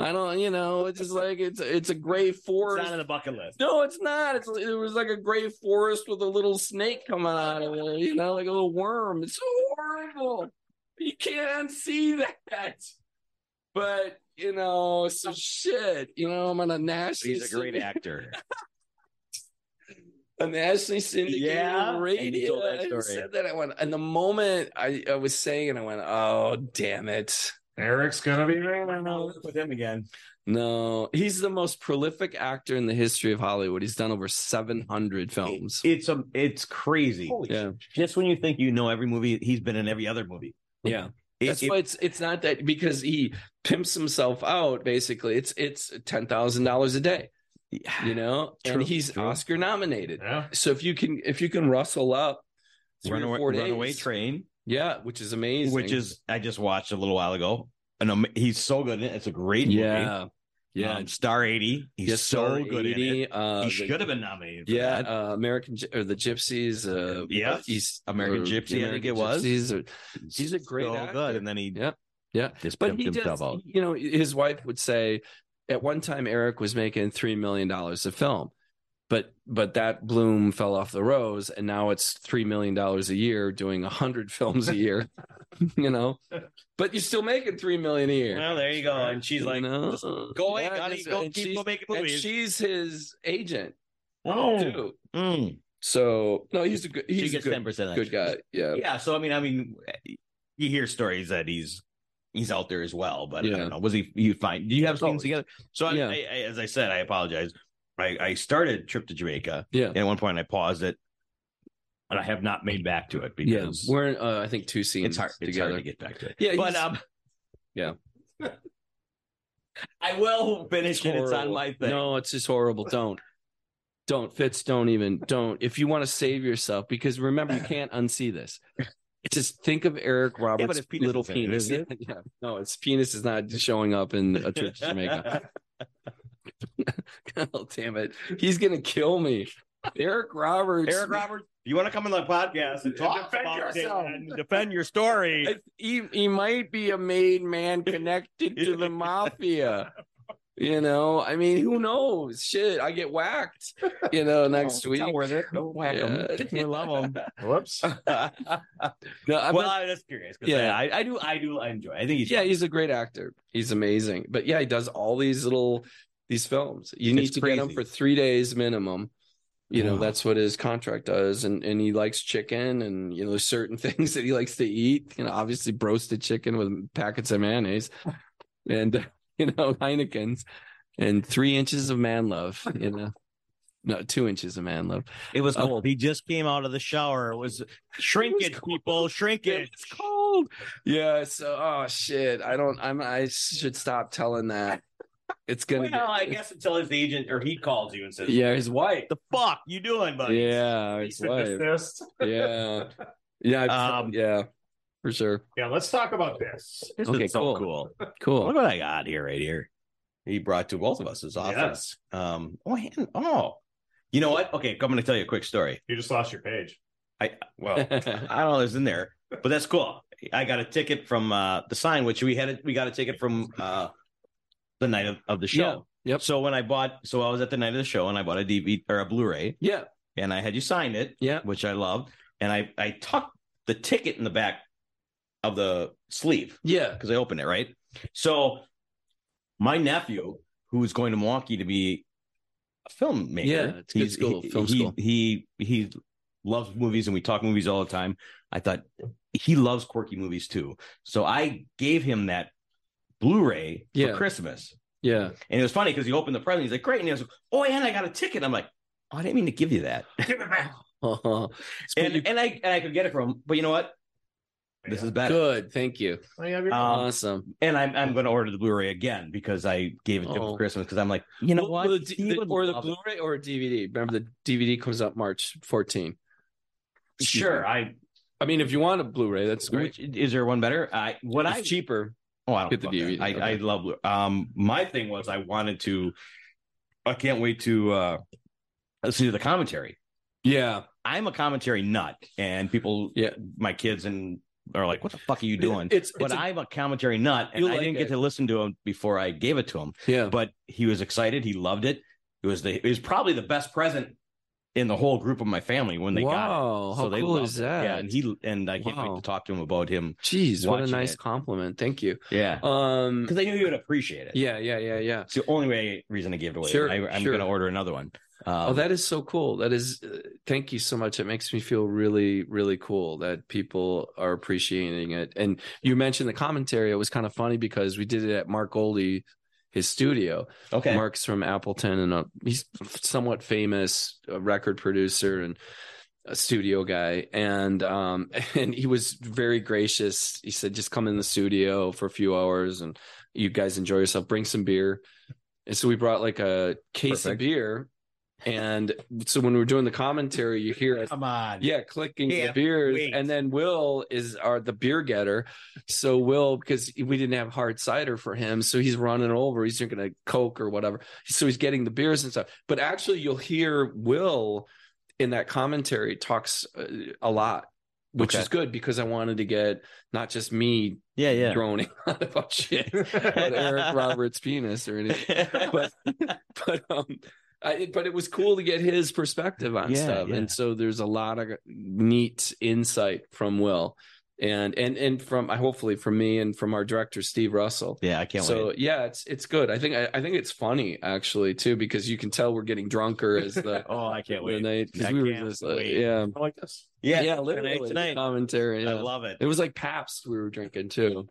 I don't, you know, it's just like, it's it's a gray forest. It's not in the bucket list. No, it's not. It's It was like a gray forest with a little snake coming out of it, you know, like a little worm. It's so horrible. You can't see that. But, you know, so shit, you know, I'm on a national. He's a great syndic- actor. A nationally syndicated yeah, radio. And, that I said that I went, and the moment I, I was saying it, I went, oh, damn it. Eric's going to be with him again. No, he's the most prolific actor in the history of Hollywood. He's done over seven hundred films. It's a, it's crazy. Holy yeah. Shit. Just when you think you know every movie, he's been in every other movie. Yeah. It, That's it, why it's it's not that, because he pimps himself out, basically. It's it's ten thousand dollars a day, you know, true, and he's true. Oscar nominated. Yeah. So if you can if you can rustle up three Runaway, or four days, Runaway Train. Yeah, which is amazing. Which is, I just watched a little while ago, and um, he's so good in it. It's a great movie. Yeah, yeah. Um, Star eighty. He's yes, so Star good eighty, in it. Uh, he should have been nominated. For yeah, that. Uh, American or the Gypsies. Uh, yeah, East American Gypsies. I think it was. Or, he's a great so actor. Good, and then he yeah, yeah. Just but he does, out. You know, his wife would say, at one time Eric was making three million dollars a film. But but that bloom fell off the rose, and now it's three million dollars a year doing a hundred films a year, you know. But you're still making three million a year. Well, there you go. And she's like, you know? Go away, Donnie. Go keep go making movies. And she's his agent. Oh, too. Mm. So no, he's a good. He's she gets a good, ten percent good guy. Yeah. Yeah. So I mean, I mean, you hear stories that he's he's out there as well, but yeah. I don't know. Was he? You fine? Do you have things together? So I, yeah. I, I, as I said, I apologize. I, I started a trip to Jamaica, yeah. And at one point I paused it, and I have not made back to it because yeah. we're uh, I think two scenes it's hard, it's together hard to get back to it. Yeah, but um, yeah, I will finish it's it. Horrible. It's on my thing. No, it's just horrible. Don't, don't Fitz. Don't even don't. If you want to save yourself, because remember you can't unsee this. Just think of Eric Roberts' yeah, penis little penis. It, it? Yeah. No, his penis is not showing up in a trip to Jamaica. God damn it. He's gonna kill me. Eric Roberts. Eric Roberts, you want to come on the podcast and talk and defend about yourself and defend your story? He, he might be a made man connected to the mafia. You know, I mean, who knows? Shit, I get whacked, you know, next oh, week. Don't worth it. Don't whack them. Yeah. We love them. Whoops. no, I, well, I'm just curious. Yeah, I, I do. I do. I enjoy. I think he's. Yeah, he's a great actor. He's amazing. But yeah, he does all these little. These films, you need it's to crazy. Get them for three days minimum. You know, wow. That's what his contract does. And and he likes chicken and, you know, certain things that he likes to eat. You know, obviously roasted chicken with packets of mayonnaise and, you know, Heineken's and three inches of man love, you know. No, two inches of man love. It was cold. Uh, he just came out of the shower. It was shrinkage, it was people. Shrinkage. It's cold. Yeah. So, oh, shit. I don't, I'm, I should stop telling that. It's gonna. Well, get, I guess until his agent or he calls you and says, "Yeah, his wife. The fuck you doing, buddy?" Yeah, his wife. Yeah, yeah, um, yeah, for sure. Yeah, let's talk about this. This okay, is cool. so cool, cool. Look what I got here, right here. He brought to both of us his office. Yes. Um. Oh, oh, you know what? Okay, I'm going to tell you a quick story. You just lost your page. I well, I don't know. It's in there, but that's cool. I got a ticket from uh, the sign, which we had. A, we got a ticket from. Uh, The night of, of the show. Yeah, yep. So when I bought, so I was at the night of the show and I bought a D V D or a Blu-ray. Yeah. And I had you sign it. Yeah. Which I loved. And I, I tucked the ticket in the back of the sleeve. Yeah. Because I opened it, right? So my nephew, who's going to Milwaukee to be a filmmaker. Yeah. It's good school. He, film he, school. He, he he loves movies and we talk movies all the time. I thought he loves quirky movies too. So I gave him that Blu-ray yeah. for Christmas. Yeah. And it was funny because he opened the present. He's like, great. And he was like, oh, and I got a ticket. I'm like, oh, I didn't mean to give you that. Give it back. Oh. And, you... and, I, and I could get it from him. But you know what? Yeah. This is better. Good. Thank you. Um, awesome. And I'm I'm going to order the Blu-ray again because I gave it to oh. him for Christmas because I'm like, you know well, what? The, the, or the Blu-ray it. Or D V D. Remember, the D V D comes out March fourteenth. Excuse sure. Me. I I mean, if you want a Blu-ray, that's great. Which, is there one better? I What I cheaper. Oh, I don't know. I, okay. I love um my thing was I wanted to I can't wait to uh listen to the commentary. Yeah. I'm a commentary nut and people yeah, my kids and are like, what the fuck are you doing? It's, but it's a, I'm a commentary nut, and like I didn't it. get to listen to him before I gave it to him. Yeah. But he was excited. He loved it. It was the it was probably the best present in the whole group of my family when they wow, got it. So how they cool is that? It. Yeah, and he and I can't wow. wait to talk to him about him. Jeez, what a nice it. compliment. Thank you. Yeah. Um, because I knew he would appreciate it. Yeah, yeah, yeah, yeah. It's the only way reason I gave it away. Sure, I, I'm sure. going to order another one. Um, oh, that is so cool. That is, uh, thank you so much. It makes me feel really, really cool that people are appreciating it. And you mentioned the commentary. It was kind of funny because we did it at Mark Goldie, his studio. Okay. Mark's from Appleton, and a, he's somewhat famous, a record producer and a studio guy. And, um, and he was very gracious. He said, just come in the studio for a few hours and you guys enjoy yourself, bring some beer. And so we brought like a case Perfect. of beer. And so when we're doing the commentary, you hear us, come on, yeah, clicking yeah, the beers, wait. And then Will is our the beer getter. So Will, because we didn't have hard cider for him, so he's running over, he's drinking a Coke or whatever, so he's getting the beers and stuff. But actually, you'll hear Will in that commentary talks a lot, which okay. is good because I wanted to get not just me yeah, yeah. groaning about shit about Eric Roberts' penis or anything, but but um. I, but it was cool to get his perspective on yeah, stuff. Yeah. And so there's a lot of neat insight from Will and, and, and from, I hopefully from me and from our director, Steve Russell. Yeah. I can't so, wait. So yeah, it's, it's good. I think, I, I think it's funny actually too, because you can tell we're getting drunker as the, oh, I can't wait. Night, Cause I we were just like, yeah. I like this. Yeah. Yeah. Literally tonight, tonight. Commentary. Yeah. I love it. It was like Pabst we were drinking too.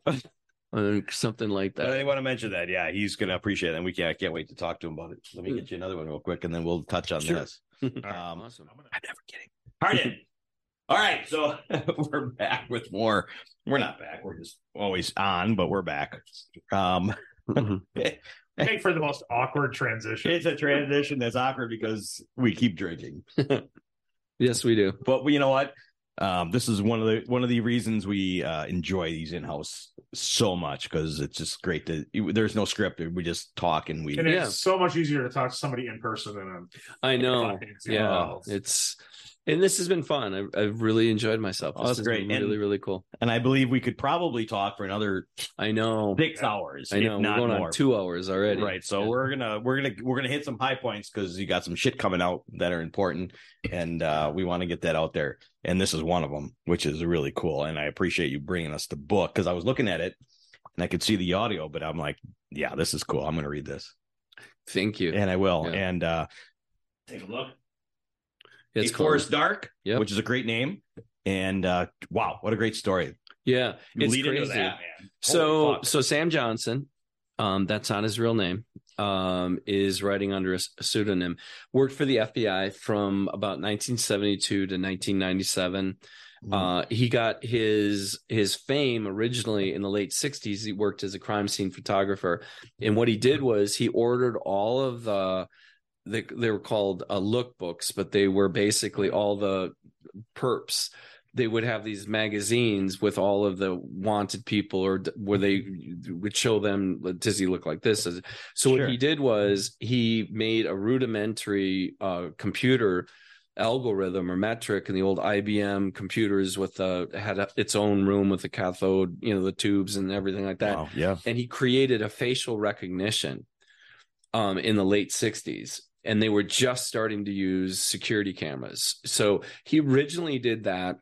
Or something like that. But I want to mention that. Yeah, he's going to appreciate it. And we can't, I can't wait to talk to him about it. Let me get you another one real quick, and then we'll touch on sure. this. Um, awesome. I'm, gonna... I'm never kidding. Pardon. All right, so we're back with more. We're not back. We're just always on, but we're back. Um, make for the most awkward transition. It's a transition that's awkward because we keep drinking. Yes, we do. But you know what? Um, this is one of the one of the reasons we uh, enjoy these in-house so much, because it's just great to. There's no script; we just talk and we. And it's yeah. so much easier to talk to somebody in person than a, I know. Yeah, else. It's and this has been fun. I've I really enjoyed myself. This oh, that's great! Been really, and, really cool. And I believe we could probably talk for another. I know six yeah. hours. I know we're going more. on two hours already. Right, so yeah. we're gonna we're gonna we're gonna hit some high points because you got some shit coming out that are important, and uh, we want to get that out there. And this is one of them, which is really cool. And I appreciate you bringing us the book because I was looking at it and I could see the audio, but I'm like, yeah, this is cool. I'm going to read this. Thank you. And I will. Yeah. And uh, take a look. It's Forest Dark, yep. which is a great name. And uh, wow, what a great story. Yeah, it's Lead crazy. Into that, man. So, so Sam Johnson, um, that's not his real name, um, is writing under a pseudonym, worked for the F B I from about nineteen seventy-two to nineteen ninety-seven. Mm-hmm. Uh, he got his, his fame originally in the late sixties. He worked as a crime scene photographer. And what he did was he ordered all of the, the they were called uh, lookbooks, but they were basically all the perps. They would have these magazines with all of the wanted people, or where they would show them, does he look like this? So what sure. he did was he made a rudimentary uh, computer algorithm or metric in the old I B M computers with uh, had a, its own room with the cathode, you know, the tubes and everything like that. Wow, yeah. And he created a facial recognition um, in the late sixties. And they were just starting to use security cameras. So he originally did that.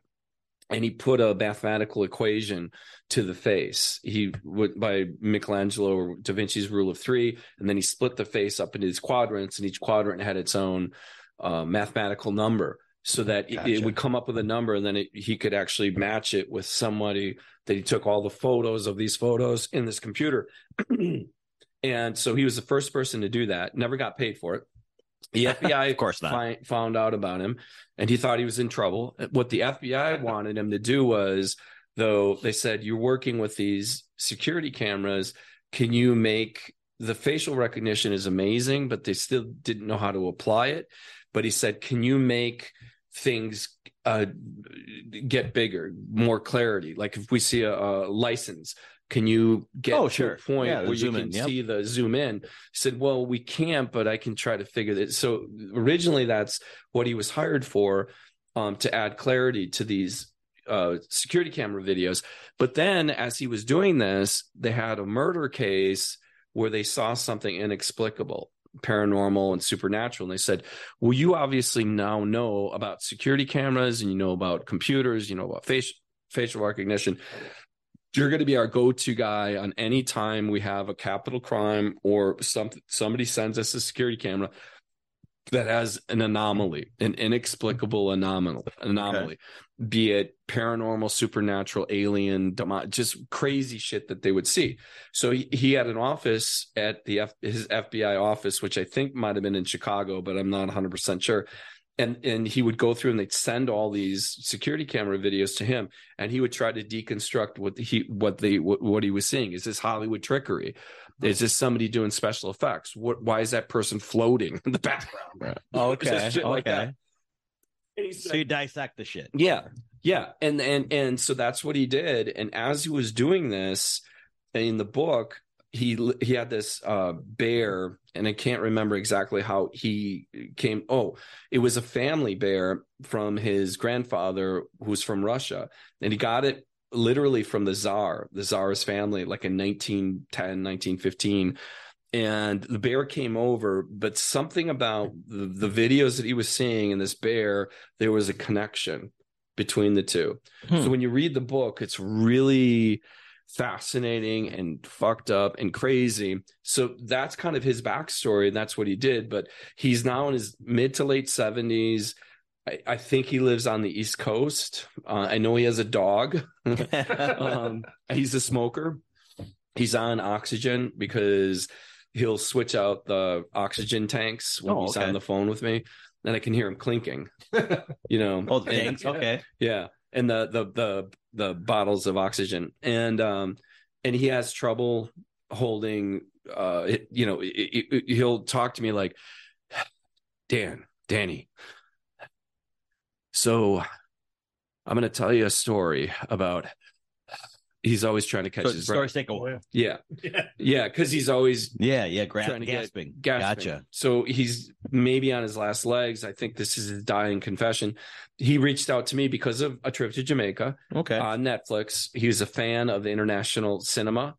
And he put a mathematical equation to the face. He went by Michelangelo or Da Vinci's rule of three, and then he split the face up into these quadrants, and each quadrant had its own uh, mathematical number, so that gotcha. it, it would come up with a number, and then it, he could actually match it with somebody that he took all the photos of these photos in this computer. And so he was the first person to do that, never got paid for it. The F B I of course not. Find, found out about him, and he thought he was in trouble. What the F B I wanted him to do was, though, they said, you're working with these security cameras. Can you make the facial recognition is amazing, but they still didn't know how to apply it. But he said, can you make things uh, get bigger, more clarity? Like if we see a, a license, can you get oh, to sure. a point yeah, where you can in, yep. see the zoom in? He said, well, we can't, but I can try to figure this. So originally that's what he was hired for, um, to add clarity to these uh, security camera videos. But then as he was doing this, they had a murder case where they saw something inexplicable, paranormal and supernatural. And they said, well, you obviously now know about security cameras and you know about computers, you know about facial facial recognition. You're going to be our go-to guy on any time we have a capital crime or some, somebody sends us a security camera that has an anomaly, an inexplicable anomaly, anomaly, okay. Be it paranormal, supernatural, alien, demon, just crazy shit that they would see. So he, he had an office at the F, his F B I office, which I think might have been in Chicago, but I'm not one hundred percent sure. And and he would go through and they'd send all these security camera videos to him, and he would try to deconstruct what he what they what, what he was seeing. Is this Hollywood trickery? Is this somebody doing special effects? What? Why is that person floating in the background? Right. Okay, okay. Like that. Like, so you dissect the shit. Yeah, yeah, and and and so that's what he did. And as he was doing this, in the book, he he had this uh, bear, and I can't remember exactly how he came. Oh, it was a family bear from his grandfather who's from Russia, and he got it literally from the Tsar, the Tsar's family, like in nineteen ten, nineteen fifteen. And the bear came over, but something about the, the videos that he was seeing in this bear, there was a connection between the two. Hmm. So when you read the book, it's really fascinating and fucked up and crazy. So that's kind of his backstory, and that's what he did. But he's now in his mid to late seventies. I, I think he lives on the East Coast. Uh, I know he has a dog. um, he's a smoker. He's on oxygen because he'll switch out the oxygen tanks when oh, he's okay. on the phone with me, and I can hear him clinking. You know, oh, and, okay, yeah, and the the the. the bottles of oxygen. And, um, and he has trouble holding, uh, it, you know, it, it, it, he'll talk to me like, Dan, Danny. So I'm going to tell you a story about, he's always trying to catch so his breath. Stories yeah. yeah. Yeah. Cause he's always, yeah. Yeah. Gra- trying to gasping. Get, gasping. Gotcha. So he's maybe on his last legs. I think this is his dying confession. He reached out to me because of A Trip to Jamaica. Okay. On Netflix. He was a fan of the international cinema.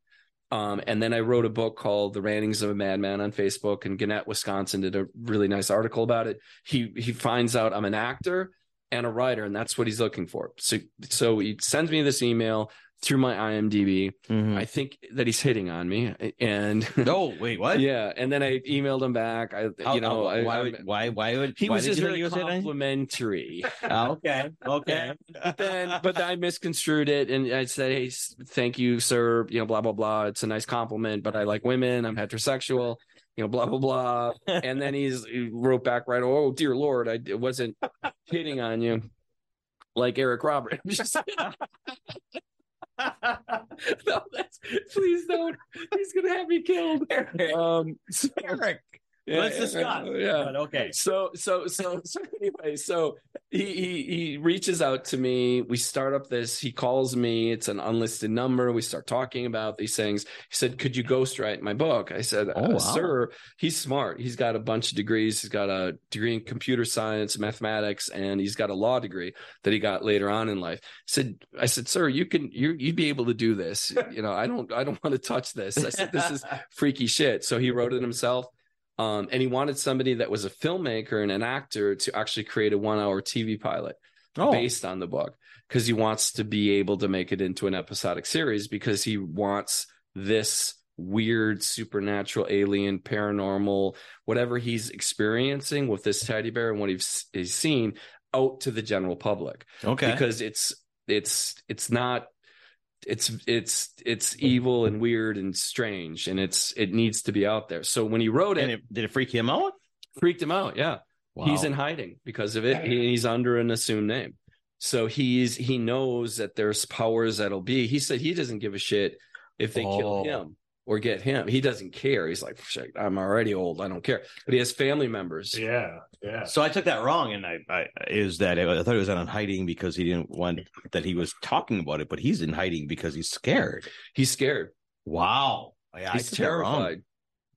Um, and then I wrote a book called The Rantings of a Madman on Facebook, and Gannett, Wisconsin did a really nice article about it. He, he finds out I'm an actor and a writer, and that's what he's looking for. So, so he sends me this email through my IMDb. Mm-hmm. I think that he's hitting on me, and no, wait, what? Yeah, and then I emailed him back. I, oh, you know, oh, why, I, would, why, why would he why was just really complimentary? Oh, okay, okay. And then, but I misconstrued it, and I said, "Hey, thank you, sir. You know, blah blah blah. It's a nice compliment, but I like women. I'm heterosexual. You know, blah blah blah." And then he's he wrote back, right? Oh, dear Lord, I it wasn't hitting on you, like Eric Roberts. No, that's, please don't. He's gonna have me killed. Eric. Um, so, Eric. Yeah, let's discuss. Yeah. But okay. So, so, so, so. Anyway, so he, he he reaches out to me. We start up this. He calls me. It's an unlisted number. We start talking about these things. He said, "Could you ghostwrite my book?" I said, oh, uh, wow. "Sir, he's smart. He's got a bunch of degrees. He's got a degree in computer science, mathematics, and he's got a law degree that he got later on in life." I said, "I said, sir, you can you you'd be able to do this. You know, I don't I don't want to touch this." I said, "This is freaky shit." So he wrote it himself. Um, and he wanted somebody that was a filmmaker and an actor to actually create a one-hour T V pilot oh. based on the book, because he wants to be able to make it into an episodic series, because he wants this weird supernatural, alien, paranormal, whatever he's experiencing with this teddy bear and what he's, he's seen, out to the general public. Okay, because it's it's it's not. It's it's it's evil and weird and strange, and it's it needs to be out there. So when he wrote it, it did it freak him out? Freaked him out, yeah. Wow. He's in hiding because of it. He, he's under an assumed name, so he's he knows that there's powers that'll be. He said he doesn't give a shit if they oh. kill him or get him. He doesn't care. He's like, shit, I'm already old. I don't care. But he has family members. Yeah, yeah. So I took that wrong, and I, I is that I thought he was on hiding because he didn't want that he was talking about it, but he's in hiding because he's scared. He's scared. Wow. I, he's I terrified.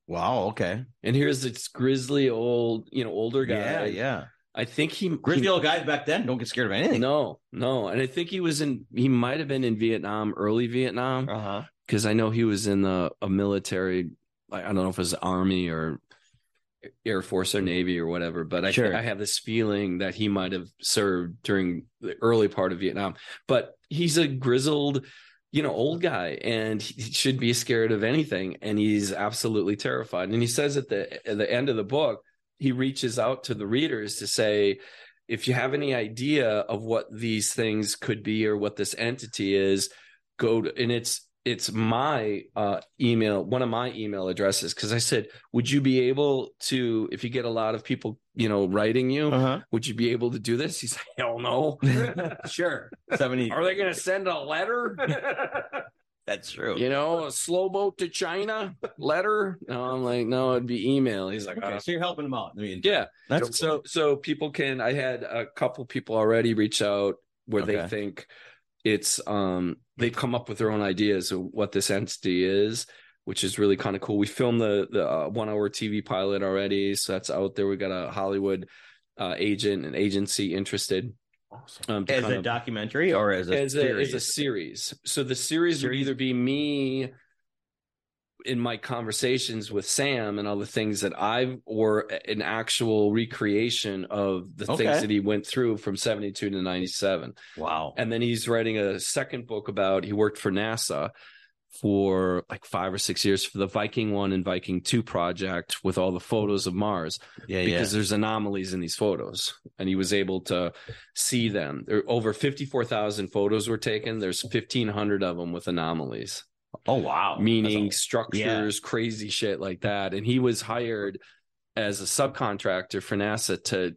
Wow. Okay. And here's this grizzly old, you know, older guy. Yeah, yeah. I think he grizzly old guys back then don't get scared of anything. No, no, and I think he was in. He might have been in Vietnam, early Vietnam, because uh-huh. I know he was in the a military. I don't know if it was Army or Air Force or Navy or whatever, but I sure. I have this feeling that he might have served during the early part of Vietnam. But he's a grizzled, you know, old guy, and he should be scared of anything, and he's absolutely terrified. And he says at the at the end of the book. He reaches out to the readers to say, if you have any idea of what these things could be or what this entity is, go to, and it's, it's my uh, email, one of my email addresses. Cause I said, would you be able to, if you get a lot of people, you know, writing you, uh-huh. would you be able to do this? He's like, hell no. Sure. seventy Are they going to send a letter? That's true. You know, a slow boat to China letter. No, I'm like, no, it'd be email. He's like, okay, oh. So you're helping him out. I mean, yeah. That's so cool. So people can. I had a couple people already reach out where okay. they think it's um they've come up with their own ideas of what this entity is, which is really kind of cool. We filmed the the uh, one hour T V pilot already, so that's out there. We got a Hollywood uh, agent and agency interested. Awesome. Um, as a of, documentary or as a as a, as a series. So the series, series would either be me in my conversations with Sam and all the things that I've, or an actual recreation of the okay. things that he went through from seventy-two to ninety-seven. Wow. And then he's writing a second book about, he worked for NASA for like five or six years for the Viking one and Viking two project with all the photos of Mars, yeah, because yeah. there's anomalies in these photos, and he was able to see them. There over fifty-four thousand photos were taken. There's fifteen hundred of them with anomalies. Oh wow. Meaning a, structures, yeah. crazy shit like that. And he was hired as a subcontractor for NASA to,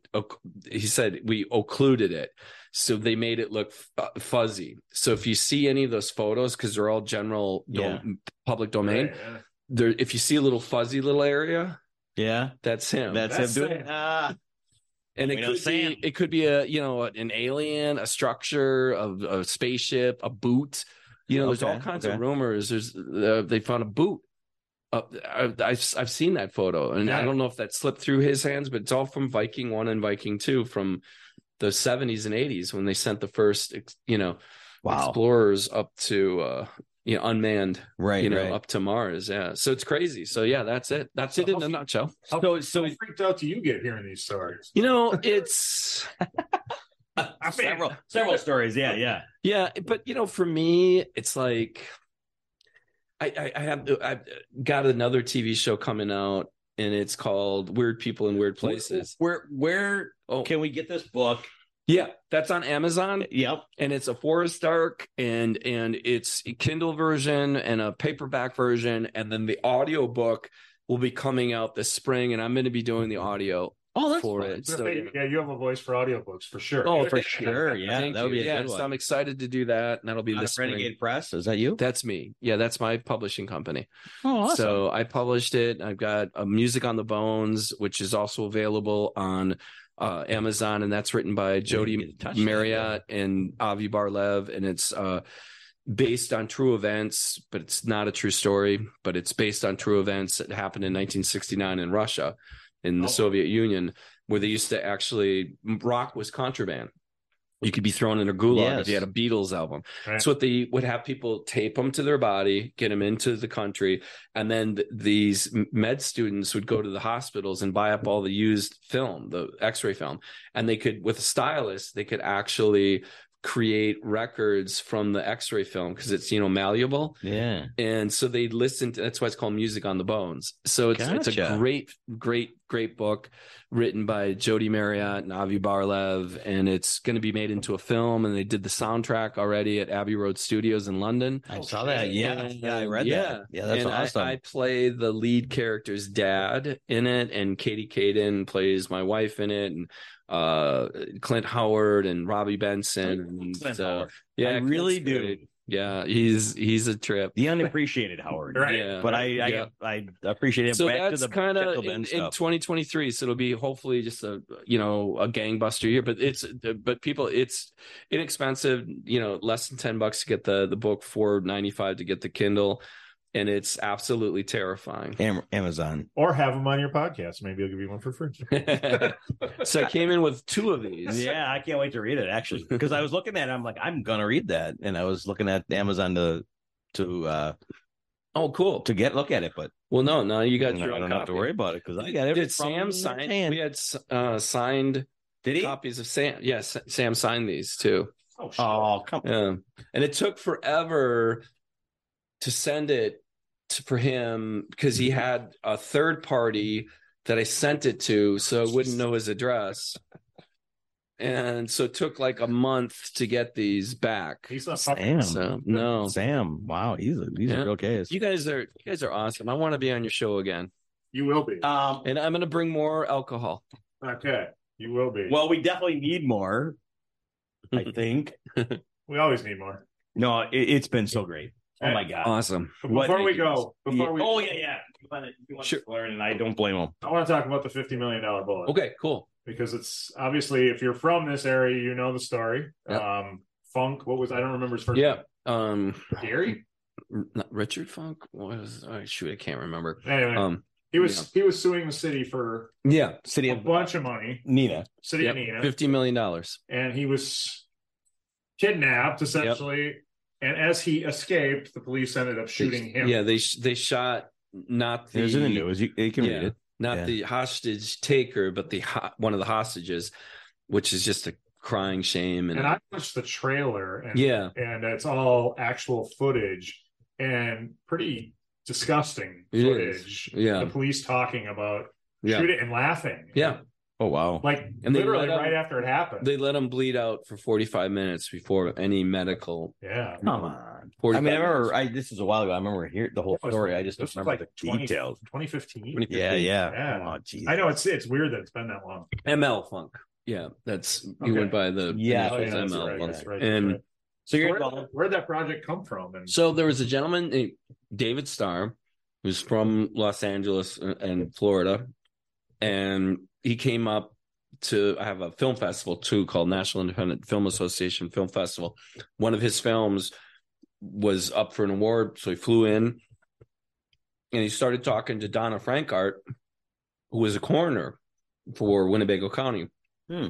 he said, we occluded it. So they made it look f- fuzzy. So if you see any of those photos, because they're all general yeah. dom- public domain, right, yeah. there. If you see a little fuzzy little area, yeah, that's him. That's, that's him doing it. Ah. And it could be him. It could be a you know an alien, a structure, a, a spaceship, a boot. You know, there's okay, all kinds okay. of rumors. There's uh, they found a boot. Uh, I've I've seen that photo, and yeah. I don't know if that slipped through his hands, but it's all from Viking One and Viking Two from the seventies and eighties when they sent the first, you know, wow. explorers up to, uh, you know, unmanned, right, you know, right. up to Mars. Yeah. So it's crazy. So yeah, that's it. That's so it in a nutshell. How, so, so how freaked out do you get hearing these stories? You know, it's several, several stories. Yeah. Yeah. Yeah. But you know, for me, it's like, I, I, I have, I've got another T V show coming out, and it's called Weird People in Weird Places. Where, where, oh. can we get this book? Yeah, that's on Amazon. Yep. And it's a Forrest Dark, and and it's a Kindle version and a paperback version. And then the audio book will be coming out this spring, and I'm going to be doing the audio oh, that's for fun. It. So, yeah, you have a voice for audiobooks for sure. Oh, for sure. Yeah, Thank that would be a yeah, good one. So I'm excited to do that, and that'll be on this spring. Renegade Press, is that you? That's me. Yeah, that's my publishing company. Oh, awesome. So I published it. I've got a Music on the Bones, which is also available on uh, Amazon, and that's written by Jody Marriott that, yeah. and Avi Barlev, and it's uh, based on true events, but it's not a true story, but it's based on true events that happened in nineteen sixty-nine in Russia. In the oh. Soviet Union, where they used to actually rock was contraband. You could be thrown in a gulag yes. if you had a Beatles album. Right. So what they would have people tape them to their body, get them into the country, and then th- these med students would go to the hospitals and buy up all the used film, the X-ray film, and they could, with a stylus, they could actually create records from the X-ray film because it's, you know, malleable. Yeah. And so they listened to, that's why it's called Music on the Bones. So it's gotcha. It's a great, great, great book written by Jody Marriott and Avi Barlev, and it's going to be made into a film, and they did the soundtrack already at Abbey Road Studios in London. I saw that. Yeah. And, yeah, I read yeah. that. Yeah, that's and awesome. I, I play the lead character's dad in it, and Katie Caden plays my wife in it, and uh Clint Howard and Robbie Benson. Clint so, Howard. Yeah, I really Clint's do. Great. Yeah, he's he's a trip. The unappreciated Howard, right? Yeah, but I I, yeah. I appreciate him. So back that's kind of in, in twenty twenty-three. So it'll be hopefully just a you know a gangbuster year. But it's but people, it's inexpensive. You know, less than ten bucks to get the the book, four ninety-five to get the Kindle. and it's absolutely terrifying. Am- Amazon. Or have them on your podcast. Maybe I'll give you one for free. So I came in with two of these. Yeah, I can't wait to read it, actually. Because I was looking at it, I'm like, I'm going to read that. And I was looking at Amazon to... to uh, oh, cool. To get look at it, but... Well, no, no, you got your own I don't copy. Have to worry about it, because I got it. Did Sam sign? Hand. We had uh, signed Did he? copies of Sam. Yes, Sam signed these, too. Oh, shit. Oh, come on. Yeah. And it took forever to send it to, for him, because he had a third party that I sent it to, so I wouldn't know his address. And so it took like a month to get these back. He's not Sam. So, no, Sam. Wow, he's a, he's yeah. a real case. You guys are you guys are awesome. I want to be on your show again. You will be, um, and I'm going to bring more alcohol. Okay, you will be. Well, we definitely need more. I think we always need more. No, it, it's been so great. Oh my God, awesome! Before we go, before we oh yeah yeah, you want to, you want sure. to learn, and I don't blame him. I want to talk about the fifty million dollars bullet. Okay, cool. Because it's obviously, if you're from this area, you know the story. Yep. Um, Funk, what was I don't remember his first yeah. name. Um, Gary, not Richard Funk. What was oh, shoot? I can't remember. Anyway, um, he was yeah. he was suing the city for yeah, city a of, bunch of money. Nina, city yep. of Nina, fifty million dollars, and he was kidnapped essentially. Yep. And as he escaped, the police ended up shooting they, him. Yeah, they they shot not the. It was in the news. You, you can yeah, read it. Not yeah. the hostage taker, but the ho- one of the hostages, which is just a crying shame. And, and I watched the trailer. And, yeah, and it's all actual footage and pretty disgusting it footage. Is. Yeah, the police talking about yeah. shooting and laughing. Yeah. Oh wow! Like and literally right him, after it happened, they let him bleed out for forty-five minutes before any medical. Yeah, come on. I mean, I remember I, this is a while ago. I remember hearing the whole was, story. I just don't remember like the details. twenty fifteen Yeah, yeah. yeah. Oh, geez. I know it's it's weird that it's been that long. M L Funk. Yeah, that's okay. He went by the yeah, oh, yeah M L right, Funk. That's right, that's and right. so, you're so where where'd that project come from? And so there was a gentleman named David Starr, who's from Los Angeles and Florida, and he came up to I have a film festival too called National Independent Film Association Film Festival. One of his films was up for an award, so he flew in and he started talking to Donna Frankart, who was a coroner for Winnebago County. Hmm.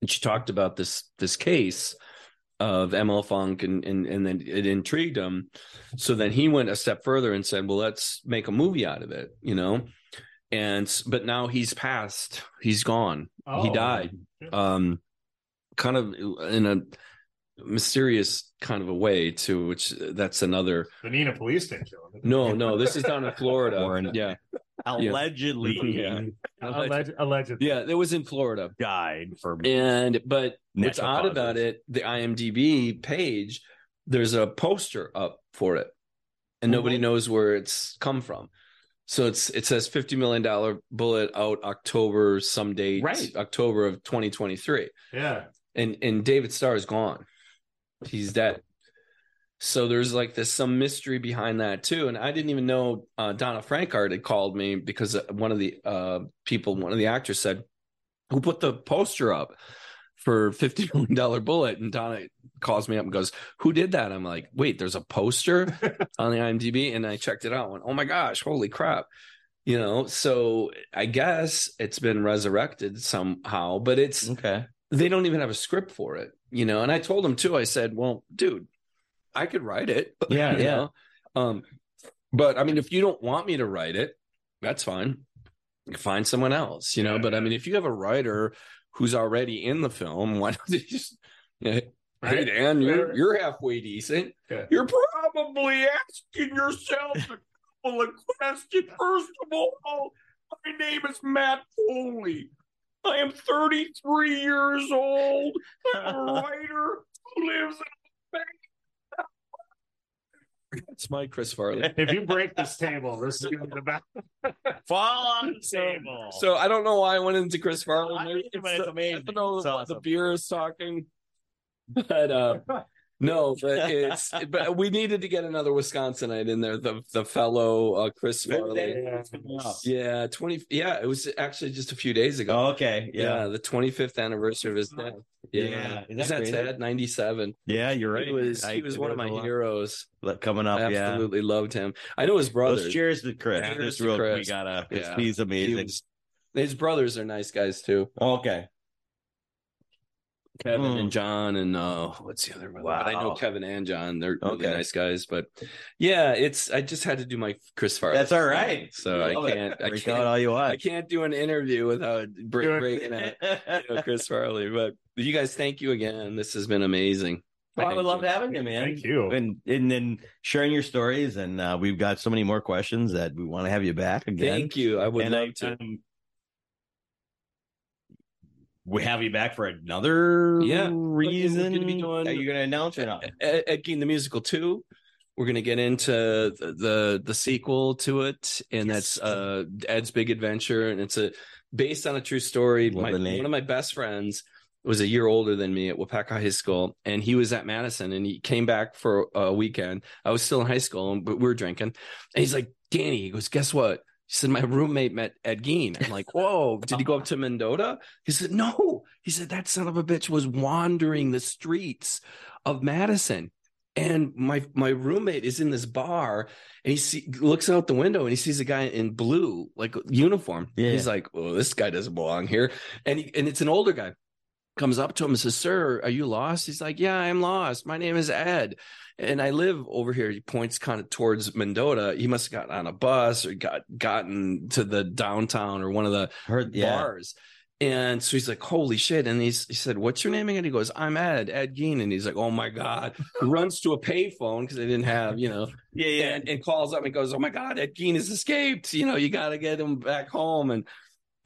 And she talked about this this case of M L Funk, and, and and then it intrigued him. So then he went a step further and said, "Well, let's make a movie out of it," you know. And but now he's passed. He's gone. Oh, he died. Yeah. Um, kind of in a mysterious kind of a way too. Which that's another. The Nina police didn't kill him. No, no. This is down in Florida. yeah. Allegedly. Yeah. Alleg- Allegedly. Yeah. It was in Florida. Died for. And but what's odd causes. About it? The IMDb page. There's a poster up for it, and nobody mm-hmm. knows where it's come from. So it's it says fifty million dollars bullet out October some date, right. October of twenty twenty-three. Yeah, and and David Starr is gone; he's dead. So there's like this some mystery behind that too, and I didn't even know uh, Donna Frankart had called me because one of the uh, people, one of the actors said, "Who put the poster up for fifty million dollars bullet?" And Donna calls me up and goes, "Who did that?" I'm like, "Wait, there's a poster on the IMDb," and I checked it out and went, "Oh my gosh, holy crap." You know, so I guess it's been resurrected somehow, but it's okay. They don't even have a script for it, you know. And I told them too, I said, "Well, dude, I could write it." Yeah, you yeah. know? Um, but I mean, if you don't want me to write it, that's fine. You find someone else, you know. Yeah, but yeah. I mean, if you have a writer who's already in the film, why don't they just you know, right, hey, Dan, you're, you're halfway decent. Okay. You're probably asking yourself a couple of questions. First of all, my name is Matt Foley. I am thirty-three years old. I'm a writer who lives in a That's my Chris Farley. If you break this table, this is going to be the back. Fall on the table. So I don't know why I went into Chris Farley. I, it's, it's amazing. I don't know it's awesome. The beer is talking. But uh, No, but it's but we needed to get another Wisconsinite in there. The the fellow uh, Chris Farley. Yeah, twenty. Yeah, it was actually just a few days ago. Oh, okay. Yeah. yeah, the twenty-fifth anniversary of his death. Yeah, yeah. Is that sad? ninety-seven. Yeah, you're right. He was I, he was I, one of my heroes. Coming up, I yeah, absolutely loved him. I know his brother. Let's cheers to Chris. Yeah, cheers real, to Chris. We gotta. Yeah. He's amazing. He was, his brothers are nice guys too. Oh, okay. Kevin mm. and John and uh, what's the other one? Wow. I know Kevin and John. They're okay. really nice guys, but yeah, it's. I just had to do my Chris Farley. That's all right. So I can't, I can't. I can't. All you want. I can't do an interview without break, breaking out you know, Chris Farley. But you guys, thank you again. This has been amazing. Well, I would love you. having you, man. Thank you, and and then sharing your stories. And uh, we've got so many more questions that we want to have you back again. Thank you. I would and love I, to. Um, We have you back for another yeah. reason. Gonna be doing, Are you going to announce it? Ed Gein the musical two. We're going to get into the, the the sequel to it, and yes. that's uh, Ed's Big Adventure, and it's a based on a true story. My, one of my best friends was a year older than me at Waupaca High School, and he was at Madison, and he came back for a weekend. I was still in high school, but we were drinking, and he's like, "Danny," he goes, "guess what?" He said, "My roommate met Ed Gein." I'm like, "Whoa, did he go up to Mendota?" He said, "No." He said, "That son of a bitch was wandering the streets of Madison. And my my roommate is in this bar, and he see, looks out the window, and he sees a guy in blue, like uniform." Yeah. He's like, "Oh, this guy doesn't belong here." And he, and it's an older guy. Comes up to him and says, "Sir, are you lost?" He's like, "Yeah, I'm lost. My name is Ed, and I live over here." He points kind of towards Mendota. He must have gotten on a bus or got gotten to the downtown or one of the Heard, bars. Yeah. And so he's like, "Holy shit." And he's, he said, "What's your name again?" He goes, "I'm Ed, Ed Gein." And he's like, "Oh, my God." He runs to a payphone because they didn't have, you know, yeah, yeah, and, and calls up and goes, "Oh, my God, Ed Gein has escaped. You know, you got to get him back home." And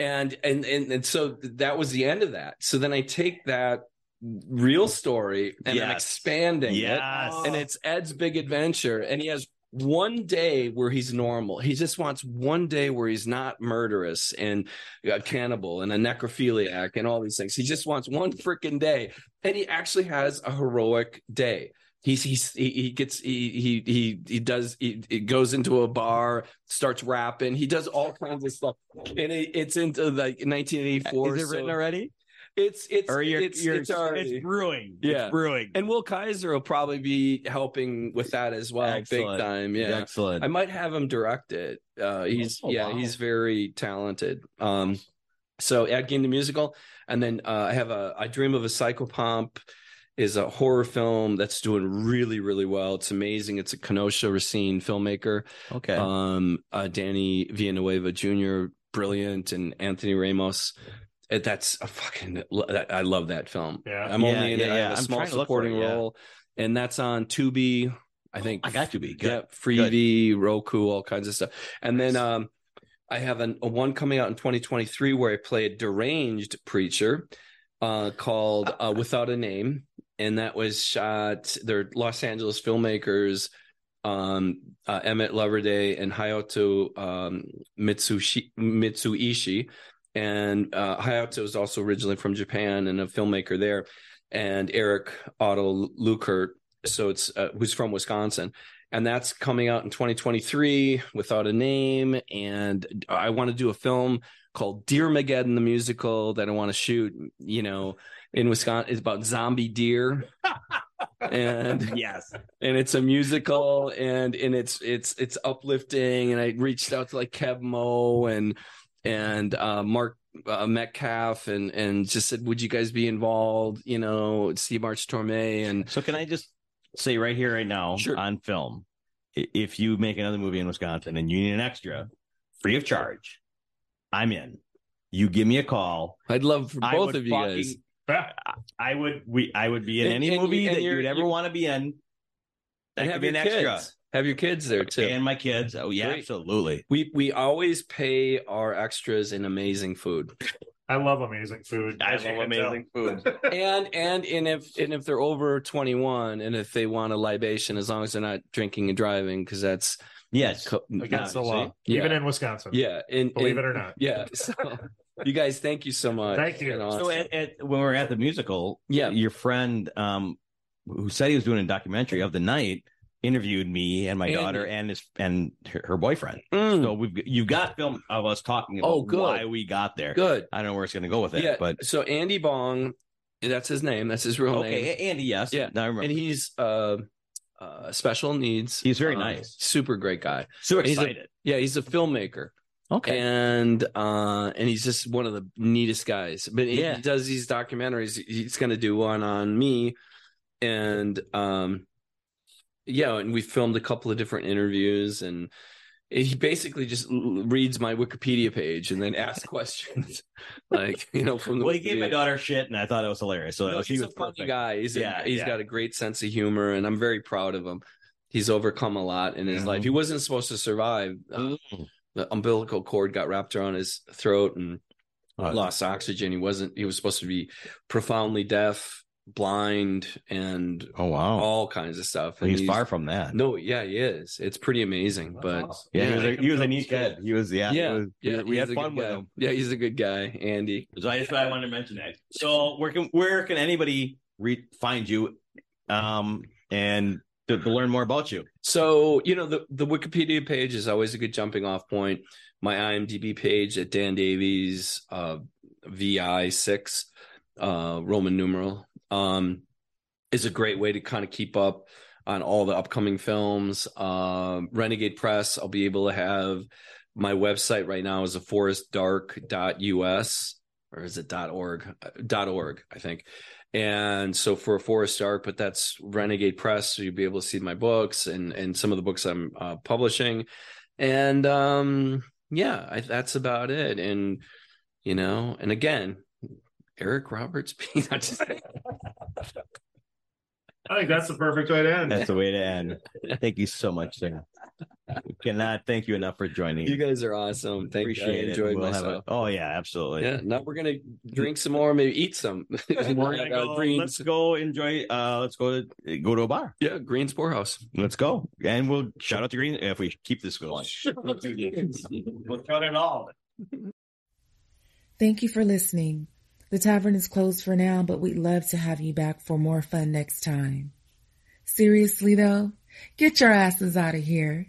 And, and and and so that was the end of that. So then I take that real story and yes. I'm expanding yes. it. And it's Ed's Big Adventure. And he has one day where he's normal. He just wants one day where he's not murderous and a cannibal and a necrophiliac and all these things. He just wants one freaking day. And he actually has a heroic day. He's, he's, he he gets he he he he does he, he goes into a bar, starts rapping. He does all kinds of stuff, and it, it's into like nineteen eighty-four. Is it so written already? It's it's or you're, it's, you're, it's, already, it's brewing. Yeah, it's brewing. And Will Kaiser will probably be helping with that as well, Excellent. big time. Yeah, excellent. I might have him direct it. Uh, he's oh, yeah, wow. he's very talented. Um, so Ed Gein the musical, and then uh, I have a I Dream of a Psychopomp. Is a horror film that's doing really, really well. It's amazing. It's a Kenosha Racine filmmaker. Okay. Um, uh, Danny Villanueva Junior, brilliant, and Anthony Ramos. It, that's a fucking – I love that film. Yeah. I'm yeah, only in yeah, it. Yeah. I have a I'm small supporting it, yeah. role. And that's on Tubi, I think. I got Tubi. Good. Yeah, Freevee, Roku, all kinds of stuff. And nice. then um, I have an, a one coming out in twenty twenty-three where I play a deranged preacher uh, called uh, Without a Name. And that was shot. They're Los Angeles filmmakers, um, uh, Emmett Loverday and Hayato um, Mitsushi, Mitsuishi. And uh, Hayato is also originally from Japan and a filmmaker there. And Eric Otto Lukert, so it's uh, who's from Wisconsin. And that's coming out in twenty twenty-three without a name. And I want to do a film called Deer Mageddon, the musical that I want to shoot, you know, in Wisconsin. It's about zombie deer. And yes, and it's a musical, and and it's it's it's uplifting. And I reached out to like Kev Moe and and uh, Mark uh, Metcalf and and just said, "Would you guys be involved?" You know, Steve March Torme. And so can I just say right here, right now, sure. on film, if you make another movie in Wisconsin and you need an extra free of charge, I'm in. You give me a call. I'd love for both of you fucking, guys. I would we I would be in and, any and, movie and that you'd ever want to be in. And have your an kids. Extra. Have your kids there too. And my kids. Oh yeah, Great. absolutely. We we always pay our extras in amazing food. I love amazing food. I, I love amazing food. And and and if and if they're over twenty-one and if they want a libation, as long as they're not drinking and driving, because that's yes co- against the law, yeah. even in Wisconsin. Yeah, and, believe and, it or not. Yeah. So. You guys, thank you so much. Thank you. So, at, at, when we were at the musical, yeah. your friend um, who said he was doing a documentary of the night, interviewed me and my and, daughter and his and her, her boyfriend. Mm. So we've you've got film of us talking about oh, why we got there. Good. I don't know where it's going to go with it. Yeah. But so Andy Bong, that's his name. That's his real okay, name. Okay, Andy. Yes. Yeah. Now I remember. And he's uh, uh, special needs. He's very uh, nice. Super great guy. So excited. He's a, yeah, he's a filmmaker. Okay. And uh, and he's just one of the neatest guys. But he, yeah. he does these documentaries. He's going to do one on me, and um. Yeah, and we filmed a couple of different interviews, and he basically just l- reads my Wikipedia page and then asks questions, like you know. From the well, he Wikipedia. Gave my daughter shit, and I thought it was hilarious. So no, he's was a funny perfect. guy. He's yeah, a, he's yeah. got a great sense of humor, and I'm very proud of him. He's overcome a lot in his mm-hmm. life. He wasn't supposed to survive. Uh, the umbilical cord got wrapped around his throat and uh, lost oxygen. He wasn't. He was supposed to be profoundly deaf, blind, and oh wow, all kinds of stuff. And he's, he's far from that. No, yeah, he is. It's pretty amazing. But awesome. yeah, yeah, he was a, he was a neat kid. He was yeah, yeah. Was, yeah we had fun with him. Yeah, he's a good guy, Andy. So I just I wanted to mention that. So where can where can anybody re- find you, um, and to, to learn more about you? So you know the the Wikipedia page is always a good jumping off point. My IMDb page at Dan Davies, uh, V I six, uh, Roman numeral. Um, is a great way to kind of keep up on all the upcoming films. Um, Renegade Press, I'll be able to have my website right now is a forest dark dot U S or is it .org? .org, I think. And so for A Forest Dark, but that's Renegade Press, so you'll be able to see my books and, and some of the books I'm uh, publishing. And um, yeah, I, that's about it. And, you know, and again, Eric Roberts. I think that's the perfect way to end. That's the way to end. Thank you so much, sir. We cannot thank you enough for joining. You guys are awesome. Thank Appreciate you. I enjoyed we'll myself. A, oh yeah, absolutely. Yeah. Now we're gonna drink some more, maybe eat some. we're gonna go, let's go enjoy. Uh, let's go to go to a bar. Yeah, Green's Poorhouse. Let's go, and we'll shout out to Green if we keep this going. We'll shout it all. Thank you for listening. The tavern is closed for now, but we'd love to have you back for more fun next time. Seriously, though, get your asses out of here.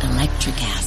Electrocast.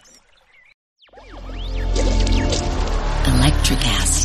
Electrocast.